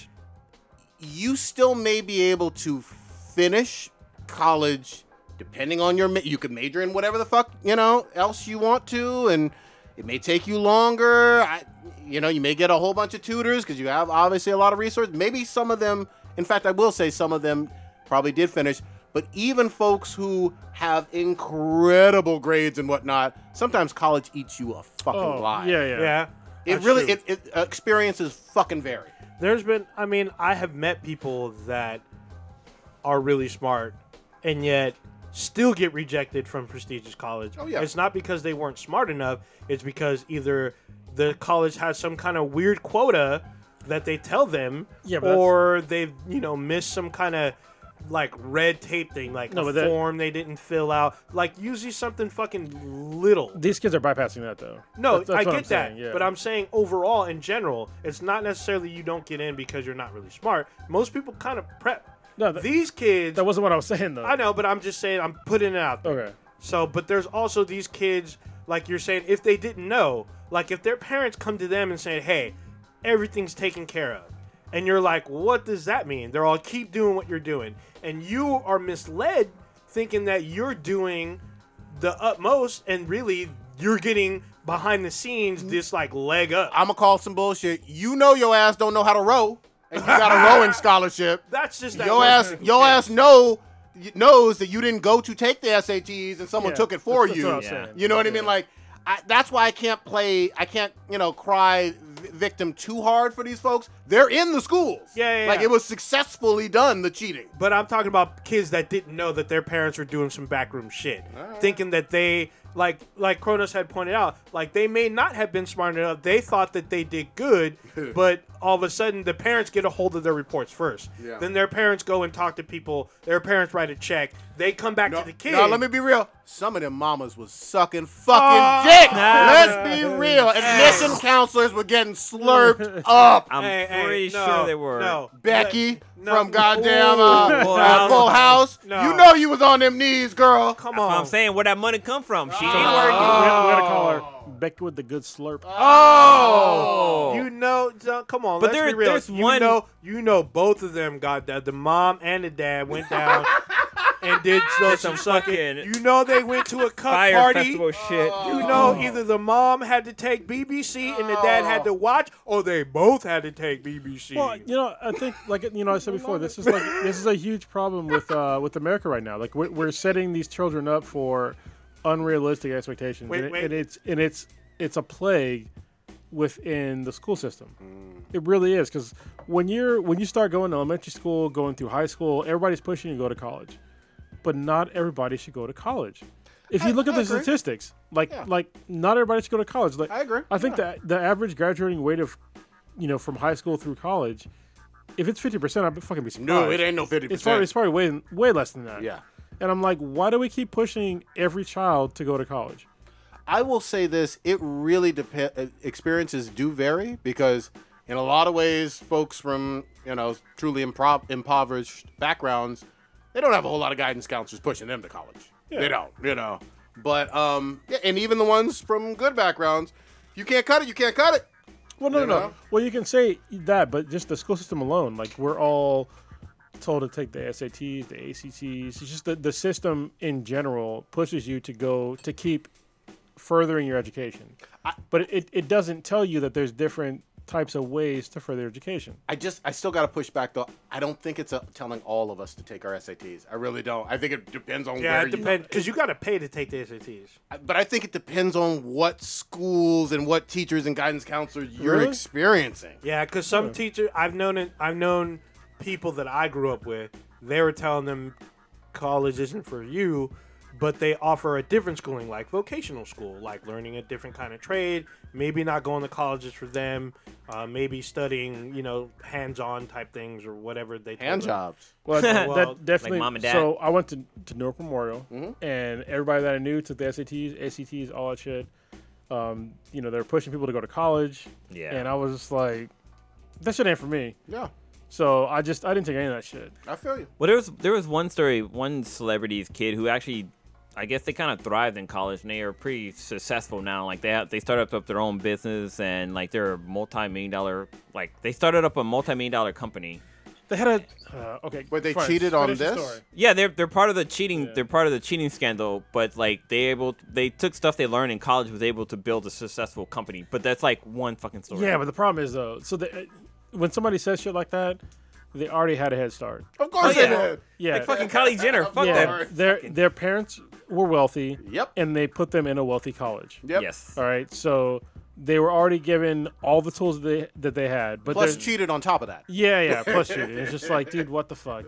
you still may be able to finish college depending on your, you could major in whatever the fuck, you know, else you want to, and it may take you longer. I, you know, you may get a whole bunch of tutors because you have obviously a lot of resources. Maybe some of them, in fact, I will say some of them probably did finish. But even folks who have incredible grades and whatnot, sometimes college eats you a fucking oh, lie. Yeah, yeah, yeah. It really, it, it experiences fucking vary. There's been, I mean, I have met people that are really smart and yet still get rejected from prestigious college. Oh yeah. It's not because they weren't smart enough. It's because either the college has some kind of weird quota that they tell them, yeah, or they've, you know, missed some kind of like red tape thing, like no, a that, form they didn't fill out, like usually something fucking little. These kids are bypassing that though. No, that's, that's I get I'm that, saying, yeah. But I'm saying overall in general, it's not necessarily you don't get in because you're not really smart. Most people kind of prep. No, that, these kids. That wasn't what I was saying though. I know, but I'm just saying I'm putting it out there. Okay. So, but there's also these kids, like you're saying, if they didn't know, like if their parents come to them and say, "Hey, everything's taken care of." And you're like, what does that mean? They're all keep doing what you're doing. And you are misled thinking that you're doing the utmost and really you're getting behind the scenes this like leg up. I'm going to call some bullshit. You know your ass don't know how to row and you got a rowing scholarship. That's just that. Your ass, your ass know, knows that you didn't go to take the S A Ts and someone yeah, took it for you. Yeah. You know what yeah. I mean? Like, I, that's why I can't play, I can't, you know, cry v- victim too hard for these folks. They're in the schools. Yeah, yeah, Like, yeah. it was successfully done, the cheating. But I'm talking about kids that didn't know that their parents were doing some backroom shit. Right. Thinking that they, like like Chronos had pointed out, like, they may not have been smart enough. They thought that they did good, but all of a sudden, the parents get a hold of their reports first. Yeah. Then their parents go and talk to people. Their parents write a check. They come back no, to the kid. No, let me be real. Some of them mamas was sucking fucking oh, dick. Nah, Let's nah, be nah, real. Admission nah. counselors were getting slurped up. I'm hey, pretty hey, no, sure they were. No, Becky no, from goddamn uh, uh, Full House. No. You know you was on them knees, girl. Come on. That's what I'm saying. Where that money come from? She oh. ain't working. Oh. We gotta call her Becky with the good slurp. Oh. oh. You know, come on. But let's there, be real. There's you one. Know, you know both of them got that. The mom and the dad went down. and did so some fucking. You know they went to a cup fire party. Festival shit. You know either the mom had to take B B C and the dad had to watch, or they both had to take B B C. Well, you know, I think like you know I said before, this is like this is a huge problem with uh, with America right now. Like we're, we're setting these children up for unrealistic expectations, wait, and, it, wait. and it's and it's it's a plague within the school system. Mm. It really is, because when you're when you start going to elementary school, going through high school, everybody's pushing you to go to college, but not everybody should go to college. If I, you look I at the agree. statistics, like yeah. like not everybody should go to college. Like I agree. I think yeah. that the average graduating rate of, you know, from high school through college, if it's fifty percent, I'd fucking be surprised. No, it ain't no fifty percent. It's probably it's probably way way less than that. Yeah. And I'm like, why do we keep pushing every child to go to college? I will say this, it really depends. Experiences do vary, because in a lot of ways, folks from, you know, truly improv- impoverished backgrounds, they don't have a whole lot of guidance counselors pushing them to college. Yeah. They don't, you know. But, um, yeah, and even the ones from good backgrounds, you can't cut it, you can't cut it. Well, no, you no, know? no. Well, you can say that, but just the school system alone, like, we're all told to take the S A Ts, the A C Ts. It's just the, the system in general pushes you to go, to keep furthering your education, I, but it, it doesn't tell you that there's different types of ways to further education. I just I still got to push back though. I don't think it's a, telling all of us to take our S A Ts. I really don't. I think it depends on yeah, where it depends because you, you got to pay to take the S A Ts. But I think it depends on what schools and what teachers and guidance counselors you're really? experiencing. Yeah, because some yeah. teachers I've known it, I've known people that I grew up with, they were telling them college isn't for you. But they offer a different schooling, like vocational school, like learning a different kind of trade, maybe not going to colleges for them, uh, maybe studying, you know, hands-on type things or whatever they hand jobs. Well, well, that definitely. Like mom and dad. So I went to, to Newark Memorial, mm-hmm. and everybody that I knew took the S A Ts, A C Ts, all that shit. Um, you know, they were pushing people to go to college. Yeah. And I was just like, that shit ain't for me. Yeah. So I just I didn't take any of that shit. I feel you. Well, there was there was one story, one celebrity's kid who actually. I guess they kind of thrived in college, and they are pretty successful now. Like, they have, they started up their own business, and, like, they're multi-million dollar... Like, they started up a multi-million dollar company. They had a... Uh, okay. But they first, cheated on this? Yeah, they're they're part of the cheating... Yeah. They're part of the cheating scandal, but, like, they able... They took stuff they learned in college, was able to build a successful company. But that's, like, one fucking story. Yeah, but the problem is, though... So, the, when somebody says shit like that... They already had a head start. Of course oh, yeah. they did. Yeah. Like fucking Kylie Jenner. Fuck yeah. them. Their, their parents were wealthy. Yep. And they put them in a wealthy college. Yep. Yes. All right. So they were already given all the tools that they, that they had. But plus cheated on top of that. Yeah, yeah. Plus cheated. It's just like, dude, what the fuck?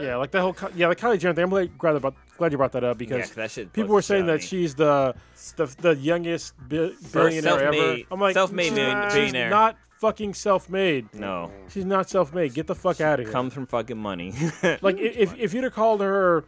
Yeah, like that whole... Yeah, the Kylie Jenner thing. I'm really glad, about, glad you brought that up because yeah, that shit people were saying that me. she's the, the the youngest bi- billionaire ever. I'm like, self-made nah, billionaire. She's not... fucking self-made. No. She's not self-made. Get the fuck she out of here. Comes from fucking money. Like, if, if you'd have called her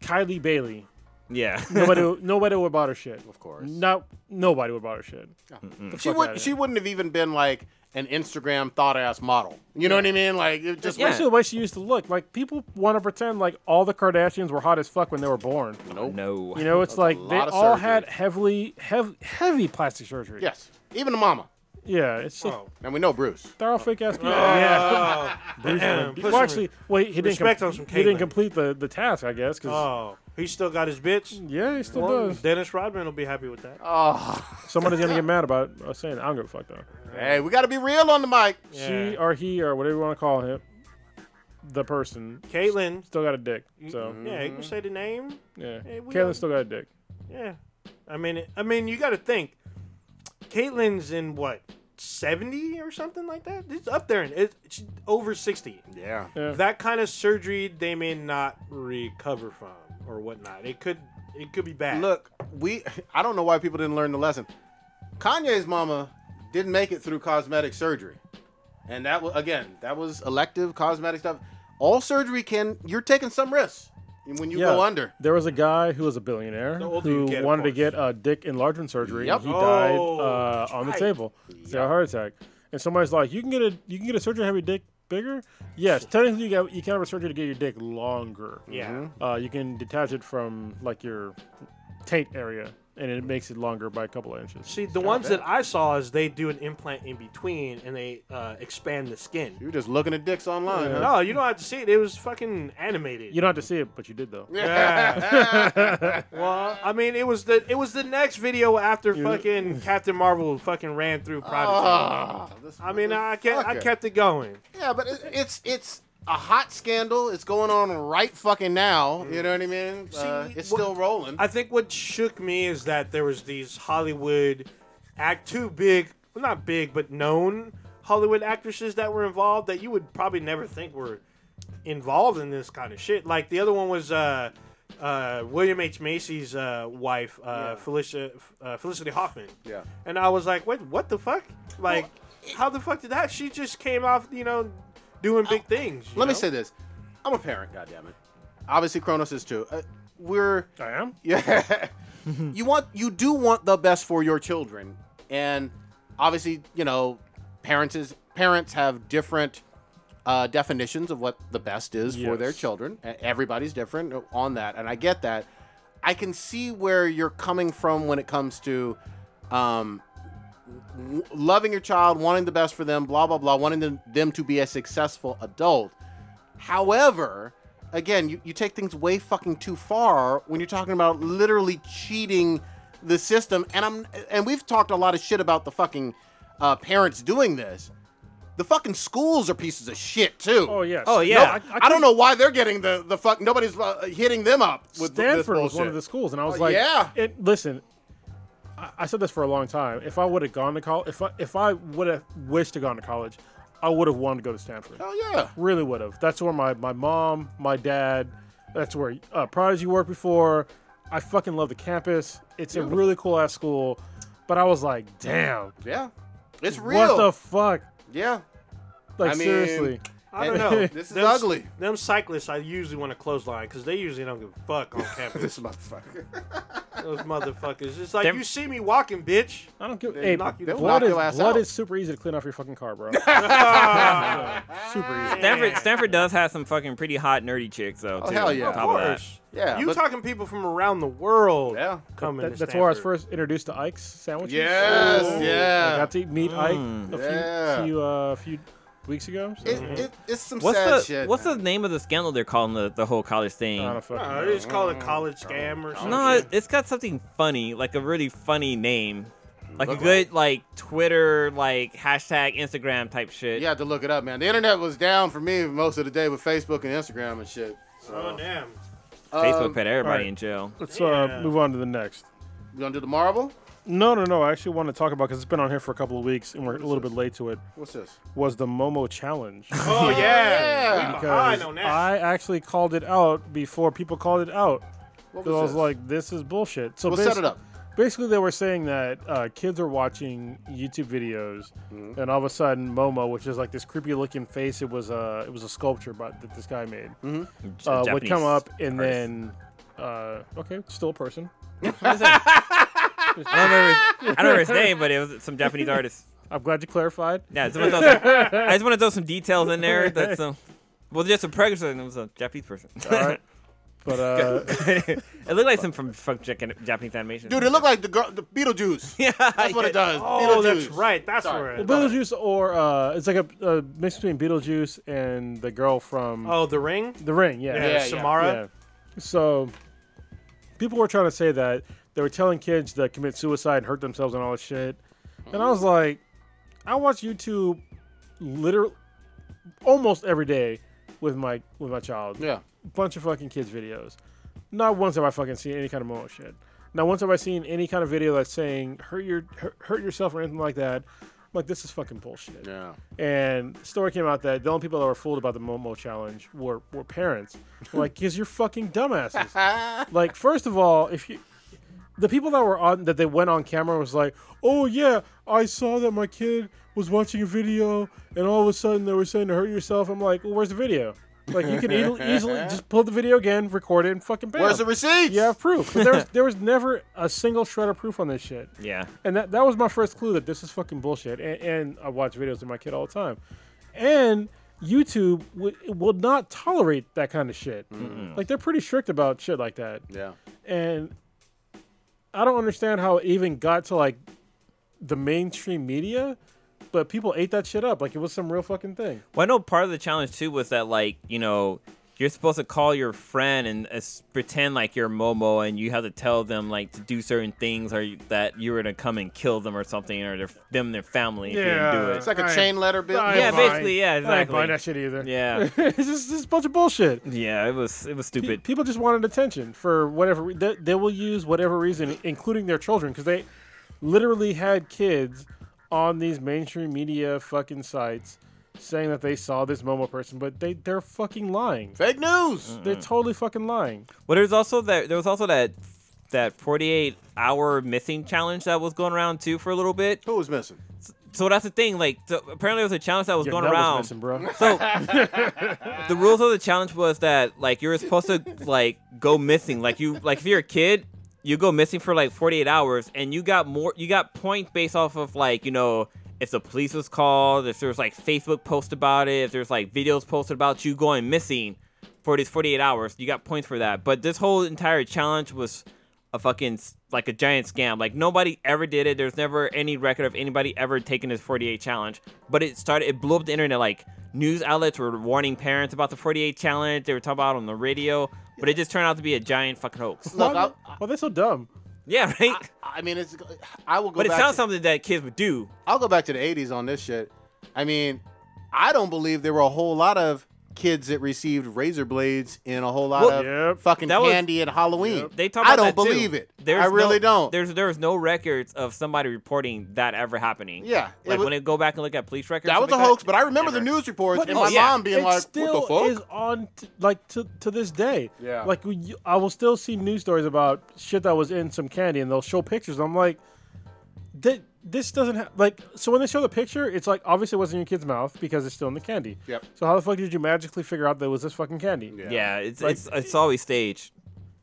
Kylie Bailey, yeah, nobody nobody would have bought her shit. Of course. Not, nobody would have bought her shit. She, would, she wouldn't have even been, like, an Instagram thought-ass model. You know yeah. what I mean? Like, it just... Especially yeah. the way she used to look. Like, people want to pretend like all the Kardashians were hot as fuck when they were born. Nope. No. You know, it's That's like they all surgery. had heavily, hev- heavy plastic surgery. Yes. Even the mama. Yeah, it's like, oh. and we know Bruce. They're all fake ass people. Oh. Yeah, Bruce. Well, actually, wait, he didn't. Com- he didn't complete the, the task, I guess. Cause oh, he still got his bitch. Yeah, he still well, does. Dennis Rodman will be happy with that. Oh, somebody's gonna get mad about uh, saying I don't give a fuck though. Hey, we gotta be real on the mic. Yeah. She or he or whatever you want to call him, the person. Caitlyn still got a dick. So yeah, you can say the name. Yeah, hey, Caitlyn still got a dick. Yeah, I mean, I mean, you got to think. Caitlyn's in what? seventy or something like that. It's up there, and it's over sixty. Yeah. yeah. That kind of surgery they may not recover from or whatnot. It could it could be bad. Look, we I don't know why people didn't learn the lesson. Kanye's mama didn't make it through cosmetic surgery, and that was again that was elective cosmetic stuff. All surgery can you're taking some risks when you yeah. go under. There was a guy who was a billionaire who get, wanted to get a dick enlargement surgery. Yep. And he died oh, uh, on the table. He had a heart attack. And somebody's like, "You can get a you can get a surgery to have your dick bigger." Yes, technically you got you can have a surgery to get your dick longer. Yeah. Mm-hmm. Uh, you can detach it from like your taint area and it makes it longer by a couple of inches. See, the God ones that. that I saw is they do an implant in between, and they uh, expand the skin. You're just looking at dicks online. Yeah. Huh? No, you don't have to see it. It was fucking animated. You don't have to see it, but you did though. Yeah. Well, I mean, it was the it was the next video after you fucking know? Captain Mar-Vell fucking ran through Prodigy. Oh, I mean, I kept I kept it going. Yeah, but it, it's it's. a hot scandal. It's going on right fucking now. You know what I mean? See, uh, it's what, still rolling. I think what shook me is that there was these Hollywood act too big, well, not big, but known Hollywood actresses that were involved that you would probably never think were involved in this kind of shit. Like the other one was uh, uh, William H. Macy's uh, wife, uh, yeah. Felicia, uh, Felicity Huffman. Yeah. And I was like, wait, what the fuck? Like, well, it, how the fuck did that? She just came off, you know, doing big I'll, things. Let know? me say this. I'm a parent, goddammit. Obviously, Chronos is too. Uh, we're... I am? Yeah. you want, you do want the best for your children. And obviously, you know, parents is, parents have different uh, definitions of what the best is yes. for their children. Everybody's different on that. And I get that. I can see where you're coming from when it comes to... Um, loving your child, wanting the best for them, blah, blah, blah, wanting them, them to be a successful adult. However, again, you, you take things way fucking too far when you're talking about literally cheating the system. And I'm and we've talked a lot of shit about the fucking uh, parents doing this. The fucking schools are pieces of shit, too. Oh, yes. Oh, yeah. No, I, I, think, I don't know why they're getting the, the fuck... Nobody's uh, hitting them up with Stanford this bullshit. was one of the schools, and I was oh, like... Yeah. It, listen... I said this for a long time. If I would have gone to college, if I, if I would have wished to gone to college, I would have wanted to go to Stanford. Oh, yeah. Really would have. That's where my, my mom, my dad, that's where uh, Prodigy worked before. I fucking love the campus. It's yeah. a really cool-ass school. But I was like, damn. Yeah. It's real. What the fuck? Yeah. Like, I mean, seriously. I don't know. This is them, ugly. Them cyclists, I usually want to clothesline because they usually don't give a fuck on campus. This motherfucker. Those motherfuckers. It's like, They're, you see me walking, bitch. I don't give a fuck. Blood, is, blood is super easy to clean off your fucking car, bro. uh, super easy. Stanford, Stanford does have some fucking pretty hot, nerdy chicks, though. Oh, too, hell yeah. Of course. Yeah, you talking people from around the world? Yeah, coming. That, to that's where I was first introduced to Ike's sandwiches. Yes, oh, yeah. I got to meet Ike mm, a few, yeah. few, uh, few weeks ago. So. It, it, it's some what's sad the, shit. What's man. the name of the scandal they're calling the, the whole college thing? I don't no, they just call it college scam or something. No, it, it's got something funny, like a really funny name. Like look a good, like, Twitter, like, hashtag Instagram type shit. You have to look it up, man. The internet was down for me most of the day with Facebook and Instagram and shit. So. Oh, damn. Facebook um, put everybody right. in jail. Let's yeah. uh, move on to the next. You going to do the Marvel? No, no, no. I actually want to talk about because it's been on here for a couple of weeks and we're What's a little this? bit late to it. What's this? Was the Momo Challenge. Oh, yeah. yeah. Because behind on that. I actually called it out before people called it out. What was I was this? like, this is bullshit. So we'll set it up. Basically, they were saying that uh, kids are watching YouTube videos mm-hmm. and all of a sudden Momo, which is like this creepy looking face, it was a, it was a sculpture but that this guy made, mm-hmm. uh, would come up and artist. then, uh, okay, still a person. I don't, his, I don't remember his name, but it was some Japanese artist. I'm glad you clarified. Yeah, it's one of those, I just want to throw some details in there. That's um, well, just a pregnant person. It was a Japanese person. All right, but uh, it looked like some from, from Japanese animation. Dude, it looked like the, girl, the Beetlejuice. Yeah, that's what it does. Oh, Beetlejuice. That's right. That's where it. Well, Beetlejuice, or uh, it's like a, a mix between Beetlejuice and the girl from. Oh, The Ring. The Ring. Yeah, yeah, yeah, yeah Samara. Yeah. So people were trying to say that. They were telling kids that commit suicide and hurt themselves and all that shit. And I was like, I watch YouTube literally almost every day with my with my child. Yeah. Bunch of fucking kids' videos. Not once have I fucking seen any kind of Momo shit. Not once have I seen any kind of video that's saying hurt your hurt, hurt yourself or anything like that. I'm like, this is fucking bullshit. Yeah. And story came out that the only people that were fooled about the Momo challenge were, were parents. Like, because you're fucking dumbasses. Like, first of all, if you The people that were on that they went on camera was like, oh yeah, I saw that my kid was watching a video, and all of a sudden they were saying to hurt yourself. I'm like, well, where's the video? Like, you can e- easily just pull the video again, record it, and fucking bam. Where's the receipts? You have proof. But there was, there was never a single shred of proof on this shit. Yeah. And that that was my first clue that this is fucking bullshit. And, and I watch videos of my kid all the time, and YouTube w- will not tolerate that kind of shit. Mm-mm. Like, they're pretty strict about shit like that. Yeah. And I don't understand how it even got to like the mainstream media, but people ate that shit up like it was some real fucking thing. Well, I know part of the challenge too was that, like, you know, you're supposed to call your friend and uh, pretend like you're Momo, and you have to tell them like to do certain things, or you, that you were to come and kill them or something, or their, them and their family. Yeah, if you didn't do it. It's like a I chain letter bill. Yeah, mind. basically. Yeah, exactly. I didn't mind that shit either. Yeah, it's just it's a bunch of bullshit. Yeah, it was it was stupid. Pe- people just wanted attention for whatever re- they, they will use whatever reason, including their children, because they literally had kids on these mainstream media fucking sites saying that they saw this Momo person, but they, they're fucking lying. Fake news! Mm-hmm. They're totally fucking lying. Well, there's also that, there was also that that forty-eight hour missing challenge that was going around, too, for a little bit. Who was missing? So, so that's the thing. Like, so apparently there was a challenge that was Your going around. Was missing, bro. So the rules of the challenge was that, like, you were supposed to, like, go missing. Like, you, like if you're a kid, you go missing for, like, forty-eight hours, and you got more. You got points based off of, like, you know, if the police was called, if there was like Facebook posts about it, if there's like videos posted about you going missing for these forty-eight hours, you got points for that. But this whole entire challenge was a fucking, like a giant scam. Like nobody ever did it. There's never any record of anybody ever taking this forty-eight challenge. But it started, it blew up the internet. Like news outlets were warning parents about the forty-eight challenge. They were talking about it on the radio. But it just turned out to be a giant fucking hoax. Look, well, they're so dumb. Yeah, right? I, I mean, it's. I will go. But it back sounds to, something that kids would do. I'll go back to the eighties on this shit. I mean, I don't believe there were a whole lot of kids that received razor blades and a whole lot well, of yep. fucking that candy was, at Halloween. Yep. They talk about I don't that believe too. It. There's I really no, don't. There's There's no records of somebody reporting that ever happening. Yeah. Like was, when they go back and look at police records. That was like a hoax, that, but I remember never. the news reports but and oh, my yeah. mom being it like, still what the fuck? Is on, t- like, to, to this day. Yeah. Like, we, I will still see news stories about shit that was in some candy, and they'll show pictures. And I'm like, that. This doesn't have, like, so when they show the picture, it's like, obviously it wasn't in your kid's mouth because it's still in the candy. Yep. So how the fuck did you magically figure out that it was this fucking candy? Yeah, yeah it's, like, it's it's always staged.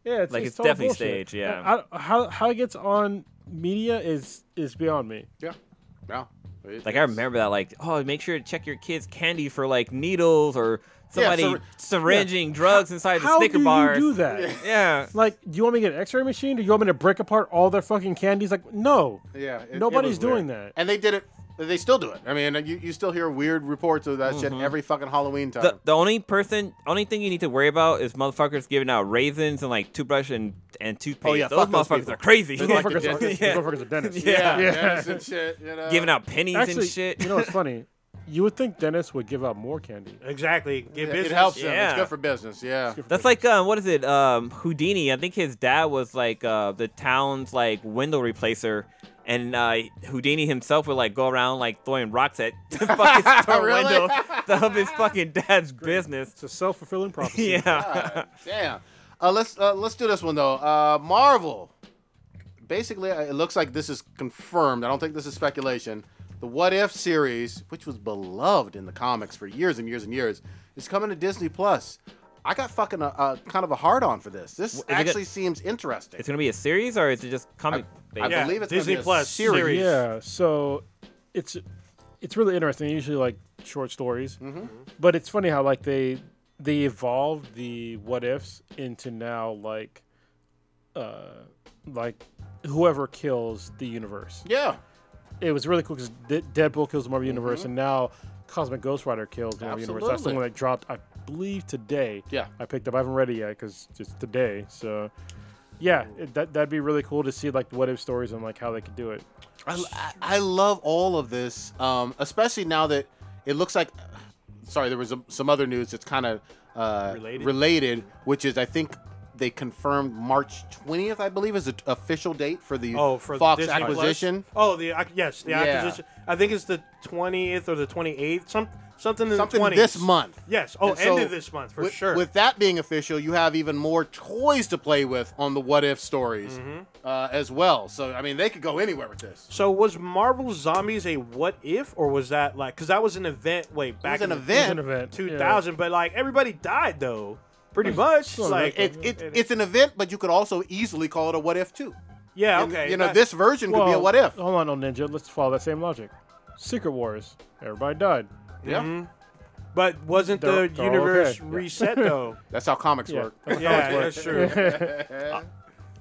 Yeah, it's, like, it's, it's total definitely bullshit. staged, yeah. I, I, how how it gets on media is, is beyond me. Yeah. Yeah. It, like, I remember that, like, oh, make sure to check your kid's candy for, like, needles or somebody yeah, so, syringing yeah. drugs inside how, the Snicker bars. How do you do that? Yeah. yeah. Like, do you want me to get an x-ray machine? Do you want me to break apart all their fucking candies? Like, no. Yeah. It, Nobody's it doing weird. that. And they did it. They still do it. I mean, you, you still hear weird reports of that mm-hmm. shit every fucking Halloween time. The, the only person, only thing you need to worry about is motherfuckers giving out raisins and like toothbrush and, and toothpaste. Oh, yeah, those motherfuckers those are crazy. Those motherfuckers like are, yeah. are dentists. Yeah. yeah. yeah. Dentists and shit. You know? Giving out pennies Actually, and shit. You know what's funny? You would think dentists would give out more candy. Exactly. Give yeah, business. It helps them. Yeah. It's good for business. Yeah. For That's business. like, um, what is it? Um, Houdini. I think his dad was like uh, the town's like window replacer. And uh, Houdini himself would, like, go around, like, throwing rocks at the fucking store really? window to help his fucking dad's Great. business. It's a self-fulfilling prophecy. yeah. God, damn. Uh, let's uh, let's do this one, though. Uh, Marvel. Basically, it looks like this is confirmed. I don't think this is speculation. The What If series, which was beloved in the comics for years and years and years, is coming to Disney+. I got fucking a, a kind of a hard-on for this. This is actually gonna, seems interesting. It's going to be a series, or is it just comic? I, I yeah, believe it's Disney Plus series. series. Yeah, so it's it's really interesting. Usually, like short stories, mm-hmm. but it's funny how like they they evolved the what ifs into now like uh, like whoever kills the universe. Yeah, it was really cool because D- Deadpool kills the Marvel mm-hmm. universe, and now Cosmic Ghost Rider kills the Marvel universe. That's the one that dropped. I, believe today yeah I picked up I haven't read it yet because it's today so yeah it, that, that'd be really cool to see like what if stories and like how they could do it. I, I love all of this um especially now that it looks like sorry there was a, some other news that's kind of uh related. related which is I think they confirmed March twentieth I believe is the official date for the oh, for Fox Disney acquisition Plus. oh the yes the yeah. acquisition I think it's the twentieth or the twenty-eighth something Something in Something the twenties. This month. Yes. Oh, so end of this month, for with, sure. With that being official, you have even more toys to play with on the What If stories mm-hmm. uh, as well. So, I mean, they could go anywhere with this. So, was Marvel Zombies a What If, or was that like... Because that was an event way back in two thousand Yeah. But, like, everybody died, though. Pretty much. like it, it, it, It's an event, but you could also easily call it a What If, too. Yeah, and, okay. You know, this version well, could be a What If. Hold on, Ninja. Let's follow that same logic. Secret Wars. Everybody died. Yeah, mm-hmm. but wasn't they're, the they're universe okay. reset yeah. though? That's how comics yeah. work. That's yeah, comics that's work. true.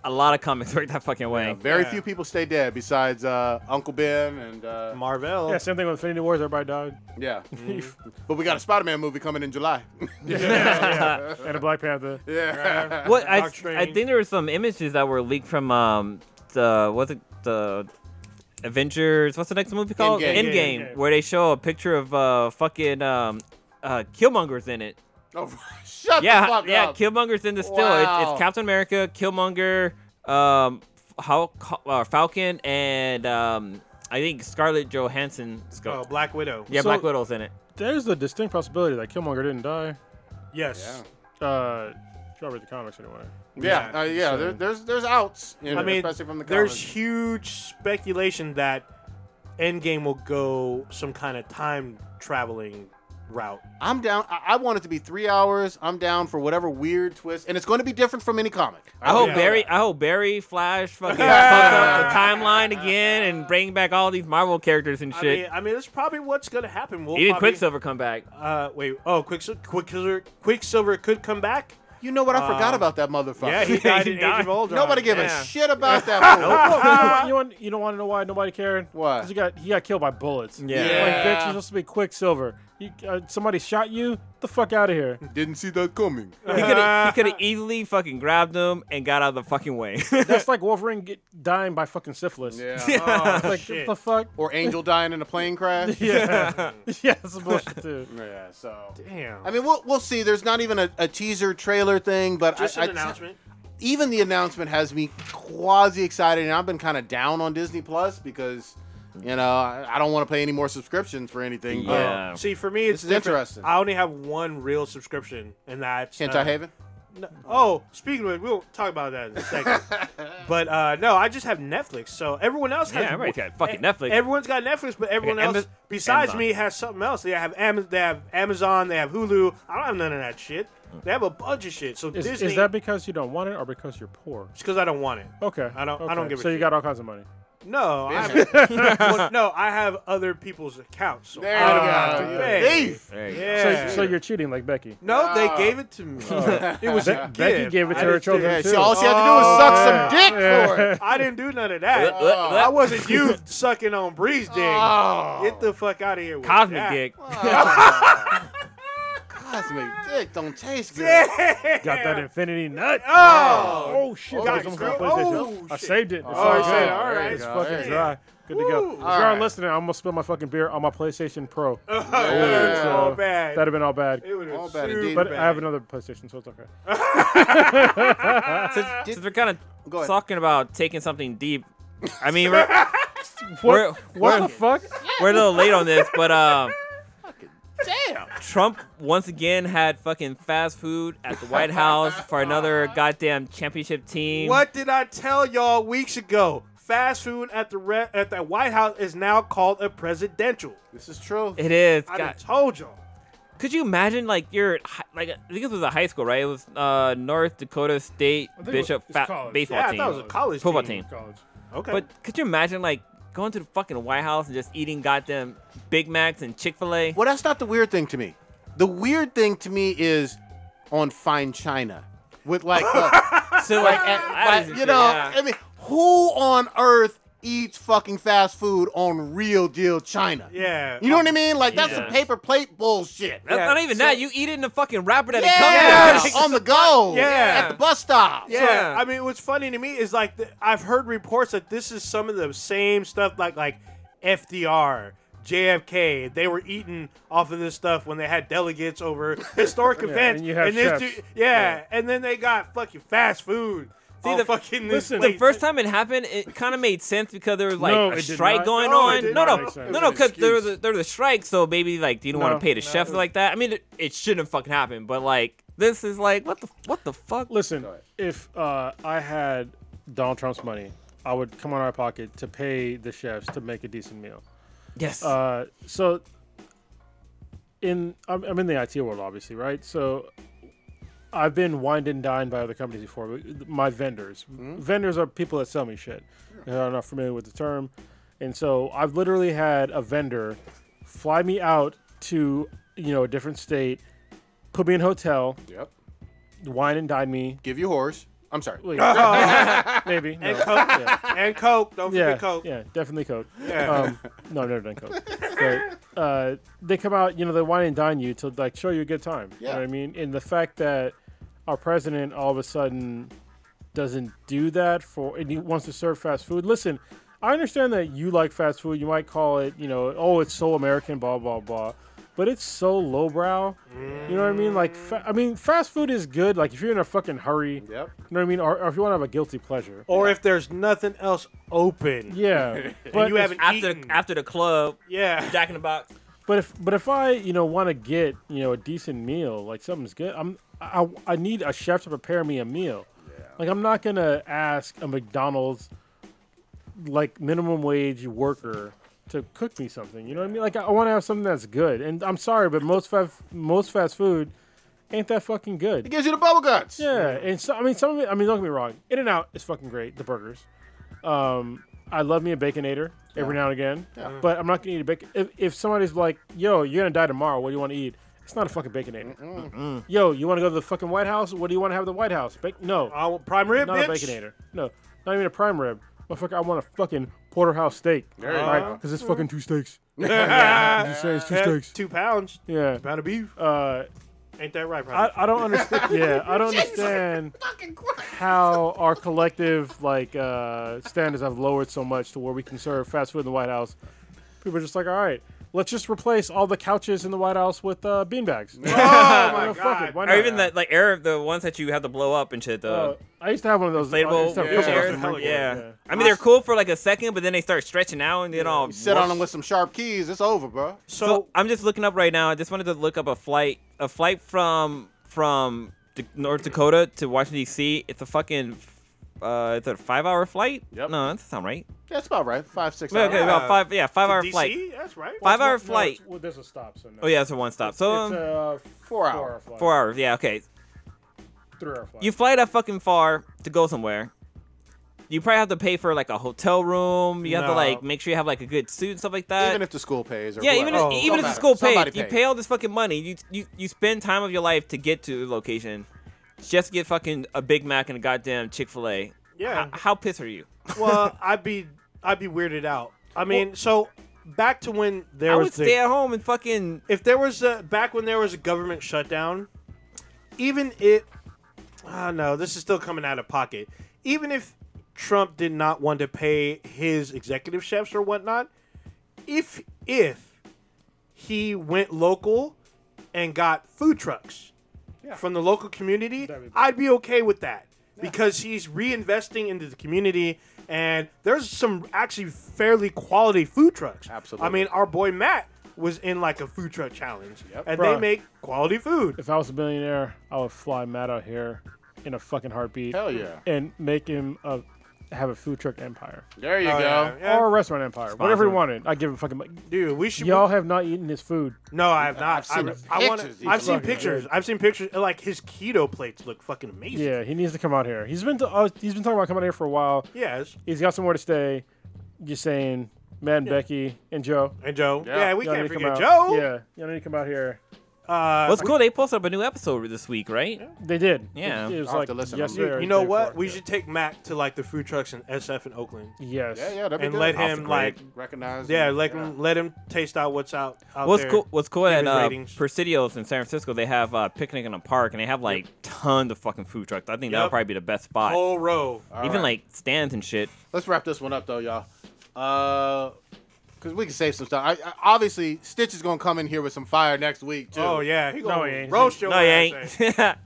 uh, a lot of comics work that fucking way. Yeah, very yeah. few people stay dead besides uh, Uncle Ben and... Uh, Mar-Vell. Yeah, same thing with Infinity Wars. Everybody died. Yeah. Mm-hmm. But we got a Spider-Man movie coming in July. yeah, yeah. And a Black Panther. Yeah. Right. What, I, I think there were some images that were leaked from... Um, the what's it... The... Avengers, what's the next movie called? Endgame, Endgame, Endgame, Endgame. Where they show a picture of uh, fucking um, uh, Killmonger's in it. Oh, shut yeah, the fuck yeah, up. Yeah, Killmonger's in this wow. still. It, it's Captain America, Killmonger, um, Hulk, uh, Falcon, and um, I think Scarlett Johansson. Oh, Black Widow. Yeah, so Black Widow's in it. There's the distinct possibility that Killmonger didn't die. Yes. Yeah. Uh, try to read the comics anyway. Yeah, yeah. Uh, yeah so. there, there's there's outs. You know, I mean, especially from the there's comments. Huge speculation that Endgame will go some kind of time traveling route. I'm down. I, I want it to be three hours. I'm down for whatever weird twist, and it's going to be different from any comic. I, I hope yeah. Barry. I hope Barry Flash fucking fucks up the timeline again and bring back all these Marvel characters and shit. I mean, I mean that's probably what's going to happen. We'll Even Quicksilver come back. Uh, wait. Oh, Quicksilver. Quicksilver. Quicksilver could come back. You know what? I uh, forgot about that motherfucker. Yeah, he died in Age of Ultron. Nobody gave yeah. a shit about that. Nope. you, want, you don't want to know why nobody cared? Why? Because he got he got killed by bullets. Yeah. yeah. Like, bitch, you're supposed to be Quicksilver. You, uh, somebody shot you. The fuck out of here. Didn't see that coming. He could have easily fucking grabbed him and got out of the fucking way. That's like Wolverine get, dying by fucking syphilis. Yeah. yeah. Oh, like, shit. What the fuck? Or Angel dying in a plane crash. yeah. yeah, that's bullshit too. Yeah, so. Damn. I mean, we'll we'll see. There's not even a, a teaser trailer thing, but Just I, an I, announcement. Even the announcement has me quasi excited, and I've been kind of down on Disney Plus because... You know, I don't want to pay any more subscriptions for anything. But yeah. See, for me, it's interesting. I only have one real subscription, and that's Anti-Haven. Uh, no, oh, speaking of, we'll talk about that in a second. but uh, no, I just have Netflix. So everyone else has. Yeah, everybody's got fucking Netflix. Everyone's got Netflix, but everyone else Am- besides Amazon. me has something else. They have Am- they have Amazon. They have Hulu. I don't have none of that shit. They have a bunch of shit. So is, Disney, is that because you don't want it, or because you're poor? It's because I don't want it. Okay, I don't. Okay. I don't give a shit. So you got all kinds of money. No, I have, well, no, I have other people's accounts. So there, I you go. there you go. Yeah. So, so you're cheating like Becky? No, oh. they gave it to me. Oh. It was Be- a Becky gave it to I her children yeah, too. So all she had to do was suck oh, some yeah. dick yeah. for it. I didn't do none of that. Oh. I wasn't you sucking on Bree's dick. Oh. Get the fuck out of here with Cosmic that. dick. Oh. Cosmic dick don't taste good. Damn. Got that infinity nut. Oh, oh shit. Oh, got oh, shit. I saved it. It's oh, all, good. It. all right. It's fucking there dry. Good Woo. to go. If you're right. listening, I'm going to spill my fucking beer on my PlayStation Pro. Oh, yeah. so all bad. That'd have been all bad. It would have been all bad. Indeed, but bad. I have another PlayStation, so it's okay. since, since we're kind of talking about taking something deep, I mean, we're, we're, what, what we're, the fuck? We're a little late on this, but... um. Damn. Trump once again had fucking fast food at the White House for another goddamn championship team. What did I tell y'all weeks ago? Fast food at the re- at the White House is now called a presidential. This is true. It is. I God. told y'all. Could you imagine, like, you're, like, I think this was a high school, right? It was uh, North Dakota State Bishop was, fa- baseball yeah, team. Yeah, I thought it was a college Football team. team. College. Okay. But could you imagine, like, going to the fucking White House and just eating goddamn Big Macs and Chick-fil-A? Well, that's not the weird thing to me. The weird thing to me is on fine china with like, the, so like, at, like you know, yeah. I mean, who on earth eats fucking fast food on real deal china? Yeah, you know what I mean? Like that's yeah. some paper plate bullshit. That's yeah. not even so, that. You eat it in a fucking wrapper that yeah, it comes yeah. on the go. Yeah, at the bus stop. Yeah, so, I mean, what's funny to me is like the, I've heard reports that this is some of the same stuff like like F D R. J F K, they were eating off of this stuff when they had delegates over historic yeah, events. And, you have and this dude, yeah, yeah, and then they got fucking fast food. See, the, fucking listen, the first time it happened, it kind of made sense because there was like no, a strike not. going no, on. No, no, no, no, because there was a, there was a strike, so maybe like you don't no, want to pay the no, chefs was, like that. I mean, it, it shouldn't have fucking happened, but like this is like what the what the fuck. Listen, if uh, I had Donald Trump's money, I would come out of my pocket to pay the chefs to make a decent meal. Yes. Uh, so, in I'm, I'm in the I T world, obviously, right? So, I've been wined and dined by other companies before. But my vendors, mm-hmm. vendors are people that sell me shit. Yeah. I'm not familiar with the term, and so I've literally had a vendor fly me out to you know a different state, put me in a hotel, yep, wine and dine me, give you horse. I'm sorry. Oh, maybe. No. And Coke. Yeah. And Coke. Don't forget yeah, Coke. Yeah, definitely Coke. Yeah. Um, no, I've never done Coke. But, uh, they come out, you know, they wine and dine you to, like, show you a good time. Yeah. You know what I mean? And the fact that our president all of a sudden doesn't do that for, and he wants to serve fast food. Listen, I understand that you like fast food. You might call it, you know, oh, it's so American, blah, blah, blah. But it's so lowbrow. Mm. You know what I mean? Like, fa- I mean, fast food is good. Like, if you're in a fucking hurry, yep. You know what I mean? Or, or if you want to have a guilty pleasure. Or yeah. if there's nothing else open. Yeah. But you haven't after eaten. The, after the club. Yeah. Jack in the Box. But if but if I, you know, want to get, you know, a decent meal, like something's good, I'm I, I need a chef to prepare me a meal. Yeah. Like, I'm not going to ask a McDonald's, like, minimum wage worker to cook me something, you know what I mean? Like, I, I want to have something that's good. And I'm sorry, but most fast most fast food ain't that fucking good. It gives you the bubble guts. Yeah, and so I mean, some of it. I mean, don't get me wrong. In and out is fucking great. The burgers. Um, I love me a Baconator every yeah. now and again. Yeah. But I'm not gonna eat a bacon. If, if somebody's like, "Yo, you're gonna die tomorrow. What do you want to eat?" It's not a fucking Baconator. Mm-mm. Mm-mm. Yo, you want to go to the fucking White House? What do you want to have at the White House? Ba- no, I want prime rib. Not bitch. A Baconator. No, not even a prime rib. Motherfucker, I want a fucking porterhouse steak. Because right? it's fucking two steaks. I'm just saying, it's two steaks. Two pounds. Yeah. A pound of beef. Uh, Ain't that right, brother? I, I don't understand. Yeah, I don't understand how our collective like uh, standards have lowered so much to where we can serve fast food in the White House. People are just like, all right, let's just replace all the couches in the White House with uh, beanbags. Oh, my know, God. It, or even the, like, air, the ones that you have to blow up and shit. The uh, I used to have one of those. Inflatable chairs. Yeah. Yeah. yeah. I mean, they're cool for like a second, but then they start stretching out and then yeah. all. You sit on them with some sharp keys. It's over, bro. So, so I'm just looking up right now. I just wanted to look up a flight. A flight from from North Dakota to Washington, D C. It's a fucking... Uh, it's a five-hour flight. Yep. No, that doesn't sound right. That's about right. Five, six. Okay, hours. About uh, five. Yeah, five-hour flight. D C? That's right. Five-hour well, flight. No, well, there's a stop. So no. Oh yeah, it's a one-stop. It's, so it's a four-hour. Four, four hours. Yeah. Okay. Three-hour flight. You fly that fucking far to go somewhere. You probably have to pay for like a hotel room. You have no. to like make sure you have like a good suit and stuff like that. Even if the school pays. Or yeah, whatever. even oh, if, even if the school pays, pays, you pay all this fucking money. You you you spend time of your life to get to the location. Just get fucking a Big Mac and a goddamn Chick-fil-A. Yeah. H- how pissed are you? Well, I'd be I'd be weirded out. I mean, well, so back to when there I was I would the, stay at home and fucking if there was a back when there was a government shutdown, even it ah oh no, this is still coming out of pocket. Even if Trump did not want to pay his executive chefs or whatnot, if if he went local and got food trucks Yeah. from the local community, be I'd be okay with that yeah. because he's reinvesting into the community, and there's some actually fairly quality food trucks. Absolutely. I mean, our boy Matt was in like a food truck challenge, yep. and Bruh, they make quality food. If I was a billionaire, I would fly Matt out here in a fucking heartbeat. Hell yeah. And make him a, have a food truck empire. There you oh, go. Yeah, yeah. Or a restaurant empire. Sponsor. Whatever he wanted. I'd give him fucking money. Dude, we should... Y'all be- have not eaten his food. No, I have not. I've seen I, pictures. I wanna, I've seen pictures. Good. I've seen pictures. Like, his keto plates look fucking amazing. Yeah, he needs to come out here. He's been to, uh, he's been talking about coming out here for a while. Yes. He's got somewhere to stay. Just saying, Matt and yeah. Becky and Joe. And Joe. Yeah, yeah we y'all can't forget Joe. Yeah, y'all need to come out here. Uh, What's well, cool? They posted up a new episode this week, right? Yeah. They did. Yeah, it, it was I'll like have to listen yesterday. You know what? Before. We yeah. should take Matt to like the food trucks in S F and Oakland. Yes. Yeah, yeah, that'd be and good. let Off him like recognize. Yeah, and, let yeah. him let him taste out what's out. out what's there. cool? What's cool at uh, Presidio's in San Francisco? They have uh, picnic in a park, and they have like yep. tons of fucking food trucks. I think yep. that'll probably be the best spot. Whole row. All Even right. like stands and shit. Let's wrap this one up though, y'all. Uh. Because we can save some stuff. I, I, obviously, Stitch is going to come in here with some fire next week, too. Oh, yeah. He gonna no, he ain't. Roast your no, he ain't. he gonna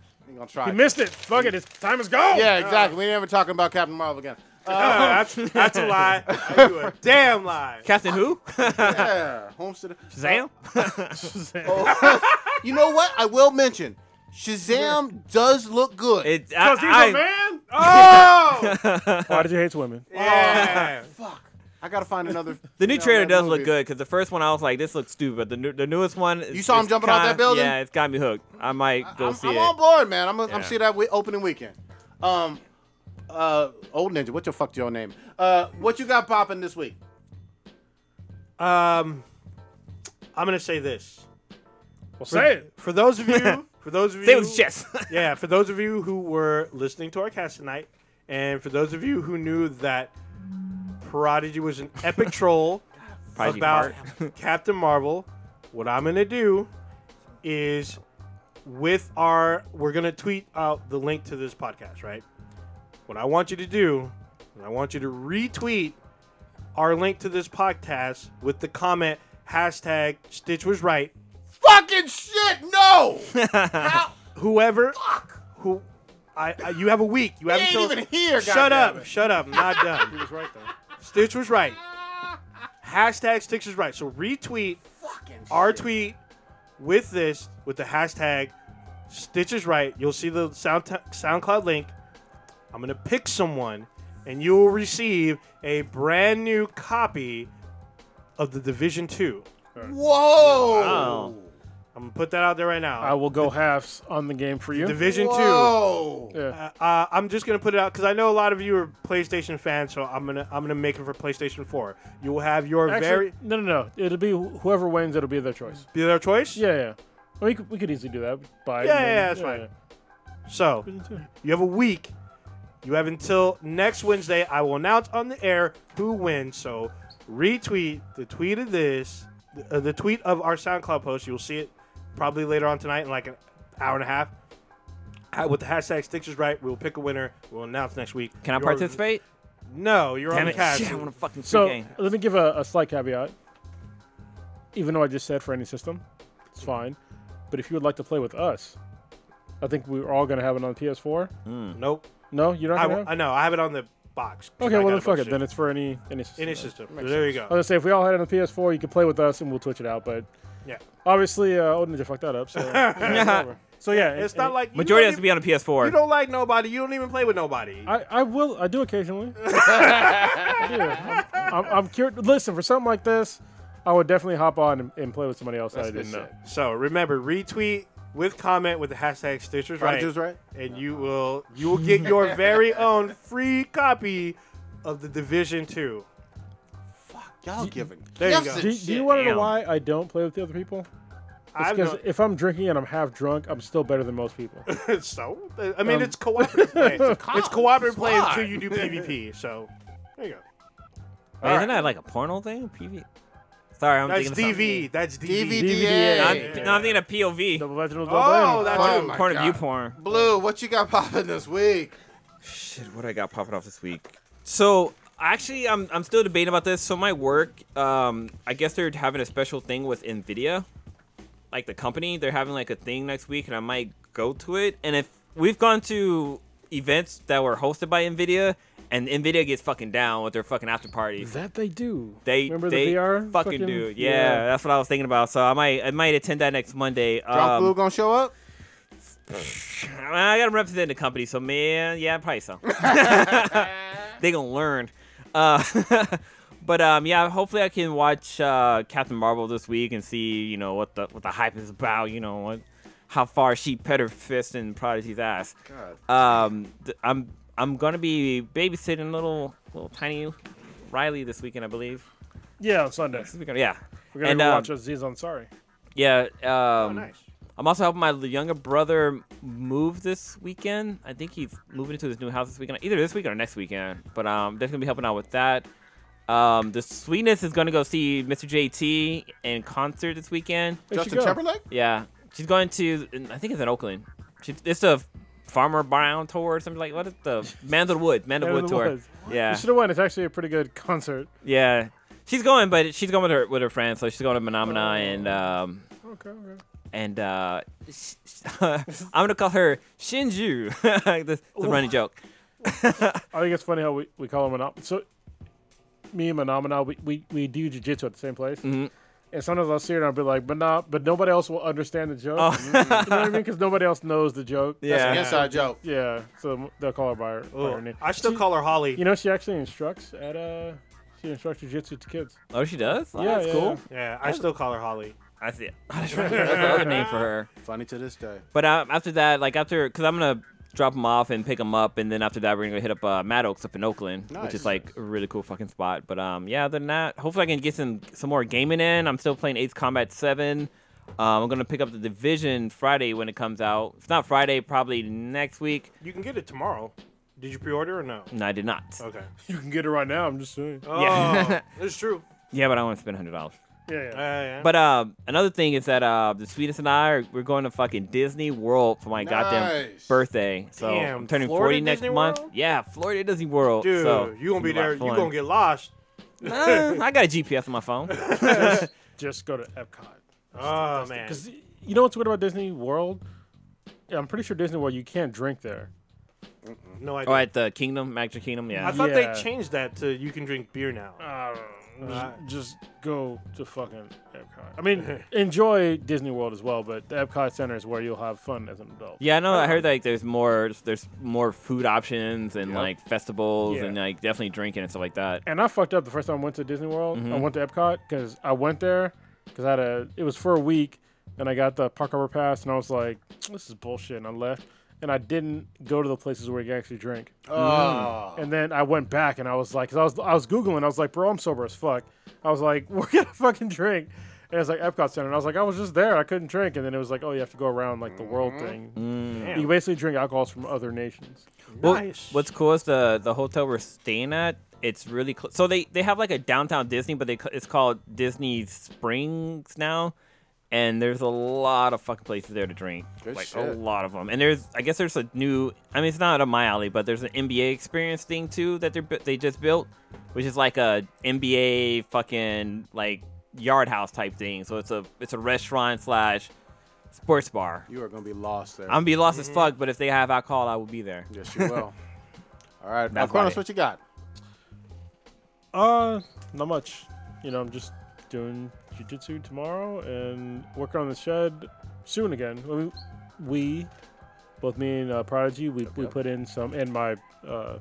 try he missed it. Fuck it. His time is gone. Yeah, exactly. Uh, we ain't ever talking about Captain Mar-Vell again. Uh, uh, that's, that's a lie. That's a damn lie. Captain who? yeah. Homestead. Shazam? Shazam. Oh, you know what? I will mention, Shazam does look good. Because he's I, a man? Oh! Why did you hate women? Yeah. Oh, fuck. I gotta find another. The new you know, trailer does movie. look good because the first one I was like, "This looks stupid." The new, the newest one. Is, you saw him jumping kinda, off that building. Yeah, it's got me hooked. I might I, go I'm, see I'm it. I'm on board, man. I'm, a, yeah. I'm see that we- opening weekend. Um, uh, old Ninja, what the fuck your name? Uh, what you got popping this week? Um, I'm gonna say this. Well, for, say it for those of you. For those of you, it was chess. Yeah, for those of you who were listening to our cast tonight, and for those of you who knew that Prodigy was an epic troll about Captain Mar-Vell, what I'm gonna do is with our we're gonna tweet out the link to this podcast, right? What I want you to do is I want you to retweet our link to this podcast with the comment hashtag Stitch was right. Fucking shit, no! How? Whoever, fuck. Who, I, I, you have a week. You haven't told, even here. Shut up! Shut up! I'm not done. He was right though. Stitch was right. Hashtag Stitch was right. So retweet fucking our shit. tweet with this with the hashtag Stitch is right. You'll see the sound t- SoundCloud link. I'm gonna pick someone, and you will receive a brand new copy of the Division Two. Whoa! Wow. I'm going to put that out there right now. I will go halves on the game for you. Division Whoa. two. Yeah. Uh, uh, I'm just going to put it out because I know a lot of you are PlayStation fans, so I'm going to I'm gonna make it for PlayStation four. You will have your Actually, very... No, no, no. It'll be whoever wins, it'll be their choice. Be their choice? Yeah, yeah. Well, we, could, we could easily do that. Buy yeah, yeah, that's yeah, fine. Yeah. So, you have a week. You have until next Wednesday. I will announce on the air who wins, so retweet the tweet of this, uh, the tweet of our SoundCloud post. You'll see it probably later on tonight in like an hour and a half. With the hashtag Stitch is right, we'll pick a winner. We'll announce next week. Can I you're participate? On... No, you're Damn on the cast. Yeah, I want to fucking so, game. Let me give a, a slight caveat. Even though I just said for any system, it's fine. But if you would like to play with us, I think we're all going to have it on the P S four. Mm. Nope. No, you're not going to have it? I know. I have it on the box. Okay, well, then fuck it. Shit. Then it's for any, any system. Any system. There sense. You go. I was going to say, if we all had it on the P S four, you can play with us and we'll Twitch it out, but... Yeah. Obviously, uh, Odin just fucked that up. So, yeah. so yeah, it's and, not and like majority has even, to be on a P S four. You don't like nobody. You don't even play with nobody. I, I will. I do occasionally. yeah, I'm, I'm, I'm curious. Listen, for something like this, I would definitely hop on and, and play with somebody else That's that I didn't know. So remember, retweet with comment with the hashtag Stitchers right, right, and you will you will get your very own free copy of the Division Two. Y'all giving. There you go. Do, do you want to know why I don't play with the other people? It's because no... if I'm drinking and I'm half drunk, I'm still better than most people. so? I mean, um, it's cooperative play. It's, co- it's cooperative play until you do PvP. So, there you go. Wait, isn't right. that like a porno thing? P V. Sorry, I'm that's thinking D V. That's D V. D V D A. No, I'm, yeah. no, I'm thinking of P O V. Double vaginal, oh, that's oh, porn of you porn. Blue, what you got popping this week? Shit, what I got popping off this week? So... Actually, I'm I'm still debating about this. So my work, um, I guess they're having a special thing with NVIDIA, like the company. They're having like a thing next week, and I might go to it. And if we've gone to events that were hosted by NVIDIA, and NVIDIA gets fucking down with their fucking after parties. That they do. They remember they the V R fucking, fucking do. Yeah, yeah, that's what I was thinking about. So I might I might attend that next Monday. Drunk um, Blue gonna show up. I gotta represent the company, so man, yeah, probably so. They gonna learn. Uh, but um, yeah, hopefully I can watch uh, Captain Mar-Vell this week and see, you know, what the what the hype is about. You know, what, how far she pet her fist in Prodigy's ass. God. Um, th- I'm I'm gonna be babysitting little little tiny Riley this weekend, I believe. Yeah, on Sunday. Yeah, we're gonna and, go um, watch Aziz Ansari. Yeah. Um, oh, nice. I'm also helping my younger brother move this weekend. I think he's moving into his new house this weekend, either this weekend or next weekend. But um, definitely gonna be helping out with that. Um, the Sweetness is gonna go see Mister J T in concert this weekend. Where'd Justin Timberlake? Yeah, she's going to. I think it's in Oakland. She, it's a Farmer Brown tour or something like. What is the Mandlewood Mandlewood tour? Woods. Yeah, you should have won. It's actually a pretty good concert. Yeah, she's going, but she's going with her with her friends. So she's going to Menomina oh. and. Um, okay. Okay. And uh, sh- sh- I'm going to call her Shinju. That's a running joke. I think it's funny how we, we call her Menomina. So, me and Menomina, we, we, we do jiu-jitsu at the same place. Mm-hmm. And sometimes I'll see her and I'll be like, but not, but nobody else will understand the joke. Oh. You know what I mean? Because nobody else knows the joke. Yeah. That's an inside joke. Yeah. So, they'll call her by her, by her name. I still she, call her Holly. You know, she actually instructs at uh, she instructs jiu-jitsu to kids. Oh, she does? Oh, yeah, that's yeah, cool. Yeah, yeah I that's still call her Holly. I see it. That's the other name for her. Funny to this day. But um, after that, like after, because I'm going to drop him off and pick him up. And then after that, we're going to hit up uh, Mad Oaks up in Oakland, nice. Which is like a really cool fucking spot. But um, yeah, other than that, hopefully I can get some, some more gaming in. I'm still playing Ace Combat seven. Um, I'm going to pick up The Division Friday when it comes out. If not Friday, probably next week. You can get it tomorrow. Did you pre-order or no? No, I did not. Okay. You can get it right now. I'm just saying. Oh, yeah. It's true. Yeah, but I want to spend one hundred dollars. Yeah, yeah. Uh, yeah. But uh, another thing is that uh, the sweetest and I, are, we're going to fucking Disney World for my nice. goddamn birthday. So Damn, I'm turning Florida forty Disney next World? month. Yeah, Florida Disney World. Dude, so, you're going to be there. You're going to get lost. Nah, I got a G P S on my phone. just, just go to Epcot. Oh, man. Because you know what's weird about Disney World? Yeah, I'm pretty sure Disney World, you can't drink there. Mm-mm. No idea. Or oh, at the Kingdom, Magic Kingdom, yeah. I thought yeah. they changed that to you can drink beer now. I don't know. Uh, just, just go to fucking Epcot. I mean, enjoy Disney World as well, but the Epcot Center is where you'll have fun as an adult. Yeah, I know. I heard like there's more there's more food options and yep. like festivals yeah. and like definitely drinking and stuff like that. And I fucked up the first time I went to Disney World. Mm-hmm. I went to Epcot because I went there. Cause I had a, it was for a week, and I got the park over pass, and I was like, "This is bullshit," and I left, and I didn't go to the places where you can actually drink. Oh. Mm. And then I went back, and I was like, "Cause I was, I was googling, I was like, bro, I'm sober as fuck." I was like, "We're gonna fucking drink," and it's like Epcot Center, and I was like, "I was just there, I couldn't drink," and then it was like, "Oh, you have to go around like the world thing. Mm. You basically drink alcohols from other nations." Well, nice. What's cool is the the hotel we're staying at. It's really close. So they, they have like a downtown Disney, but they it's called Disney Springs now, and there's a lot of fucking places there to drink, Good like shit. a lot of them. And there's I guess there's a new. I mean, it's not on my alley, but there's an N B A experience thing too that they they just built, which is like a N B A fucking like yard house type thing. So it's a it's a restaurant slash sports bar. You are gonna be lost there. I'm gonna be lost mm-hmm. as fuck. But if they have alcohol, I will be there. Yes, you will. All right, now Chronos, what you got? Uh, not much. You know, I'm just doing jiu-jitsu tomorrow and working on the shed soon again. We, we both me and uh, Prodigy, we, okay. we put in some, and my uh,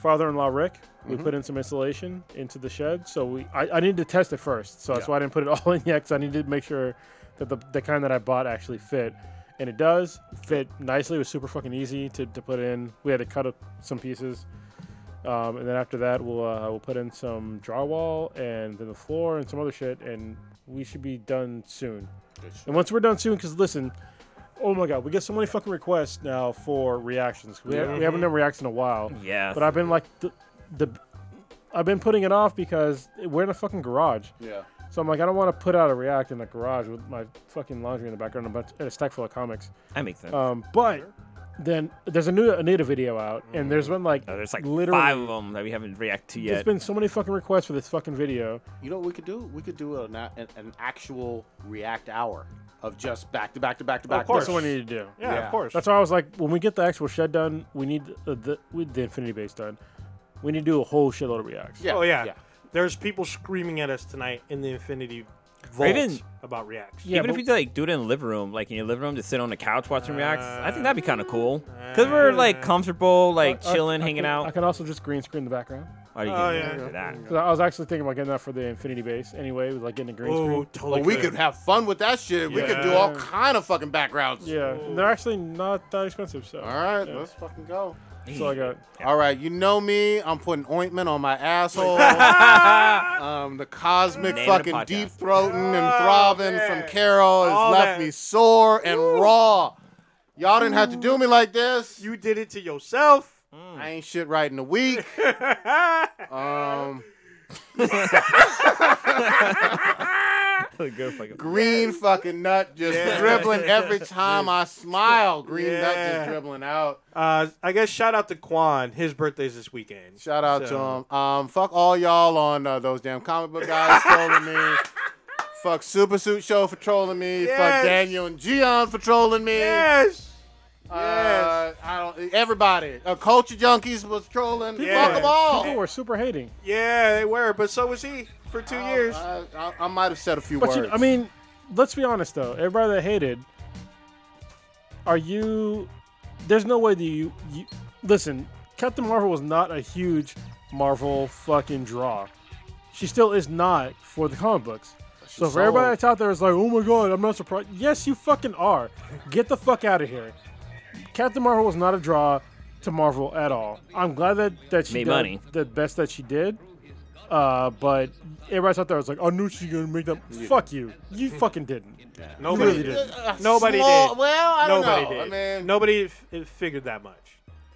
father-in-law Rick, we mm-hmm. put in some insulation into the shed. So we, I, I needed to test it first. So yeah. that's why I didn't put it all in yet, because I needed to make sure that the, the kind that I bought actually fit. And it does fit nicely. It was super fucking easy to, to put in. We had to cut up some pieces. Um, and then after that, we'll uh, we'll put in some drywall and then the floor and some other shit, and we should be done soon. And once we're done soon, because listen, oh my god, we get so many fucking requests now for reactions. We, yeah. ha- we haven't done reacts in a while. Yeah. But I've been like the, the I've been putting it off because we're in a fucking garage. Yeah. So I'm like, I don't want to put out a react in the garage with my fucking laundry in the background and a, bunch, and a stack full of comics. That makes sense. Um, but. Sure. Then there's a new Anita video out, and there's been like oh, there's like literally five of them that we haven't reacted to yet. There's been so many fucking requests for this fucking video. You know what we could do? We could do an an, an actual react hour of just back to back to back to back. Of course, that's what we need to do. Yeah, yeah, of course. That's why I was like, when we get the actual shed done, we need the the, with the Infinity Base done. We need to do a whole shitload of reacts. Yeah. Oh yeah. yeah. There's people screaming at us tonight in the Infinity. Even about reacts. Yeah, even if you like do it in the living room, like in your living room, to sit on the couch watching uh, reacts, I think that'd be kind of cool. Cause we're like comfortable, like uh, chilling, I, I hanging can, out. I can also just green screen the background. Oh, you oh yeah, yeah. that. Because I was actually thinking about getting that for the Infinity Base anyway, with like getting a green Ooh, screen. Totally well, we could have fun with that shit. Yeah. We could do all kind of fucking backgrounds. Yeah, and they're actually not that expensive. So all right, yeah. let's fucking go. That's all I got. Yeah. All right, you know me. I'm putting ointment on my asshole. um, the cosmic Name fucking the deep throating oh, and throbbing man. from Carol has oh, left man. me sore and Ooh. raw. Y'all didn't Ooh. have to do me like this. You did it to yourself. Mm. I ain't shit right in a week. um. Fucking green bad. fucking nut just yeah. dribbling every time yeah. I smile. Green yeah. nut just dribbling out. Uh, I guess shout out to Quan. His birthday's this weekend. Shout out so. to him. Um, fuck all y'all on uh, Those Damn Comic Book Guys trolling me. Fuck Super Suit Show for trolling me. Yes. Fuck Daniel and Gian for trolling me. Yes. Uh, yes. I don't, everybody. Uh, Culture Junkies was trolling. Yeah. Fuck them all. People were super hating. Yeah, they were, but so was he. For two I, years, I, I, I might have said a few but words. You, I mean, let's be honest though. Everybody that hated, are you? There's no way that you, you listen. Captain Mar-Vell was not a huge Marvel fucking draw. She still is not for the comic books. So for everybody that's out there is like, oh my god, I'm not surprised. Yes, you fucking are. Get the fuck out of here. Captain Mar-Vell was not a draw to Marvel at all. I'm glad that that she made did money. The best that she did. Uh, but everybody's out there was like, "Oh, no, she's gonna make them." You Fuck did. you, you fucking didn't. Yeah. Nobody really did. Uh, Nobody small, did. Well, I don't Nobody know. Did. I mean, Nobody f- figured that much.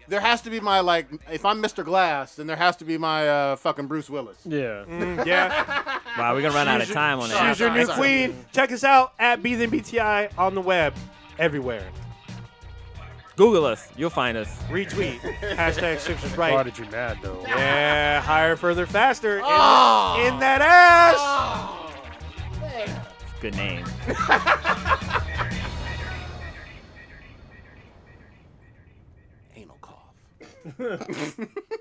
There has to be my, like, if I'm Mister Glass, then there has to be my uh, fucking Bruce Willis. Yeah. Mm, yeah. Wow, we're going to run she's out of time your, on that. She's your new queen. Check us out at B T N B T I on the web. Everywhere. Google us. You'll find us. Retweet. Hashtag Sixers Right. Why did you mad, though? Yeah. Higher, further, faster. Oh. In, in that ass. Oh. Good name. Anal cough.